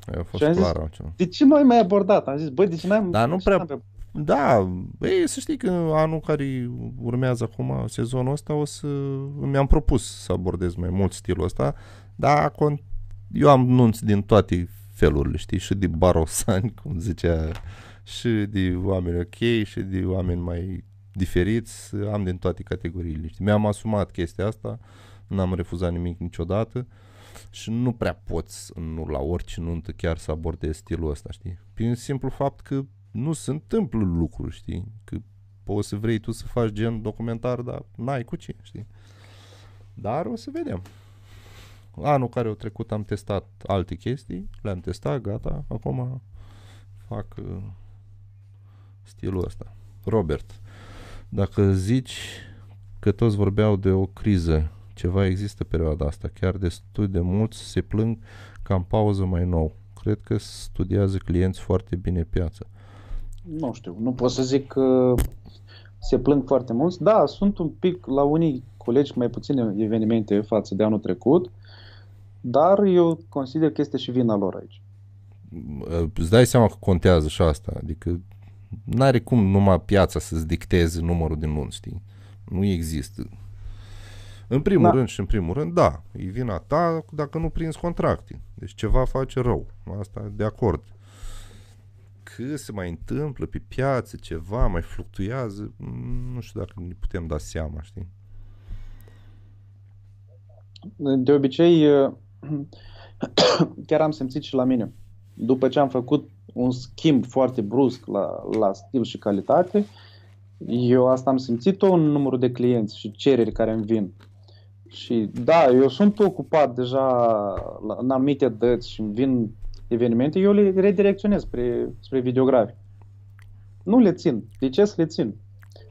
Aia a fost clar zis, altceva. De ce nu ai mai abordat? Am zis, băi, de ce n-am... Dar nu prea... Da, ei, să știi că anul care urmează acum, sezonul ăsta, o să... mi-am propus să abordez mai mult stilul ăsta, dar eu am nunți din toate felurile, știi, și de barosani, cum zicea, și de oameni ok, și de oameni mai diferiți, am din toate categoriile, știi? Mi-am asumat chestia asta, n-am refuzat nimic niciodată și nu prea poți, nu la orice nuntă chiar să abordezi stilul ăsta, știi, prin simplu fapt că nu se întâmplă lucruri, știi? Că poți să vrei tu să faci gen documentar, dar n-ai cu ce, știi? Dar o să vedem. Anul care a trecut am testat alte chestii, le-am testat, gata, acum fac uh, stilul ăsta. Robert, dacă zici că toți vorbeau de o criză, ceva există perioada asta, chiar destul de mulți se plâng că am pauză mai nou. Cred că studiază clienți foarte bine piața. Nu știu, nu pot să zic că se plâng foarte mulți. Da, sunt un pic la unii colegi mai puține evenimente față de anul trecut, dar eu consider că este și vina lor aici. Îți dai seama că contează și asta, adică n-are cum numai piața să-ți dicteze numărul din luni, știi? Nu există. În primul da. rând și în primul rând, da, e vina ta dacă nu prinzi contracte. Deci ceva face rău, asta de acord. Că se mai întâmplă pe piață ceva, mai fluctuează, nu știu dacă ne putem da seama, știi? De obicei, chiar am simțit și la mine. După ce am făcut un schimb foarte brusc la, la stil și calitate, eu asta am simțit-o în numărul de clienți și cereri care îmi vin. Și da, eu sunt ocupat deja la, în anumite dăți și îmi vin evenimente, eu le redirecționez spre, spre videografi. Nu le țin. De ce să le țin?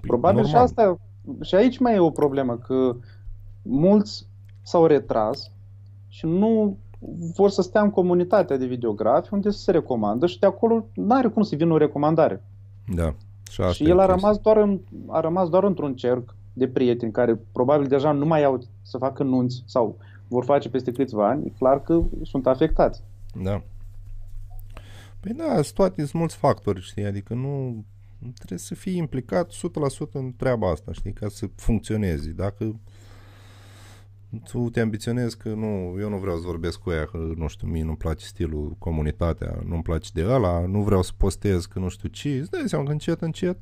Probabil normal. Și asta, și aici mai e o problemă, că mulți s-au retras și nu vor să stea în comunitatea de videografi unde se recomandă și de acolo n-are cum să vină o recomandare. Da. Și, și el a rămas, doar în, a rămas doar într-un cerc de prieteni care probabil deja nu mai au să facă nunți sau vor face peste câțiva ani, e clar că sunt afectați. Da. Păi da, toate sunt mulți factori, știi, adică nu trebuie să fii implicat o sută la sută în treaba asta, știi, ca să funcționezi. Dacă tu te ambiționezi că nu, eu nu vreau să vorbesc cu ea, că nu știu, mie nu-mi place stilul, comunitatea, nu-mi place de ăla, nu vreau să postez că nu știu ce, îți dai seama că încet, încet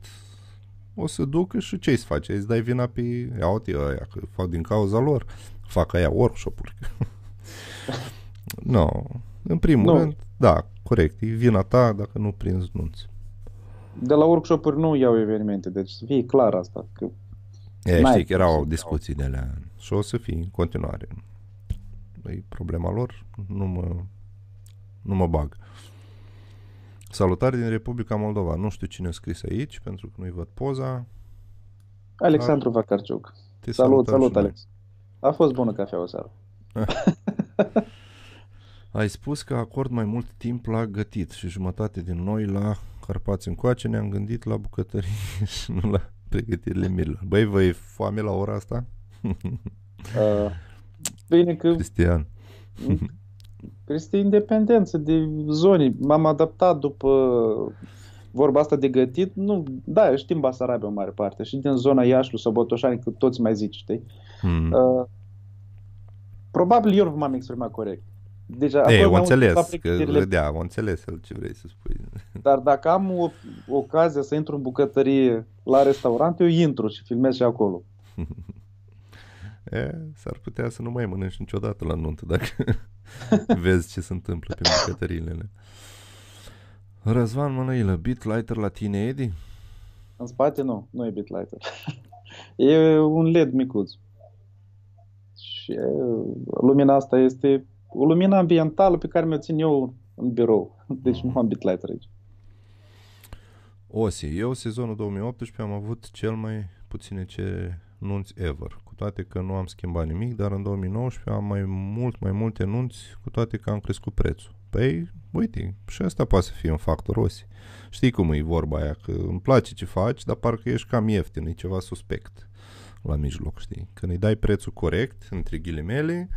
o să ducă și ce-i să faci? Îți dai vina pe autii ăia, că fac din cauza lor, fac aia workshop-uri. No, în primul no. rând, da, corect, e vina ta dacă nu prinzi nunți. De la workshop-uri nu iau evenimente, deci să fie clar asta, că e, știi că erau discuții de alea și o să fie în continuare. E problema lor, nu mă, nu mă bag. Salutare din Republica Moldova. Nu știu cine a scris aici, pentru că nu-i văd poza. Alexandru Vacarciuc. Salut, salut, Alex. Noi. A fost bună cafea o seară. Ai spus că acord mai mult timp la gătit și jumătate din noi la Carpați încoace ne-am gândit la bucătărie și nu la pregătirile mirilor. Băi, vă e foame la ora asta? Uh, bine că... Cristian. este independență de zone. M-am adaptat după vorba asta de gătit. Nu, da, știm Basarabia în mare parte și din zona Iașului sau Botoșani, că toți mai zici, știi? Mm. Uh, probabil eu nu m-am exprimat corect. Deci, ei, o înțeles, că râdea, o înțeles el ce vrei să spui. Dar dacă am o, ocazia să intru în bucătărie la restaurant, eu intru și filmez și acolo. E, s-ar putea să nu mai mănânci niciodată la nuntă dacă vezi ce se întâmplă pe bucătăriile alea. Răzvan Mănăilă, BitLighter la tine, Edi? În spate nu, nu e BitLighter. E un L E D micuț. Și lumina asta este o lumină ambientală pe care mi-o țin eu în birou. Deci nu am BitLighter aici. Osi, eu sezonul două mii optsprezece am avut cel mai puține ce nunți ever. Cu toate că nu am schimbat nimic, dar în două mii nouăsprezece am mai mult, mai multe nunți, cu toate că am crescut prețul. Păi, uite, și asta poate să fie un factor, Osi. Știi cum e vorba aia, că îmi place ce faci, dar parcă ești cam ieftin, e ceva suspect la mijloc, știi? Când îi dai prețul corect, între ghilimele,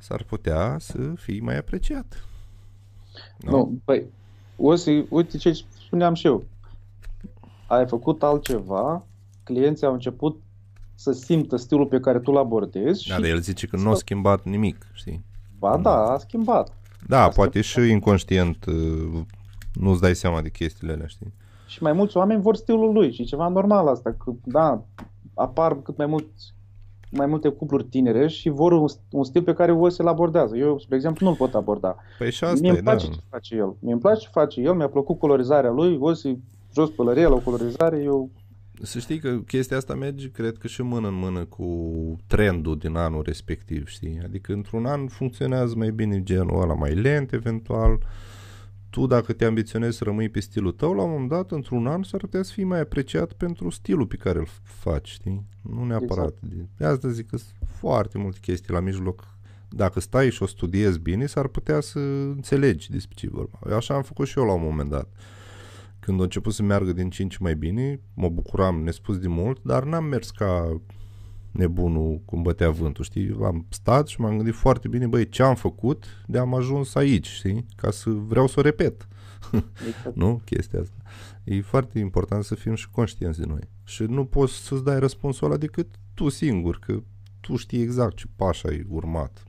s-ar putea să fii mai apreciat. Nu, nu păi, Osi, uite ce spuneam și eu. Ai făcut altceva, clienții au început să simtă stilul pe care tu îl abordezi. Da, și dar el zice că nu a schimbat nimic, știi? Ba da, a schimbat. Da, a poate schimbat. Și inconștient nu-ți dai seama de chestiile alea, știi? Și mai mulți oameni vor stilul lui și ceva normal asta, că da, apar cât mai mulți mai multe cupluri tinere și vor un, un stil pe care voi să-l abordează. Eu, spre exemplu, nu-l pot aborda. Păi și asta mi-mi place da. ce face el. Mi-mi place ce face el, mi-a plăcut colorizarea lui, voi să jos pălărie la o colorizare, eu... Să știi că chestia asta merge, cred că și mână în mână cu trendul din anul respectiv, știi? Adică într-un an funcționează mai bine genul ăla, mai lent eventual. Tu dacă te ambiționezi să rămâi pe stilul tău, la un moment dat, într-un an, s-ar putea să fii mai apreciat pentru stilul pe care îl faci, știi? Nu neapărat. Exact. De asta zic că sunt foarte multe chestii la mijloc. Dacă stai și o studiezi bine, s-ar putea să înțelegi despre ce vorba. Eu așa am făcut și eu la un moment dat. Când a început să meargă din cinci mai bine, mă bucuram nespus de mult, dar n-am mers ca nebunul cum bătea vântul, știi? Am stat și m-am gândit foarte bine, băi, ce am făcut de am ajuns aici, știi? Ca să vreau să o repet. Exact. Nu? Chestia asta. E foarte important să fim și conștienți de noi. Și nu poți să-ți dai răspunsul ăla decât tu singur, că tu știi exact ce pași ai urmat.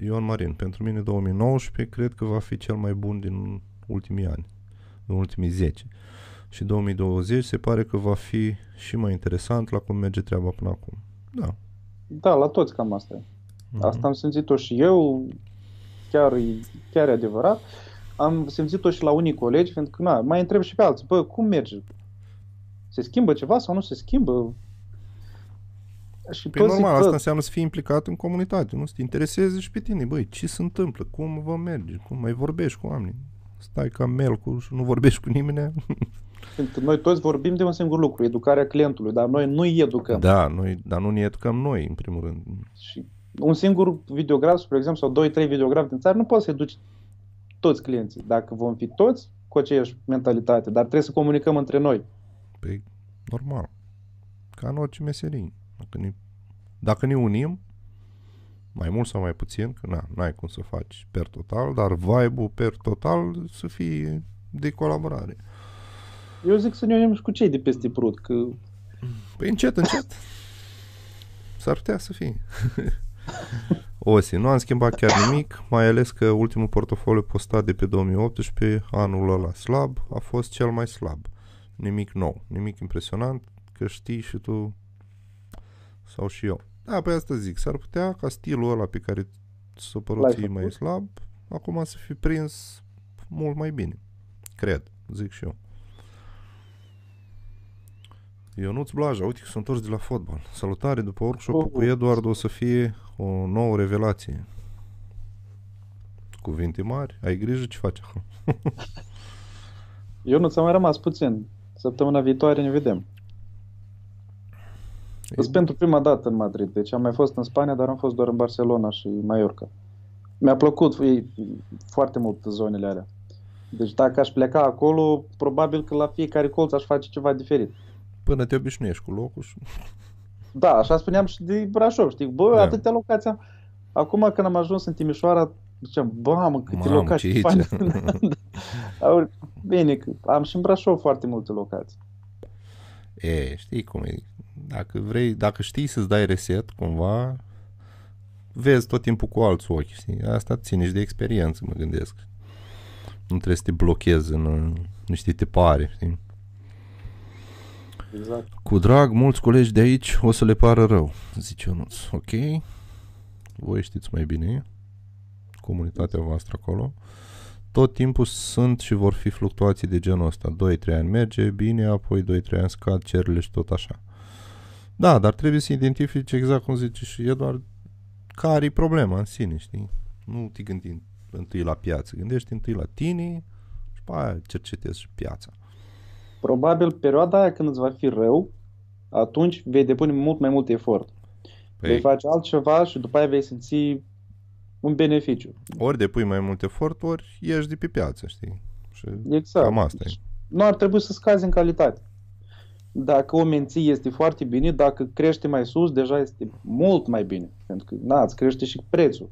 Ion Marin, pentru mine două mii nouăsprezece cred că va fi cel mai bun din ultimii ani, din ultimii zece. Și două mii douăzeci se pare că va fi și mai interesant la cum merge treaba până acum. Da. Da, la toți cam asta. Uh-huh. Asta am simțit-o și eu, chiar, chiar e adevărat. Am simțit-o și la unii colegi, pentru că na, mai întreb și pe alții, bă, cum merge? Se schimbă ceva sau nu se schimbă? Și păi normal, că... asta înseamnă să fii implicat în comunitate, nu? Să te intereseze și pe tine, băi, ce se întâmplă, cum vă merge, cum mai vorbești cu oamenii, stai ca melcul și nu vorbești cu nimeni. Noi toți vorbim de un singur lucru, educarea clientului, dar noi nu îi educăm. Da, noi, dar nu ne educăm noi, în primul rând. Și un singur videograf, spre exemplu, sau doi, trei videografi din țară, nu poți să-i duci toți clienții. Dacă vom fi toți cu aceeași mentalitate, dar trebuie să comunicăm între noi. Păi, normal, ca în orice meserie. Dacă ne, dacă ne unim, mai mult sau mai puțin, că na, n-ai cum să faci per total, dar vibe-ul per total să fie de colaborare. Eu zic să ne unim și cu cei de peste Prut, că... Păi încet, încet. S-ar putea să fie. Osi, nu am schimbat chiar nimic, mai ales că ultimul portofoliu postat de pe două mii optsprezece, anul ăla slab, a fost cel mai slab. Nimic nou, nimic impresionant, că știi și tu... sau și eu. Da, pe asta zic, s-ar putea ca stilul ăla pe care s-a părut mai slab, acum să fi prins mult mai bine. Cred, zic și eu. Ionuț Blaja, uite că s-a întors de la fotbal. Salutare, după workshop-ul cu Eduard o să fie o nouă revelație. Cuvinte mari, ai grijă ce faci acum. Ionuț, a mai rămas puțin. Săptămâna viitoare ne vedem. Sunt pentru prima dată în Madrid, deci am mai fost în Spania, dar am fost doar în Barcelona și Mallorca. Mi-a plăcut e, foarte mult zonele alea. Deci dacă aș pleca acolo, probabil că la fiecare colț aș face ceva diferit. Până te obișnuiești cu locul și... Da, așa spuneam și de Brașov, știi, bă, da. Atâtea locații am... Acum când am ajuns în Timișoara, ziceam, bă, mă, câte Mam, locații faine. Bine, am și în Brașov foarte multe locații. E, știi cum e. Dacă vrei, dacă știi să-ți dai reset cumva, vezi tot timpul cu alți ochi, știi? Asta ține și de experiență, mă gândesc. Nu trebuie să te blochezi în niște tipare, știi? Exact. Cu drag, mulți colegi de aici o să le pară rău, zice Ionuț. Ok, voi știți mai bine, comunitatea voastră acolo. Tot timpul sunt și vor fi fluctuații de genul ăsta. doi trei ani merge bine, apoi doi trei ani scad cerurile și tot așa. Da, dar trebuie să identifici exact cum zice și Eduard, care-i problema în sine, știi? Nu te gândi întâi la piață, gândești întâi la tine și pe aia cercetezi și piața. Probabil perioada aia când îți va fi rău, atunci vei depune mult mai mult efort. Păi... vei face altceva și după aia vei simți un beneficiu. Ori depui mai mult efort, ori ieși de pe piață, știi? Și exact. Cam asta e. Nu ar trebui să scazi în calitate. Dacă o menții este foarte bine, dacă crește mai sus, deja este mult mai bine. Pentru că, na, îți crește și prețul.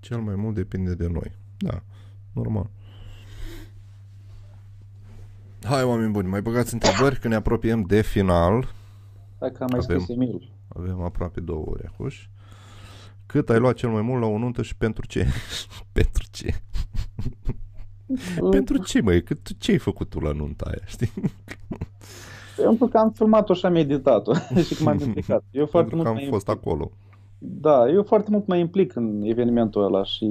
Cel mai mult depinde de noi. Da, normal. Hai, oameni buni, mai băgați întrebări că ne apropiem de final. Dacă am mai scris Emil. Avem aproape două ore acuși. Cât ai luat cel mai mult la o nuntă și pentru ce? Pentru ce? Pentru ce, măi? Cât, ce-ai făcut tu la nunta aia, știi? Pentru că am filmat-o și am editat-o și cum am implicat. Eu foarte mult am fost implic. Acolo. Da, eu foarte mult mă implic în evenimentul ăla și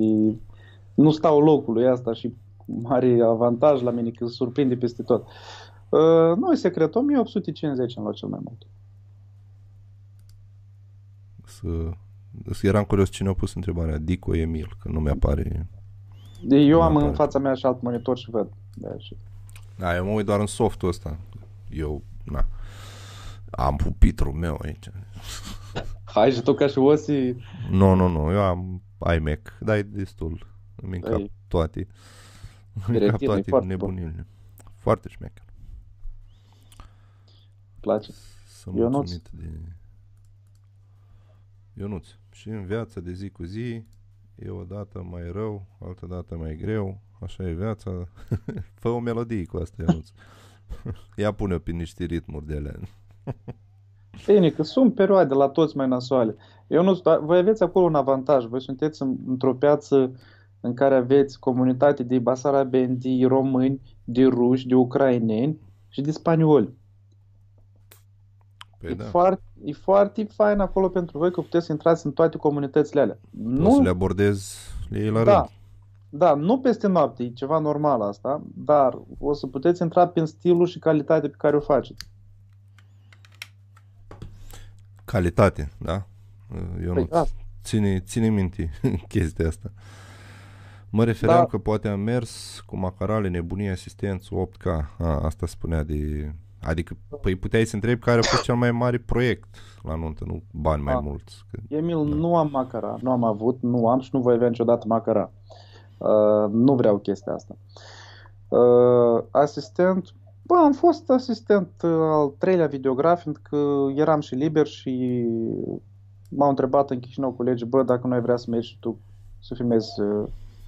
nu stau locului asta și mare avantaj la mine că surprinde peste tot. Uh, noi secretăm, eu opt sute cincizeci am luat cel mai mult. Să... Eram curios cine a pus întrebarea. Dico Emil, că nu mi-apare. Eu am în fața mea și alt monitor și văd. Da, eu mă uit doar în softul ăsta. Eu, na, am pupitrul meu aici. Hai și tu ca și Osi. Nu, nu, nu, eu am iMac. Da, e destul. Îmi încap toate. Îmi încap toate nebunile. Foarte șmecher. Place. Sunt mulțumit de... Ionuț, și în viața de zi cu zi e o dată mai rău, altă dată mai greu, așa e viața. Fă o melodie cu asta, Ionuț. Ia pune-o pe niște ritmuri de len. Bine, că sunt perioade la toți mai nasoale. Ionuț, dar voi aveți acolo un avantaj, voi sunteți într-o piață în care aveți comunitate de basarabeni, de români, de ruși, de ucraineni și de spanioli. E, da. foarte, e foarte fain acolo pentru voi că puteți să intrați în toate comunitățile alea. Nu o să le abordezi ei la da, rând. Da, nu peste noapte, e ceva normal asta, dar o să puteți intra prin stilul și calitatea pe care o faceți. Calitate, da? Eu păi, nu ține, ține minte chestia asta. Mă refeream da. Că poate am mers cu macarale, nebunie, asistență, opt K. A, asta spunea de... Adică, păi puteai să întrebi care a fost cel mai mare proiect la nuntă, nu bani mai a, mulți. Că, Emil, da. Nu am macara, nu am avut, nu am și nu voi avea niciodată macara. Uh, nu vreau chestia asta. Uh, asistent, bă, am fost asistent al treilea videograf, pentru că eram și liber și m-au întrebat în Chișinău colegi, bă, dacă nu ai vrea să mergi și tu să filmezi,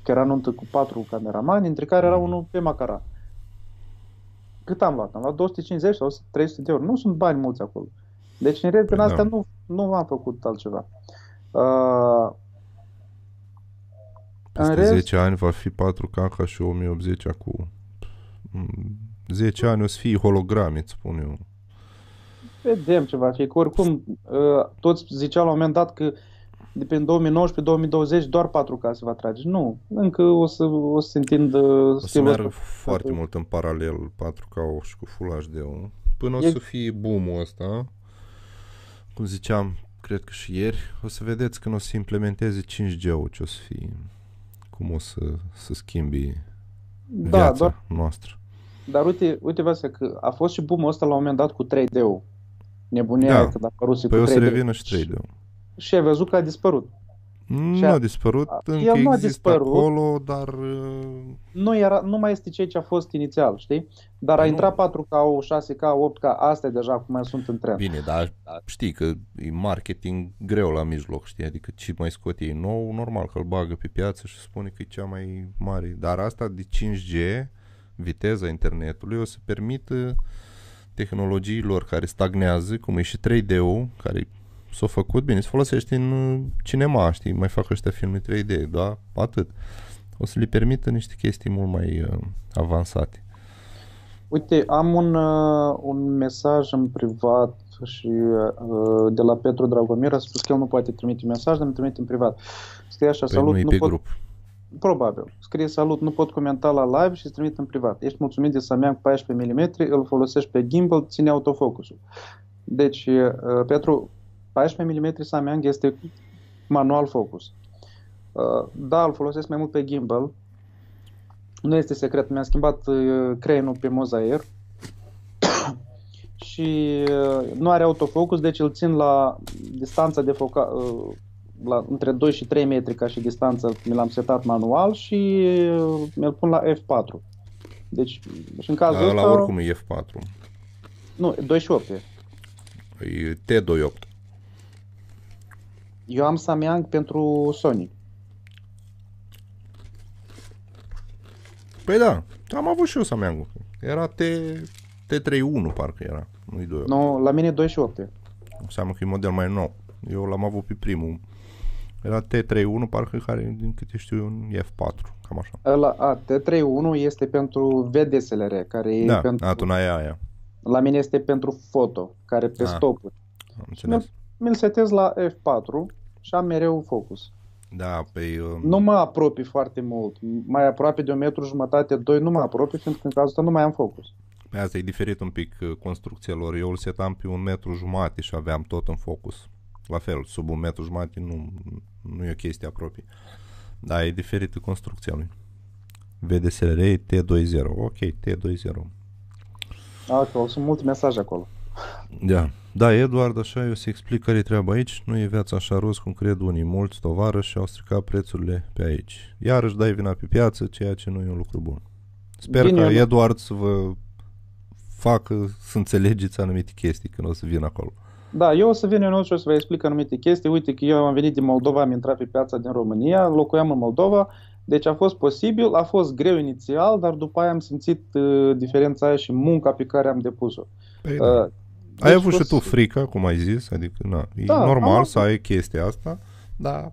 că era nuntă cu patru cameramani, între care era unul pe macara. Cât am luat? Am luat două sute cincizeci sau trei sute de euro. Nu sunt bani mulți acolo. Deci, în rest, prin astea nu, nu am făcut altceva. Uh, Peste rest, zece ani va fi patru K ca și o mie optzeci acum. zece ani o să fie holograme, îți spun eu. Vedem ce va fi. Că oricum, uh, toți ziceau la un moment dat că de prin două mii nouăsprezece două mii douăzeci doar patru K se va trage. Nu, încă o să, o să se întindă... O să meargă foarte mult în paralel patru K și cu Full H D-ul. Până e... o să fie boom-ul ăsta, cum ziceam, cred că și ieri, o să vedeți când o să implementeze cinci G-ul, ce o să fie, cum o să, să schimbi da, viața doar... noastră. Dar uite, uite vă că a fost și boom-ul ăsta la un moment dat cu trei D-ul. Nebunia da. Că dacă a apărut păi cu trei D-ul. Păi o să revină și trei D-ul. Și ai văzut că a dispărut. Nu a dispărut, a, încă el există dispărut, acolo, dar... Nu, era, nu mai este ceea ce a fost inițial, știi? Dar nu. A intrat patru K, șase K, opt K, astea deja cum mai sunt în trend. Bine, dar știi că e marketing greu la mijloc, știi? Adică ce mai scot ei nou, normal că îl bagă pe piață și spune că e cea mai mare. Dar asta de cinci G, viteza internetului, o să permită tehnologiilor care stagnează, cum e și trei D-ul, care... s-a făcut, bine, se folosește în cinema, știi, mai fac ăștia filme trei D, da? Atât. O să le permită niște chestii mult mai uh, avansate. Uite, am un, uh, un mesaj în privat și uh, de la Petru Dragomir, a spus că el nu poate trimite mesaj, dar îmi trimite în privat. Scrie așa, păi salut, nu, nu pe pot... grup. Probabil. Scrie salut, nu pot comenta la live și îți trimit în privat. Ești mulțumit de Samyang paisprezece milimetri, îl folosești pe gimbal, ține autofocusul. Deci, uh, Petru, paisprezece milimetri Samyang este manual focus. Da, îl folosesc mai mult pe gimbal. Nu este secret, mi-am schimbat creionul pe mozair și nu are autofocus, deci îl țin la distanța de foca... la între doi și trei metri ca și distanță, mi l-am setat manual și mi-l pun la F patru. Deci, și în cazul ăsta... La oricum e F patru. Nu, doi și opt e. E T douăzeci și opt. Eu am Samyang pentru Sony. Păi da, am avut și eu Samyang-ul. Era T treizeci și unu parcă era, nu-i doi. Nu, la mine douăzeci și opt. Înseamnă că e model mai nou. Eu l-am avut pe primul. Era T treizeci și unu parcă, care din câte știu eu un F patru, cam așa. Ăla, a, T treizeci și unu este pentru V D S L R, care e da, pentru... Da, tu n-ai aia. La mine este pentru foto, care pe a, stopuri. Am înțeles. Mi-l setez la F patru și am mereu focus. Da, pe... Um... Nu mă apropii foarte mult. Mai aproape de un metru jumătate, doi, nu mă apropii, pentru că în cazul ăsta nu mai am focus. Pe asta e diferit un pic construcția lor. Eu îl setam pe un metru jumate și aveam tot în focus. La fel, sub un metru jumate nu, nu e o chestie apropie. Dar e diferită construcția lui. V D S L R T douăzeci. Ok, T douăzeci. Acolo, sunt multe mesaje acolo. Da. Da, Eduard, așa eu să explic care-i treaba aici, nu e viața așa roz cum cred unii mulți tovarăși și au stricat prețurile pe aici. Iarăși dai vina pe piață, ceea ce nu e un lucru bun. Sper că Eduard să vă facă să înțelegeți anumite chestii când o să vin acolo. Da, eu o să vin eu și o să vă explic anumite chestii. Uite că eu am venit din Moldova, am intrat pe piața din România, locuiam în Moldova, deci a fost posibil, a fost greu inițial, dar după aia am simțit uh, diferența aia și munca pe care am depus-o. Păi, da. uh, Deci ai avut și tu frică, cum ai zis, adică na, e da, normal să ai chestia asta, dar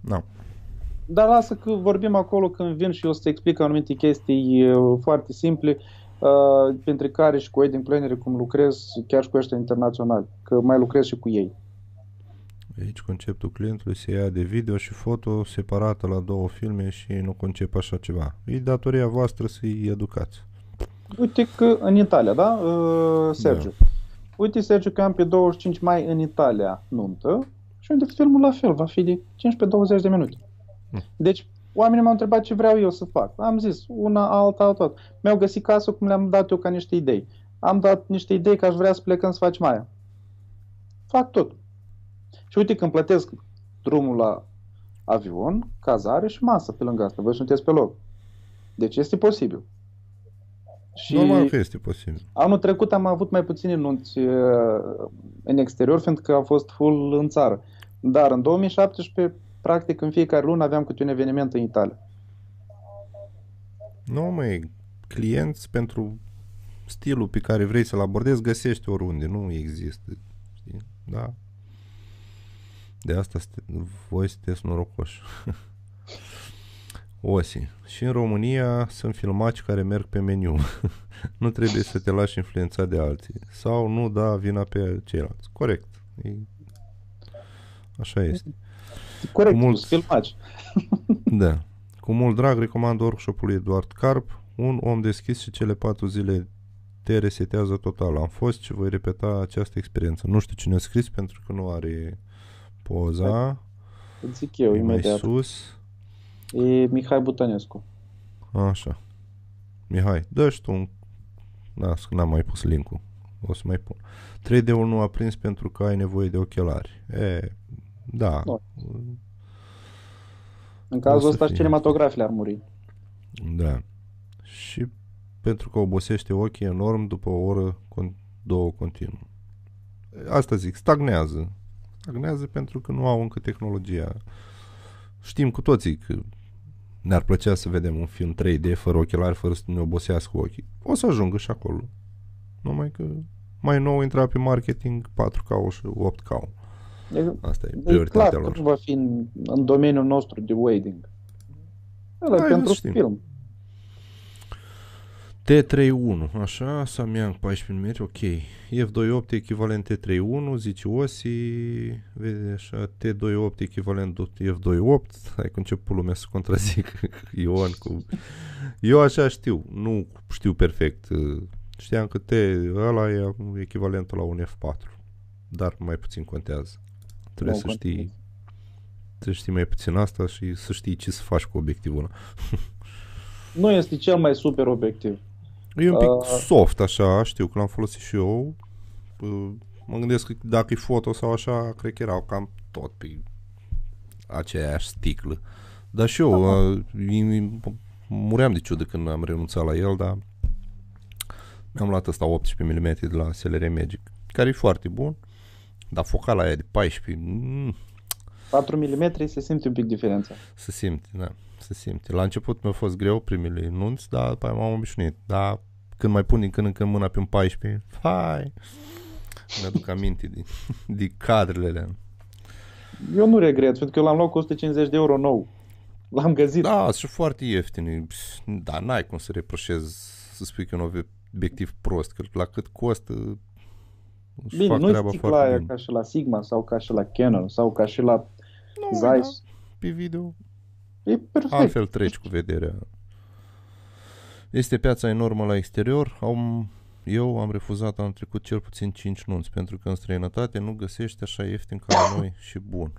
na. Dar lasă că vorbim acolo când vin și eu să te explic anumite chestii foarte simple, uh, printre care și cu ei din plenere cum lucrez, chiar și cu ăștia internaționali, că mai lucrez și cu ei. Aici conceptul clientului se ia de video și foto separată la două filme și nu concep așa ceva. E datoria voastră să-i educați. Uite că în Italia, da, Sergiu? Da. Uite, Sergiu, că am pe douăzeci și cinci mai în Italia nuntă și unde filmul la fel va fi de cincisprezece douăzeci de minute. Mm. Deci oamenii m-au întrebat ce vreau eu să fac. Am zis una, alta, alta. Mi-au găsit casă cum le-am dat eu ca niște idei. Am dat niște idei că aș vrea să plecăm să facem aia. Fac tot. Și uite când plătesc drumul la avion, cazare și masă pe lângă asta. Voi sunteți pe loc. Deci este posibil. Și normal că este posibil. Anul trecut am avut mai puține nunți în exterior, fiindcă a fost full în țară. Dar în două mii șaptesprezece, practic, în fiecare lună aveam câte un eveniment în Italia. Nu, măi, clienți pentru stilul pe care vrei să-l abordezi găsești oriunde, nu există. Știi? Da. De asta voi sunteți norocoși. Osi. Și în România sunt filmaci care merg pe meniu. Nu trebuie să te lași influențat de alții. Sau nu da vina pe ceilalți. Corect. E... Așa este. Corect, cu mult... filmaci. Da. Cu mult drag recomand workshop-ul Eduard Carp. Un om deschis și cele patru zile te resetează total. Am fost și voi repeta această experiență. Nu știu cine a scris pentru că nu are poza. Îți zic eu, imediat. Mai sus. E Mihai Butănescu. Așa. Mihai, dă-și tu un... Las, n-am mai pus link-ul. O să mai pun. trei D-ul nu a prins pentru că ai nevoie de ochelari. E, da. No. În cazul ăsta și cinematografii ar muri. Da. Și pentru că obosește ochii enorm după o oră, două continuu. Asta zic, stagnează. Stagnează pentru că nu au încă tehnologia. Știm cu toții că ne-ar plăcea să vedem un film trei D fără ochelari, fără să ne obosească ochii. O să ajungă și acolo. Numai că mai nou intra pe marketing patru K și opt K. Asta e prioritatea clar, lor. Clar va fi în, în domeniul nostru de wedding. Ăla pentru film. T treizeci și unu, așa, Samyang paisprezece milimetri, ok. F doi virgulă opt echivalent T treizeci și unu, zice Osi, vezi așa, T douăzeci și opt echivalent F doi virgulă opt, hai că început lumea să contrazic Ion cu... Eu așa știu, nu știu perfect, știam că T ăla e echivalentul la un F patru, dar mai puțin contează. Trebuie no, să știi, trebuie să știi mai puțin asta și să știi ce să faci cu obiectivul ăla. Nu este cel mai super obiectiv. E un pic uh, soft așa, știu că l-am folosit și eu. Mă gândesc că dacă e foto sau așa, cred că erau cam tot pe aceeași sticlă. Dar și eu uh-huh. muream de ciudă când am renunțat la el, dar mi-am luat ăsta optsprezece milimetri de la S L R Magic, care e foarte bun, dar focala aia de paisprezece mm, patru milimetri se simte un pic diferența. Se simte, da. Se simte. La început mi-a fost greu primele nunți, dar după aia m-am obișnuit. Dar când mai pun din când în când mâna pe un paisprezece, hai! Mi-aduc aminte de, de cadrele alea. Eu nu regret, pentru că eu l-am luat cu o sută cincizeci de euro nou. L-am găsit. Da, sunt foarte ieftine. Dar n-ai cum să reproșez să spui că e un obiectiv prost, că la cât costă își bine, fac treaba foarte la bine. Ca și la Sigma sau ca și la Canon sau ca și la nu, Zeiss. Da, pe video... E perfect. Altfel treci cu vederea. Este piața enormă la exterior. Am, eu am refuzat, am trecut cel puțin cinci nunți, pentru că în străinătate nu găsești așa ieftin ca la noi și bun.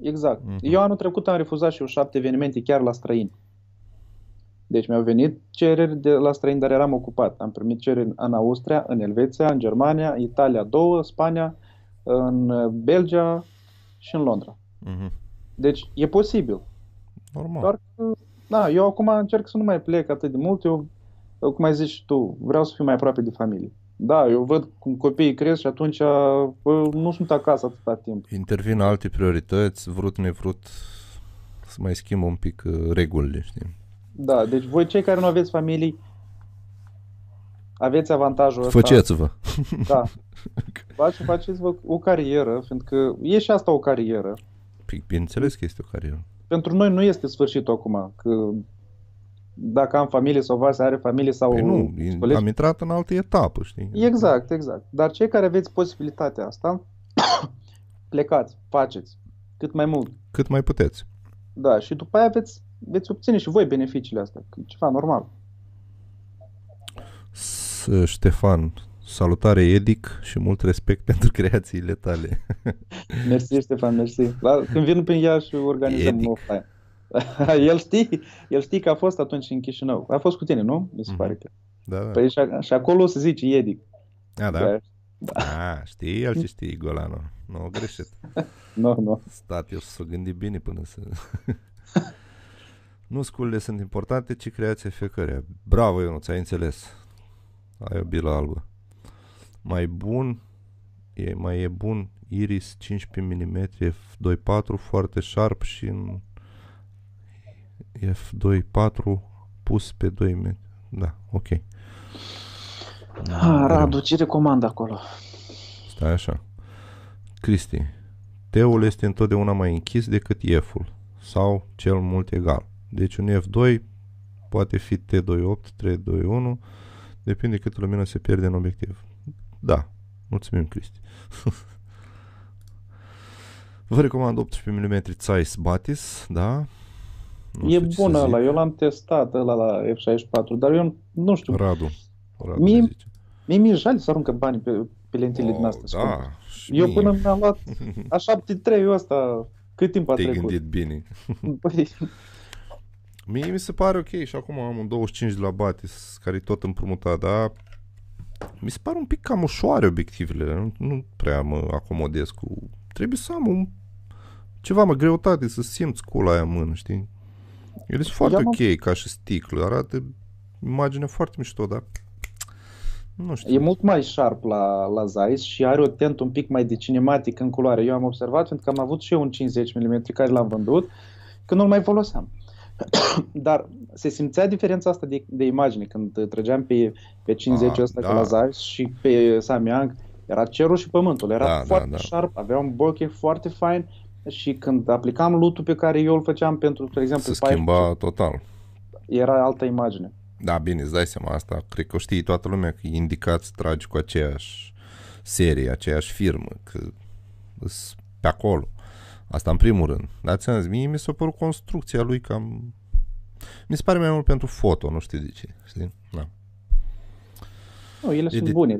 Exact. Uh-huh. Eu anul trecut am refuzat și eu șapte evenimente chiar la străini. Deci mi-au venit cereri de la străini, dar eram ocupat. Am primit cereri în Austria, în Elveția, în Germania, Italia două, Spania, în Belgia și în Londra. Uh-huh. Deci e posibil. Normal. Doar că, da, eu acum încerc să nu mai plec atât de mult, eu, cum ai zis și tu, vreau să fiu mai aproape de familie. Da, eu văd cum copiii cresc și atunci bă, nu sunt acasă atâta timp. Intervin alte priorități, vrut nevrut să mai schimb un pic uh, regulile, știi? Da, deci voi cei care nu aveți familii, aveți avantajul ăsta. Faceți-vă! Da, faceți-vă o carieră, fiindcă e și asta o carieră. Bineînțeles că este o carieră. Pentru noi nu este sfârșitul acum, că dacă am familie sau Vase are familie sau... Păi nu, colegi, am intrat în altă etapă, știi? Exact, exact. Dar cei care aveți posibilitatea asta, plecați, faceți, cât mai mult. Cât mai puteți. Da, și după aia veți, veți obține și voi beneficiile astea, că e ceva normal. Ștefan, salutare Edic și mult respect pentru creațiile tale. Mersi, Ștefan, mersi. La, când vin prin ea și organizăm offline. El știe, el știe că a fost atunci în Chișinău. A fost cu tine, nu? Mi se mm-hmm. pare că. Da, da. Păi și, a, și acolo se zice Edic. A, da? Da. A, știi el ce știe Golano. Nu o greșit. Nu, nu. Stat eu să o gândi bine până să... Nu sculele sunt importante, ci creația fiecăruia. Bravo, Ionuț, ai înțeles. Ai o bilă albă. Mai bun, e, mai e bun Iris cincisprezece milimetri F doi virgulă patru foarte sharp și în F doi virgulă patru pus pe doi metri. Da, ok. Ah, Radu, ce recomand acolo? Stai așa. Cristi, T-ul este întotdeauna mai închis decât F-ul sau cel mult egal. Deci un F doi poate fi T douăzeci și opt, trei douăzeci și unu, depinde cât lumină se pierde în obiectiv. Da, mulțumim, Cristi. Vă recomand optsprezece milimetri Zeiss Batis, da? Nu e bun ăla, eu l-am testat ăla la F șaizeci și patru, dar eu nu știu. Radu, Radu mie, zice. Mie mi-e jale să aruncă bani pe, pe lentile oh, din astea. Da, eu mie. Până mi-am luat a șapte trei ăsta, cât timp a Te trecut? Te-ai gândit bine. Băi... Mie mi se pare ok și acum am un douăzeci și cinci de la Batis, care e tot împrumutat, da? Mi se pare un pic cam ușoare obiectivele, nu, nu prea mă acomodez cu... Trebuie să am un... ceva, mă, greutate, să simți cu la aia mână, știi? Ele sunt foarte ok ca și sticlă, arată imagine foarte mișto, dar nu știu. E mult mai sharp la, la Zeiss și are o tentă un pic mai de cinematic în culoare. Eu am observat, pentru că am avut și eu un cincizeci milimetri care l-am vândut, că nu-l mai foloseam. Dar se simțea diferența asta de, de imagine când trăgeam pe, pe cincizeci ăsta da. la Zeiss și pe Samyang. Era cerul și pământul, era da, foarte da, da. sharp, avea un bokeh foarte fain și când aplicam lutul pe care eu îl făceam pentru, de exemplu, se schimba total. Era altă imagine. Da, bine, îți dai seama asta, cred că o știi toată lumea că e indicat să tragi cu aceeași serie, aceeași firmă, că pe acolo. Asta în primul rând. Dar ți-am zis, mie mi s-a părut construcția lui cam... Mi se pare mai mult pentru foto, nu știu de ce, știi? Da. Nu, ele e sunt de... bune,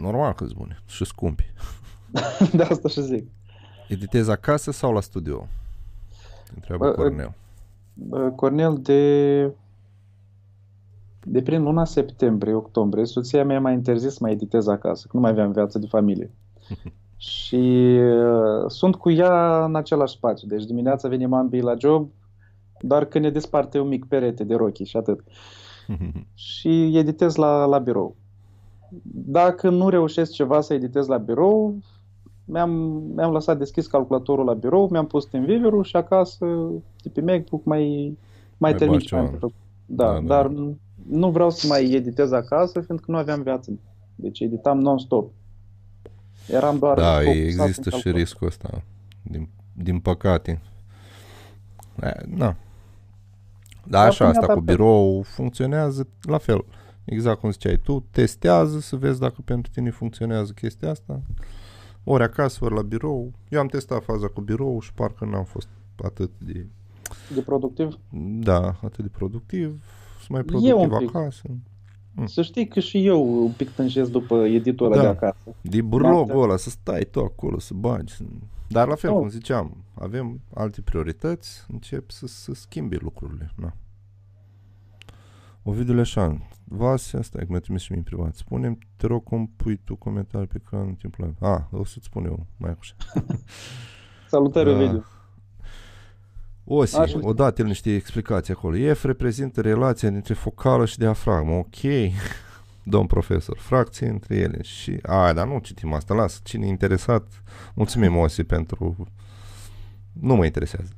normal că-s bune și scumpi. De asta și zic. Editezi acasă sau la studio? Întreabă Cornel. Cornel, de de prin luna septembrie, octombrie, soția mea m-a interzis să mai editez acasă, că nu mai aveam viață de familie. Și uh, sunt cu ea în același spațiu, deci dimineața venim ambii la job, doar că ne desparte un mic perete de rochii și atât. Și editez la, la birou. Dacă nu reușesc ceva să editez la birou, mi-am, mi-am lăsat deschis calculatorul la birou, mi-am pus TeamViewer-ul și acasă de pe MacBook mai, mai, mai termici. Mai... Da, da, dar da. nu vreau să mai editez acasă, fiindcă nu aveam viață. Deci editam non-stop. Eram doar da, există și riscul ăsta, din, din păcate. Da. Dar așa, asta cu birou funcționează la fel. Exact cum ziceai tu, testează să vezi dacă pentru tine funcționează chestia asta. Ori acasă, ori la birou. Eu am testat faza cu birou și parcă n-am fost atât de... De productiv? Da, atât de productiv. Sunt mai productiv acasă. Mm. Să știi că și eu un pic tânjesc după editul da. de acasă. De burlogul ăla, să stai tu acolo, să bagi. Dar la fel, oh. cum ziceam, avem alte priorități, încep să, să schimbi lucrurile. Da. Ovidiu așa, Vasea, stai că mi-a trimis și mie în privat. Spune-mi, te rog, cum pui tu comentarii pe canal în timp live. Ah, o să-ți spun eu, mai așa. Salutare, Ovidiu. Osi, odată el niște explicații acolo. E F reprezintă relația dintre focală și diafragmă. Ok, domn profesor, fracții între ele. Și... Ah, dar nu citim asta, las. Cine e interesat, mulțumim, Osi, pentru... Nu mă interesează.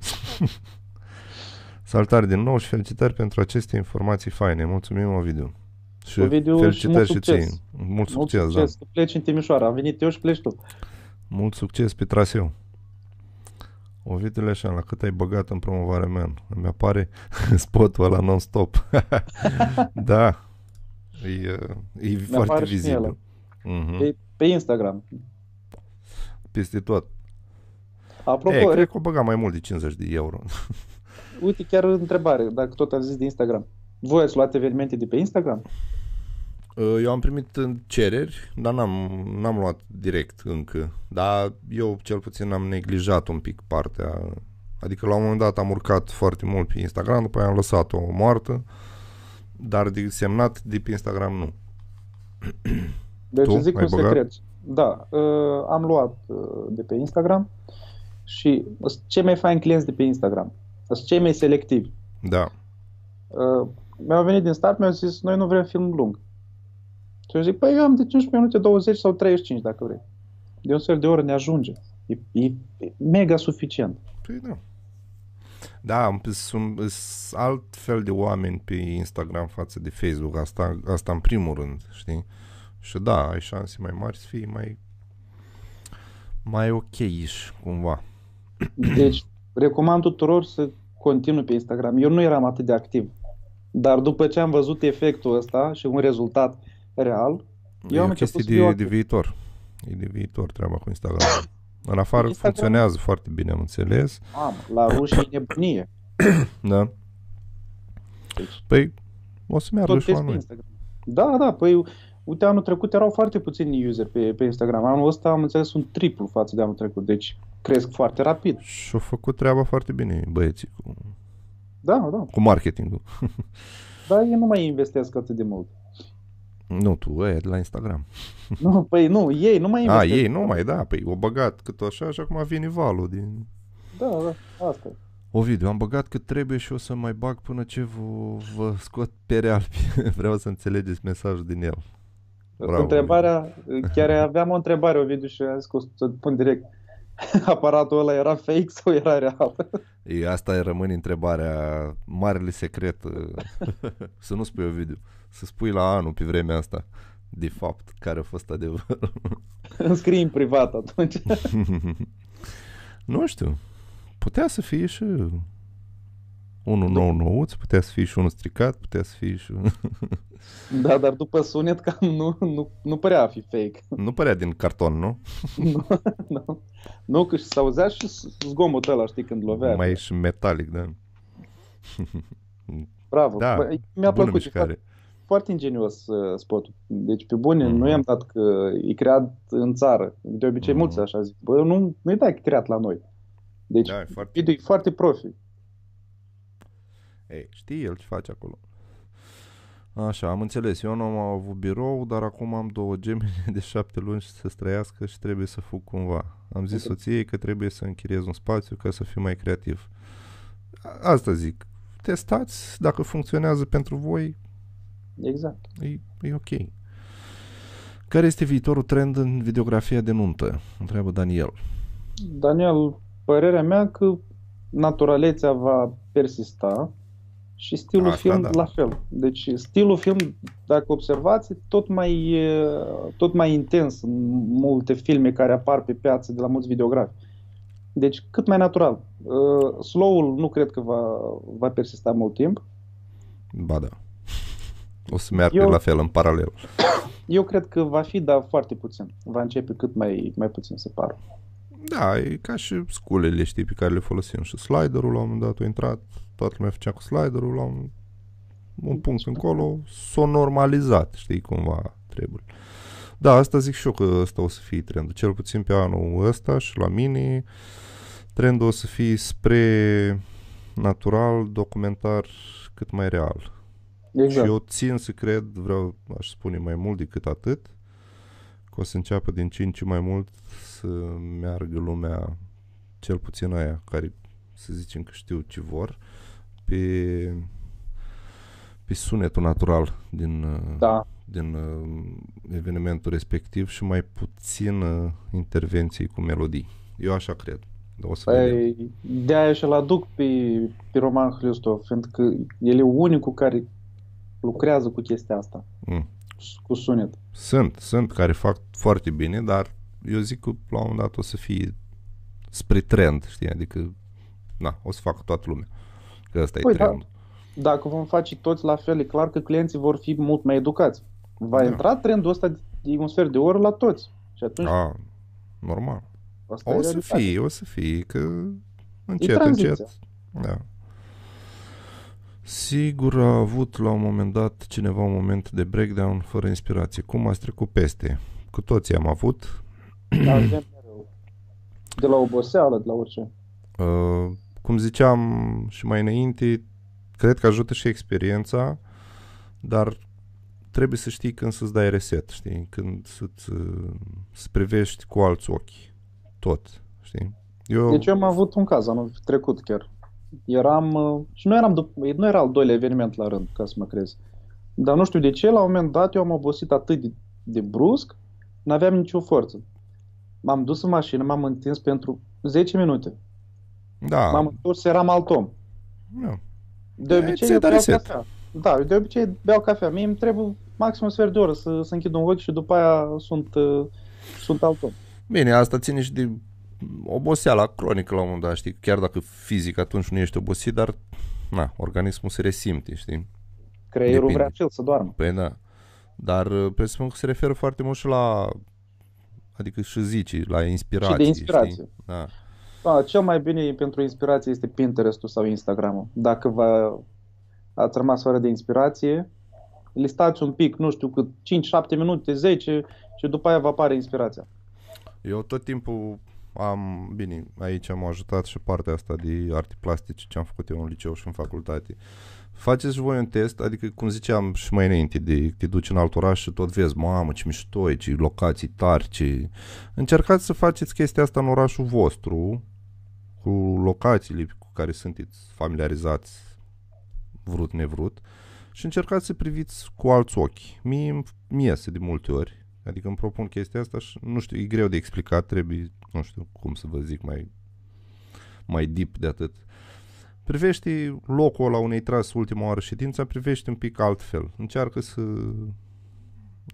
Salutare din nou și felicitări pentru aceste informații faine. Mulțumim, Ovidiu. Și Ovidiu, felicitări și, mult și ții. Mult succes, mult succes da. Pleci în Timișoara. Am venit eu și pleci tu. Mult succes pe traseu. Ovidiu așa, la cât ai băgat în promovarea mea? Îmi apare spotul ăla non-stop. Da. E, e foarte vizibil. Uh-huh. Pe, pe Instagram. Peste tot. Apropo, e, cred că o băgam mai mult de cincizeci de euro. Uite, chiar întrebare, dacă tot ați zis de Instagram. Voi ați luat evenimente de pe Instagram? Eu am primit cereri, dar n-am, n-am luat direct încă. Dar eu cel puțin am neglijat un pic partea. Adică la un moment dat am urcat foarte mult pe Instagram, după aia am lăsat-o moartă. Dar de semnat de pe Instagram nu. Deci tu, zic un secret. Da, uh, am luat uh, de pe Instagram. Și cei mai faini clienți de pe Instagram sunt cei mai selectivi. Da. Uh, mi-au venit din start, mi-au zis, noi nu vrem film lung. Și eu zic, păi eu am de cincisprezece minute, douăzeci sau treizeci și cinci dacă vrei. De un sfert de oră ne ajunge. E, e, e mega suficient. Păi da. Da, sunt alt fel de oameni pe Instagram față de Facebook. Asta, asta în primul rând, știi? Și da, ai șanse mai mari să fii mai, mai ok-ish, cumva. Deci, recomand tuturor să continui pe Instagram. Eu nu eram atât de activ, dar după ce am văzut efectul ăsta și un rezultat real, eu e am început de, de viitor. E de viitor treaba cu Instagram. În afară Instagram funcționează foarte bine, am înțeles. Mamă, la ruși e nebunie. Da. Deci, păi, o să meargă și la noi. Da, da, păi, uite, anul trecut erau foarte puțini useri pe, pe Instagram. Anul ăsta, am înțeles, un triplu față de anul trecut. Deci, cresc foarte rapid. Și-au făcut treaba foarte bine băieții cu, da, da. cu marketingul. Dar ei nu mai investesc atât de mult. Nu, tu, e de la Instagram. Nu, păi nu, ei nu mai investesc. A, ei nu mai, da, păi o băgat cât așa și acum vine valul din... Da, da, asta. Ovidiu, am băgat cât trebuie și o să mai bag până ce vă, vă scot pe real. Vreau să înțelegeți mesajul din el. Bravo, întrebarea, chiar aveam o întrebare, Ovidiu, și am zis că o să pun direct. Aparatul ăla era fake sau era real? E, asta rămâne întrebarea, marele secret. Să nu spui, Ovidiu, să spui la anul pe vremea asta, de fapt, care a fost adevărul. Îmi scrii în privat atunci. Nu știu. Putea să fie și unul nou nouț, putea să fie și unul stricat, putea să fie și... Da, dar după sunet cam nu, nu, nu părea a fi fake. Nu părea din carton, nu? Nu, nu. Nu, că și s-auzea și zgomotul ăla, știi, când lovea. Mai e și metalic, da. Bravo, da, bă, mi-a plăcut mișcare. Foarte ingenios uh, spotul. Deci, pe bune, mm. nu i-am dat că e creat în țară. De obicei, mm. mulți așa zic. Bă, nu, nu e dat creat la noi. Deci, da, e foarte... e foarte profi. Ei, știi el ce face acolo. Așa, am înțeles. Eu nu am avut birou, dar acum am două gemene de șapte luni și să străiască și trebuie să fug cumva. Am zis okay. soției că trebuie să închiriez un spațiu ca să fiu mai creativ. Asta zic. Testați, dacă funcționează pentru voi, exact. E, e ok. Care este viitorul trend în videografia de nuntă? Întreabă Daniel. Daniel, părerea mea că naturalețea va persista și stilul Asta, film da. la fel. Deci stilul film, dacă observați, tot mai, tot mai intens în multe filme care apar pe piață de la mulți videografi. Deci cât mai natural. Slow-ul nu cred că va, va persista mult timp. Ba da. O să meargă eu, la fel, în paralel. Eu cred că va fi, dar foarte puțin. Va începe cât mai, mai puțin, se pare. Da, e ca și sculele, știi, pe care le folosim. Și sliderul, la un moment dat, a intrat, toată lumea făcea cu sliderul, la un, un punct încolo, s-a normalizat, știi, cumva trebuie. Da, asta zic și eu că ăsta o să fie trendul. Cel puțin pe anul ăsta și la mine, trendul o să fie spre natural, documentar, cât mai real. Exact. Și eu țin să cred, vreau, aș spune mai mult decât atât, că o să înceapă din cinci mai mult să meargă lumea, cel puțin aia care, să zicem că știu ce vor, pe, pe sunetul natural din, da. din evenimentul respectiv și mai puțin intervenții cu melodii. Eu așa cred. O să păi, de-aia și-l aduc pe, pe Roman Hristov, fiindcă el e unicul care lucrează cu chestia asta, mm. cu sunet. Sunt, sunt care fac foarte bine, dar eu zic că la un moment dat o să fie spre trend, știi, adică na, o să facă toată lumea, că ăsta păi, e trendul. Da. Dacă vom face toți la fel, e clar că clienții vor fi mult mai educați. Va da. intra trendul ăsta de un sfert de oră la toți și atunci... Da, normal. Asta o să fie, o să fie, că încet, încet. Da. Sigur a avut la un moment dat cineva un moment de breakdown fără inspirație. Cum ați trecut peste? Cu toții am avut. Da, avem mereu. De la oboseală, de la orice. Uh, cum ziceam și mai înainte, cred că ajută și experiența, dar trebuie să știi când să-ți dai reset, știi? Când să-ți să privești cu alți ochi. Tot, știi? Eu... Deci eu am avut un caz anul trecut chiar. Eram, și nu eram, nu era al doilea eveniment la rând, ca să mă crezi. Dar nu știu de ce, la un moment dat eu am obosit atât de, de brusc, n-aveam nicio forță. M-am dus în mașină, m-am întins pentru zece minute. Da. M-am întors, eram alt om. Nu. De obicei eu beau cafea. Da, de obicei beau cafea. Mie îmi trebuie maxim un sfert de oră să, să închid un ochi și după aia sunt, sunt alt om. Bine, asta ține și de oboseala cronică la un moment dat, știi? Chiar dacă fizic atunci nu ești obosit, dar na, organismul se resimte, știi? Creierul Depinde. vrea și el să doarmă. Păi da, dar presupun că se referă foarte mult și la, adică și zici, la inspirație. Și de inspirație. Știi? Da. Da, cel mai bine pentru inspirație este Pinterest-ul sau Instagram-ul. Dacă vă ați rămas fără de inspirație, listați un pic, nu știu cât, cinci, șapte minute, zece și după aia vă apare inspirația. Eu tot timpul am, bine, aici am ajutat și partea asta de arte plastice ce am făcut eu în liceu și în facultate. Faceți voi un test, adică cum ziceam și mai înainte, de, te duci în alt oraș și tot vezi, mamă, ce mișto, ce locații tari, ce... Încercați să faceți chestia asta în orașul vostru, cu locațiile cu care sunteți familiarizați vrut nevrut și încercați să priviți cu alți ochi. Mie îmi iese de multe ori, adică îmi propun chestia asta și nu știu, e greu de explicat, trebuie, nu știu cum să vă zic mai, mai deep de atât. Privește locul ăla unei tras ultima oară ședința, privește un pic altfel, încearcă să...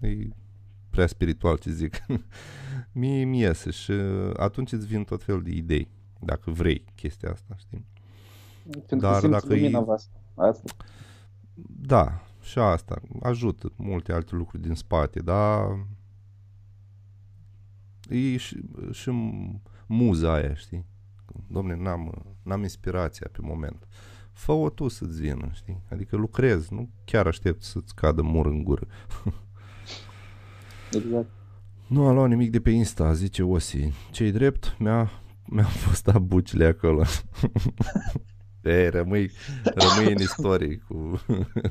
E prea spiritual ce zic. Mie mi iese și atunci îți vin tot fel de idei, dacă vrei chestia asta, știi? Pentru dar că simți dacă lumina e... voastră. Asta. Da, și asta ajută multe alte lucruri din spate, dar e și, și muza aia, știi? Dom'le, n-am, n-am inspirația pe moment. Fă-o tu să-ți vină, știi? Adică lucrezi, nu chiar aștept să-ți cadă mur în gură. Exact. Nu a luat nimic de pe Insta, zice Osi. Ce-i drept, mi-a, mi-a postat bucile acolo. Ei, rămâi, rămâi în istorie cu,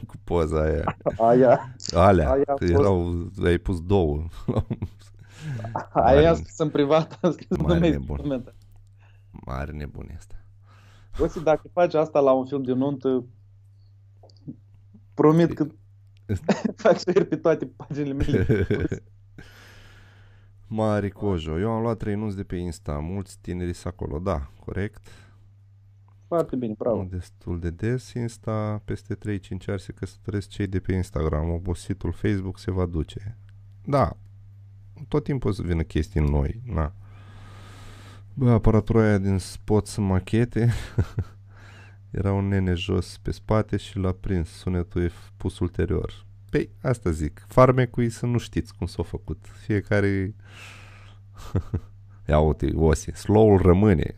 cu poza aia. Aia. Alea, aia că erau, ai pus două. Aia scris în privat, am scris numele. Mare nebun asta. Osi, dacă faci asta la un film de nuntă, promit că fac share pe toate paginile mele. Mari Cojo, eu am luat trei nuți de pe Insta, mulți tineri sunt acolo, da, corect. Foarte bine, bravo. Destul de des Insta, peste trei cinci ani se căsătoresc cei de pe Instagram, obositul Facebook se va duce. Da, tot timpul o să vină chestii noi, na. Bă, aparatura aia din spot sunt machete. Era un nene jos pe spate și l-a prins. Sunetul e pus ulterior. Păi, asta zic. Farmecul să nu știți cum s-a făcut. Fiecare... Ia uite, Osi, slow-ul rămâne.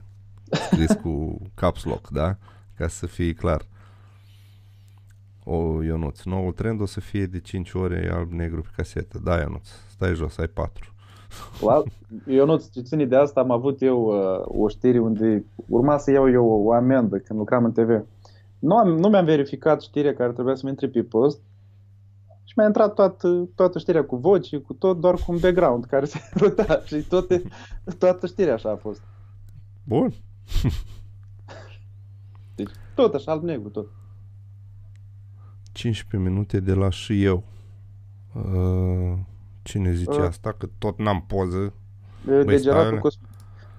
Scris cu caps lock, da? Ca să fie clar. O, Ionuț, noul trend o să fie de cinci ore alb-negru pe casetă. Da, Ionuț, stai jos, ai patru. Eu nu ține de asta, am avut eu uh, o știre unde urma să iau eu o amendă când lucram în te ve. Nu, am, nu mi-am verificat știrea care trebuia să-mi intre pe post și mi-a intrat toată, toată știrea cu voci, cu tot, doar cu un background care se ruta și toate, toată știrea așa a fost. Bun. Deci tot așa, alb-negru, tot. cincisprezece minute de la și eu. Uh... Cine zice uh, asta? Că tot n-am poză. Degerat cu Cosmin.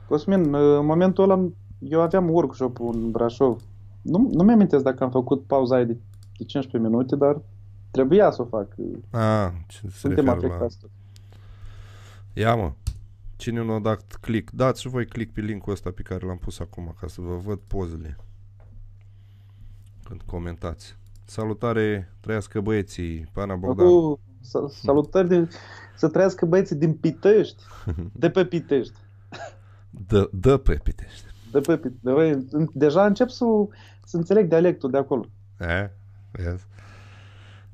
Cosmin, în momentul ăla eu aveam workshop-ul în Brașov. Nu, nu mi-am amintesc dacă am făcut pauza aia de, de cincisprezece minute, dar trebuia să o fac. A, ce suntem afectați la... Ia mă, cine nu a dat click, dați și voi click pe link-ul ăsta pe care l-am pus acum, ca să vă văd pozele când comentați. Salutare, trăiască băieții, pana Bogdan. Uh, Salutări din, să trăiască băieții din Pitești. De pe Pitești. De, de pe Pitești. De pe Pitești. De, deja încep să, să înțeleg dialectul de acolo. E, yes.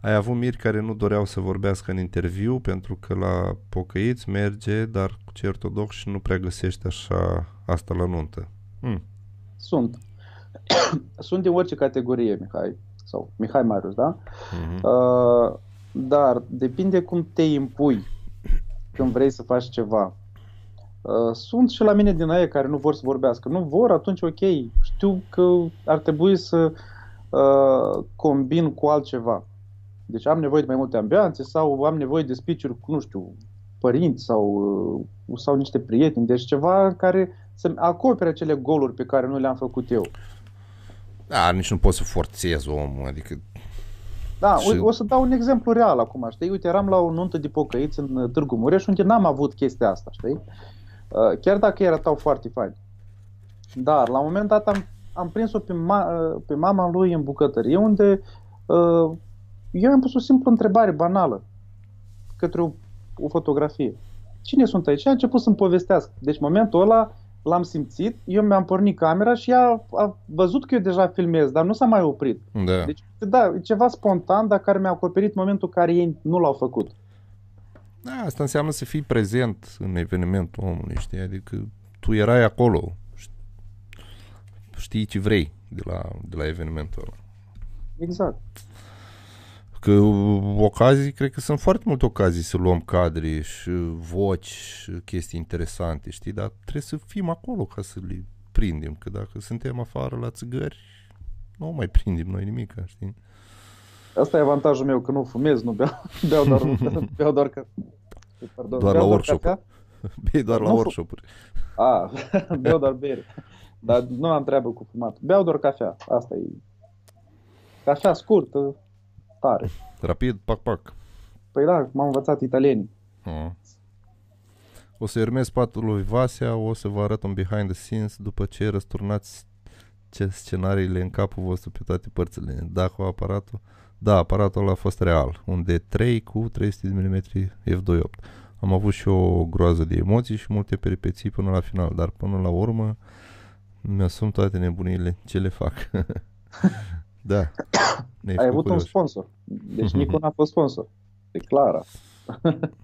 Ai avut miri care nu doreau să vorbească în interviu pentru că la pocăiți merge, dar cu cei ortodoxi și nu prea găsești așa asta la nuntă. Hmm. Sunt. Sunt din orice categorie, Mihai. Sau Mihai Marius, da? Mm-hmm. Uh, Dar depinde cum te impui când vrei să faci ceva. Sunt și la mine din aia care nu vor să vorbească. Nu vor, atunci ok, știu că ar trebui să uh, combin cu altceva. Deci am nevoie de mai multe ambianțe sau am nevoie de speech-uri cu, nu știu, părinți sau, sau niște prieteni. Deci ceva care să acopere acele goluri pe care nu le-am făcut eu. Da, nici nu poți să forțezi omul, adică... Da, și... o să dau un exemplu real acum, știi? Uite, eram la o nuntă de pocăiți în Târgu Mureș, unde n-am avut chestia asta, știi? Chiar dacă ei arătau foarte fain. Dar, la un moment dat, am, am prins-o pe, ma- pe mama lui în bucătărie, unde uh, eu am pus o simplă întrebare banală către o, o fotografie. Cine sunt aici? Și a început să-mi povestească. Deci, momentul ăla l-am simțit, eu mi-am pornit camera și ea a văzut că eu deja filmez, dar nu s-a mai oprit. Da. Deci, da, e ceva spontan, dar care mi-a acoperit momentul care ei nu l-au făcut. Da, asta înseamnă să fii prezent în evenimentul omului, știi? Adică tu erai acolo, știi ce vrei de la, de la evenimentul ăla. Exact. Că ocazii, cred că sunt foarte multe ocazii să luăm cadre și voci și chestii interesante, știi? Dar trebuie să fim acolo ca să le prindem, că dacă suntem afară la țigări, nu mai prindem noi nimic, știi? Asta e avantajul meu, că nu fumez, nu beau, beau doar, beau doar că... Pardon, doar la workshop. Bei doar la workshop-uri. A, beau doar bere. Dar nu am treabă cu fumat. Beau doar cafea, asta e. Cafea scurtă, tare. Rapid, pac, pac. Păi da, m-am învățat italienii. Uh-huh. O să-i urmez patul lui Vasea, o să vă arăt un behind the scenes după ce răsturnați ce scenariile în capul vostru pe toate părțile. Dacă aparatul... Da, aparatul ăla a fost real, unde trei cu trei sute de milimetri f doi virgulă opt. Am avut și o groază de emoții și multe peripeții până la final, dar până la urmă mi-asum toate nebunile ce le fac. Da. Ai avut un sponsor. Deci Nikon a fost sponsor. E clar.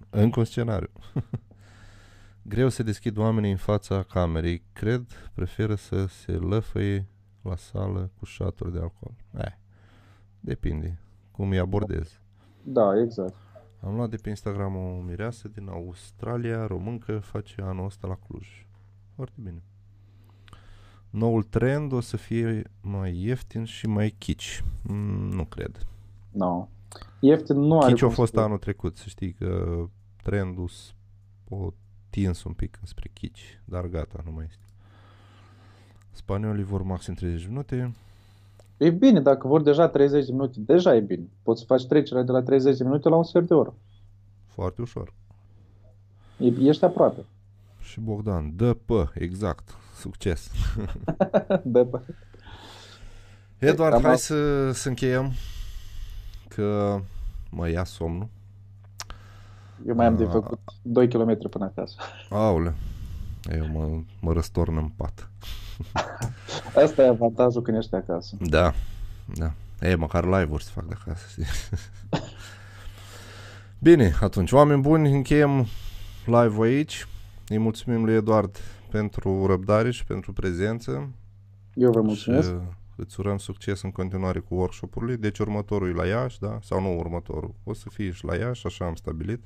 Încă un scenariu. Greu se deschid oamenii în fața camerei. Cred, preferă să se lăfăie la sală cu șaturi de alcool. Aia. Depinde cum îi abordez. Da, exact. Am luat de pe Instagram o mireasă din Australia, româncă, face anul ăsta la Cluj. Foarte bine. Noul trend o să fie mai ieftin și mai kitsch. Mm, nu cred. No. Ieftin nu are. Kitsch a fost anul trecut, să știi că trendul o tins un pic spre kitsch, dar gata, nu mai este. Spaniolii vor maxim treizeci de minute. E bine, dacă vor deja treizeci de minute, deja e bine. Poți să faci trecerea de la treizeci de minute la un sfert de oră. Foarte ușor. E, ești aproape. Și Bogdan, dă pă, exact, succes. Dă pă. Eduard, hai să, să încheiem, că mă ia somnul. Eu mai am de făcut doi kilometri până acasă. Aule, eu mă, mă răstorn în pat. Asta e avantajul când ești acasă. Da, da. E, măcar live-uri să fac de acasă. Bine, atunci, oameni buni, încheiem live-ul aici. Îi mulțumim lui Eduard pentru răbdare și pentru prezență. Eu vă mulțumesc. Și îți urăm succes în continuare cu workshop-urile. Deci următorul e la Iași, da? Sau nu următorul. O să fie și la Iași, așa am stabilit.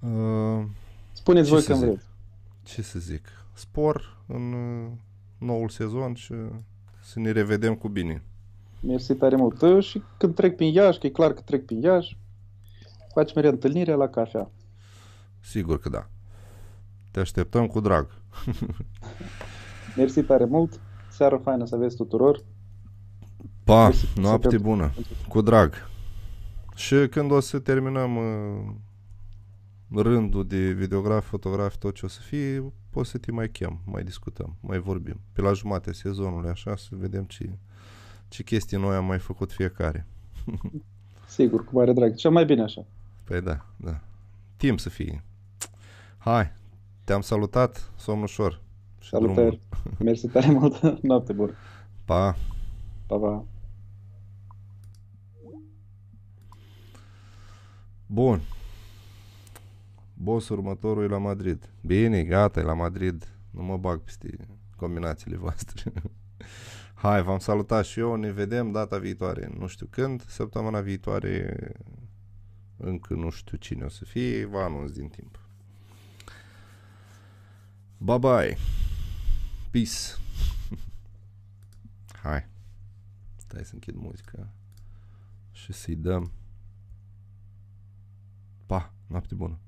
Uh, Spuneți voi când vreți. Ce să zic? Spor în noul sezon și să ne revedem cu bine. Mersi tare mult. Și când trec prin Iași, că e clar că trec prin Iași, facem mereu întâlnirea la cafea. Sigur că da. Te așteptăm cu drag. Mersi tare mult. Seară faină să aveți tuturor. Pa, mersi, noapte bună. Cu drag. Și când o să terminăm rândul de videograf, fotograf, tot ce o să fie, poți să te mai chem, mai discutăm, mai vorbim. Pe la jumatea sezonului, așa, să vedem ce, ce chestii noi am mai făcut fiecare. Sigur, cu mare drag. Cel mai bine așa. Păi da, da. Timp să fie. Hai, te-am salutat, somn ușor. Salutări. Mersi tare mult. Noapte bună. Pa. Pa, pa. Bun. Boss, următorul e la Madrid. Bine, gata, e la Madrid. Nu mă bag peste combinațiile voastre. Hai, v-am salutat și eu. Ne vedem data viitoare. Nu știu când. Săptămâna viitoare încă nu știu cine o să fie. Vă anunț din timp. Bye bye. Peace. Hai. Stai să închid muzica și să-i dăm. Pa, noapte bună.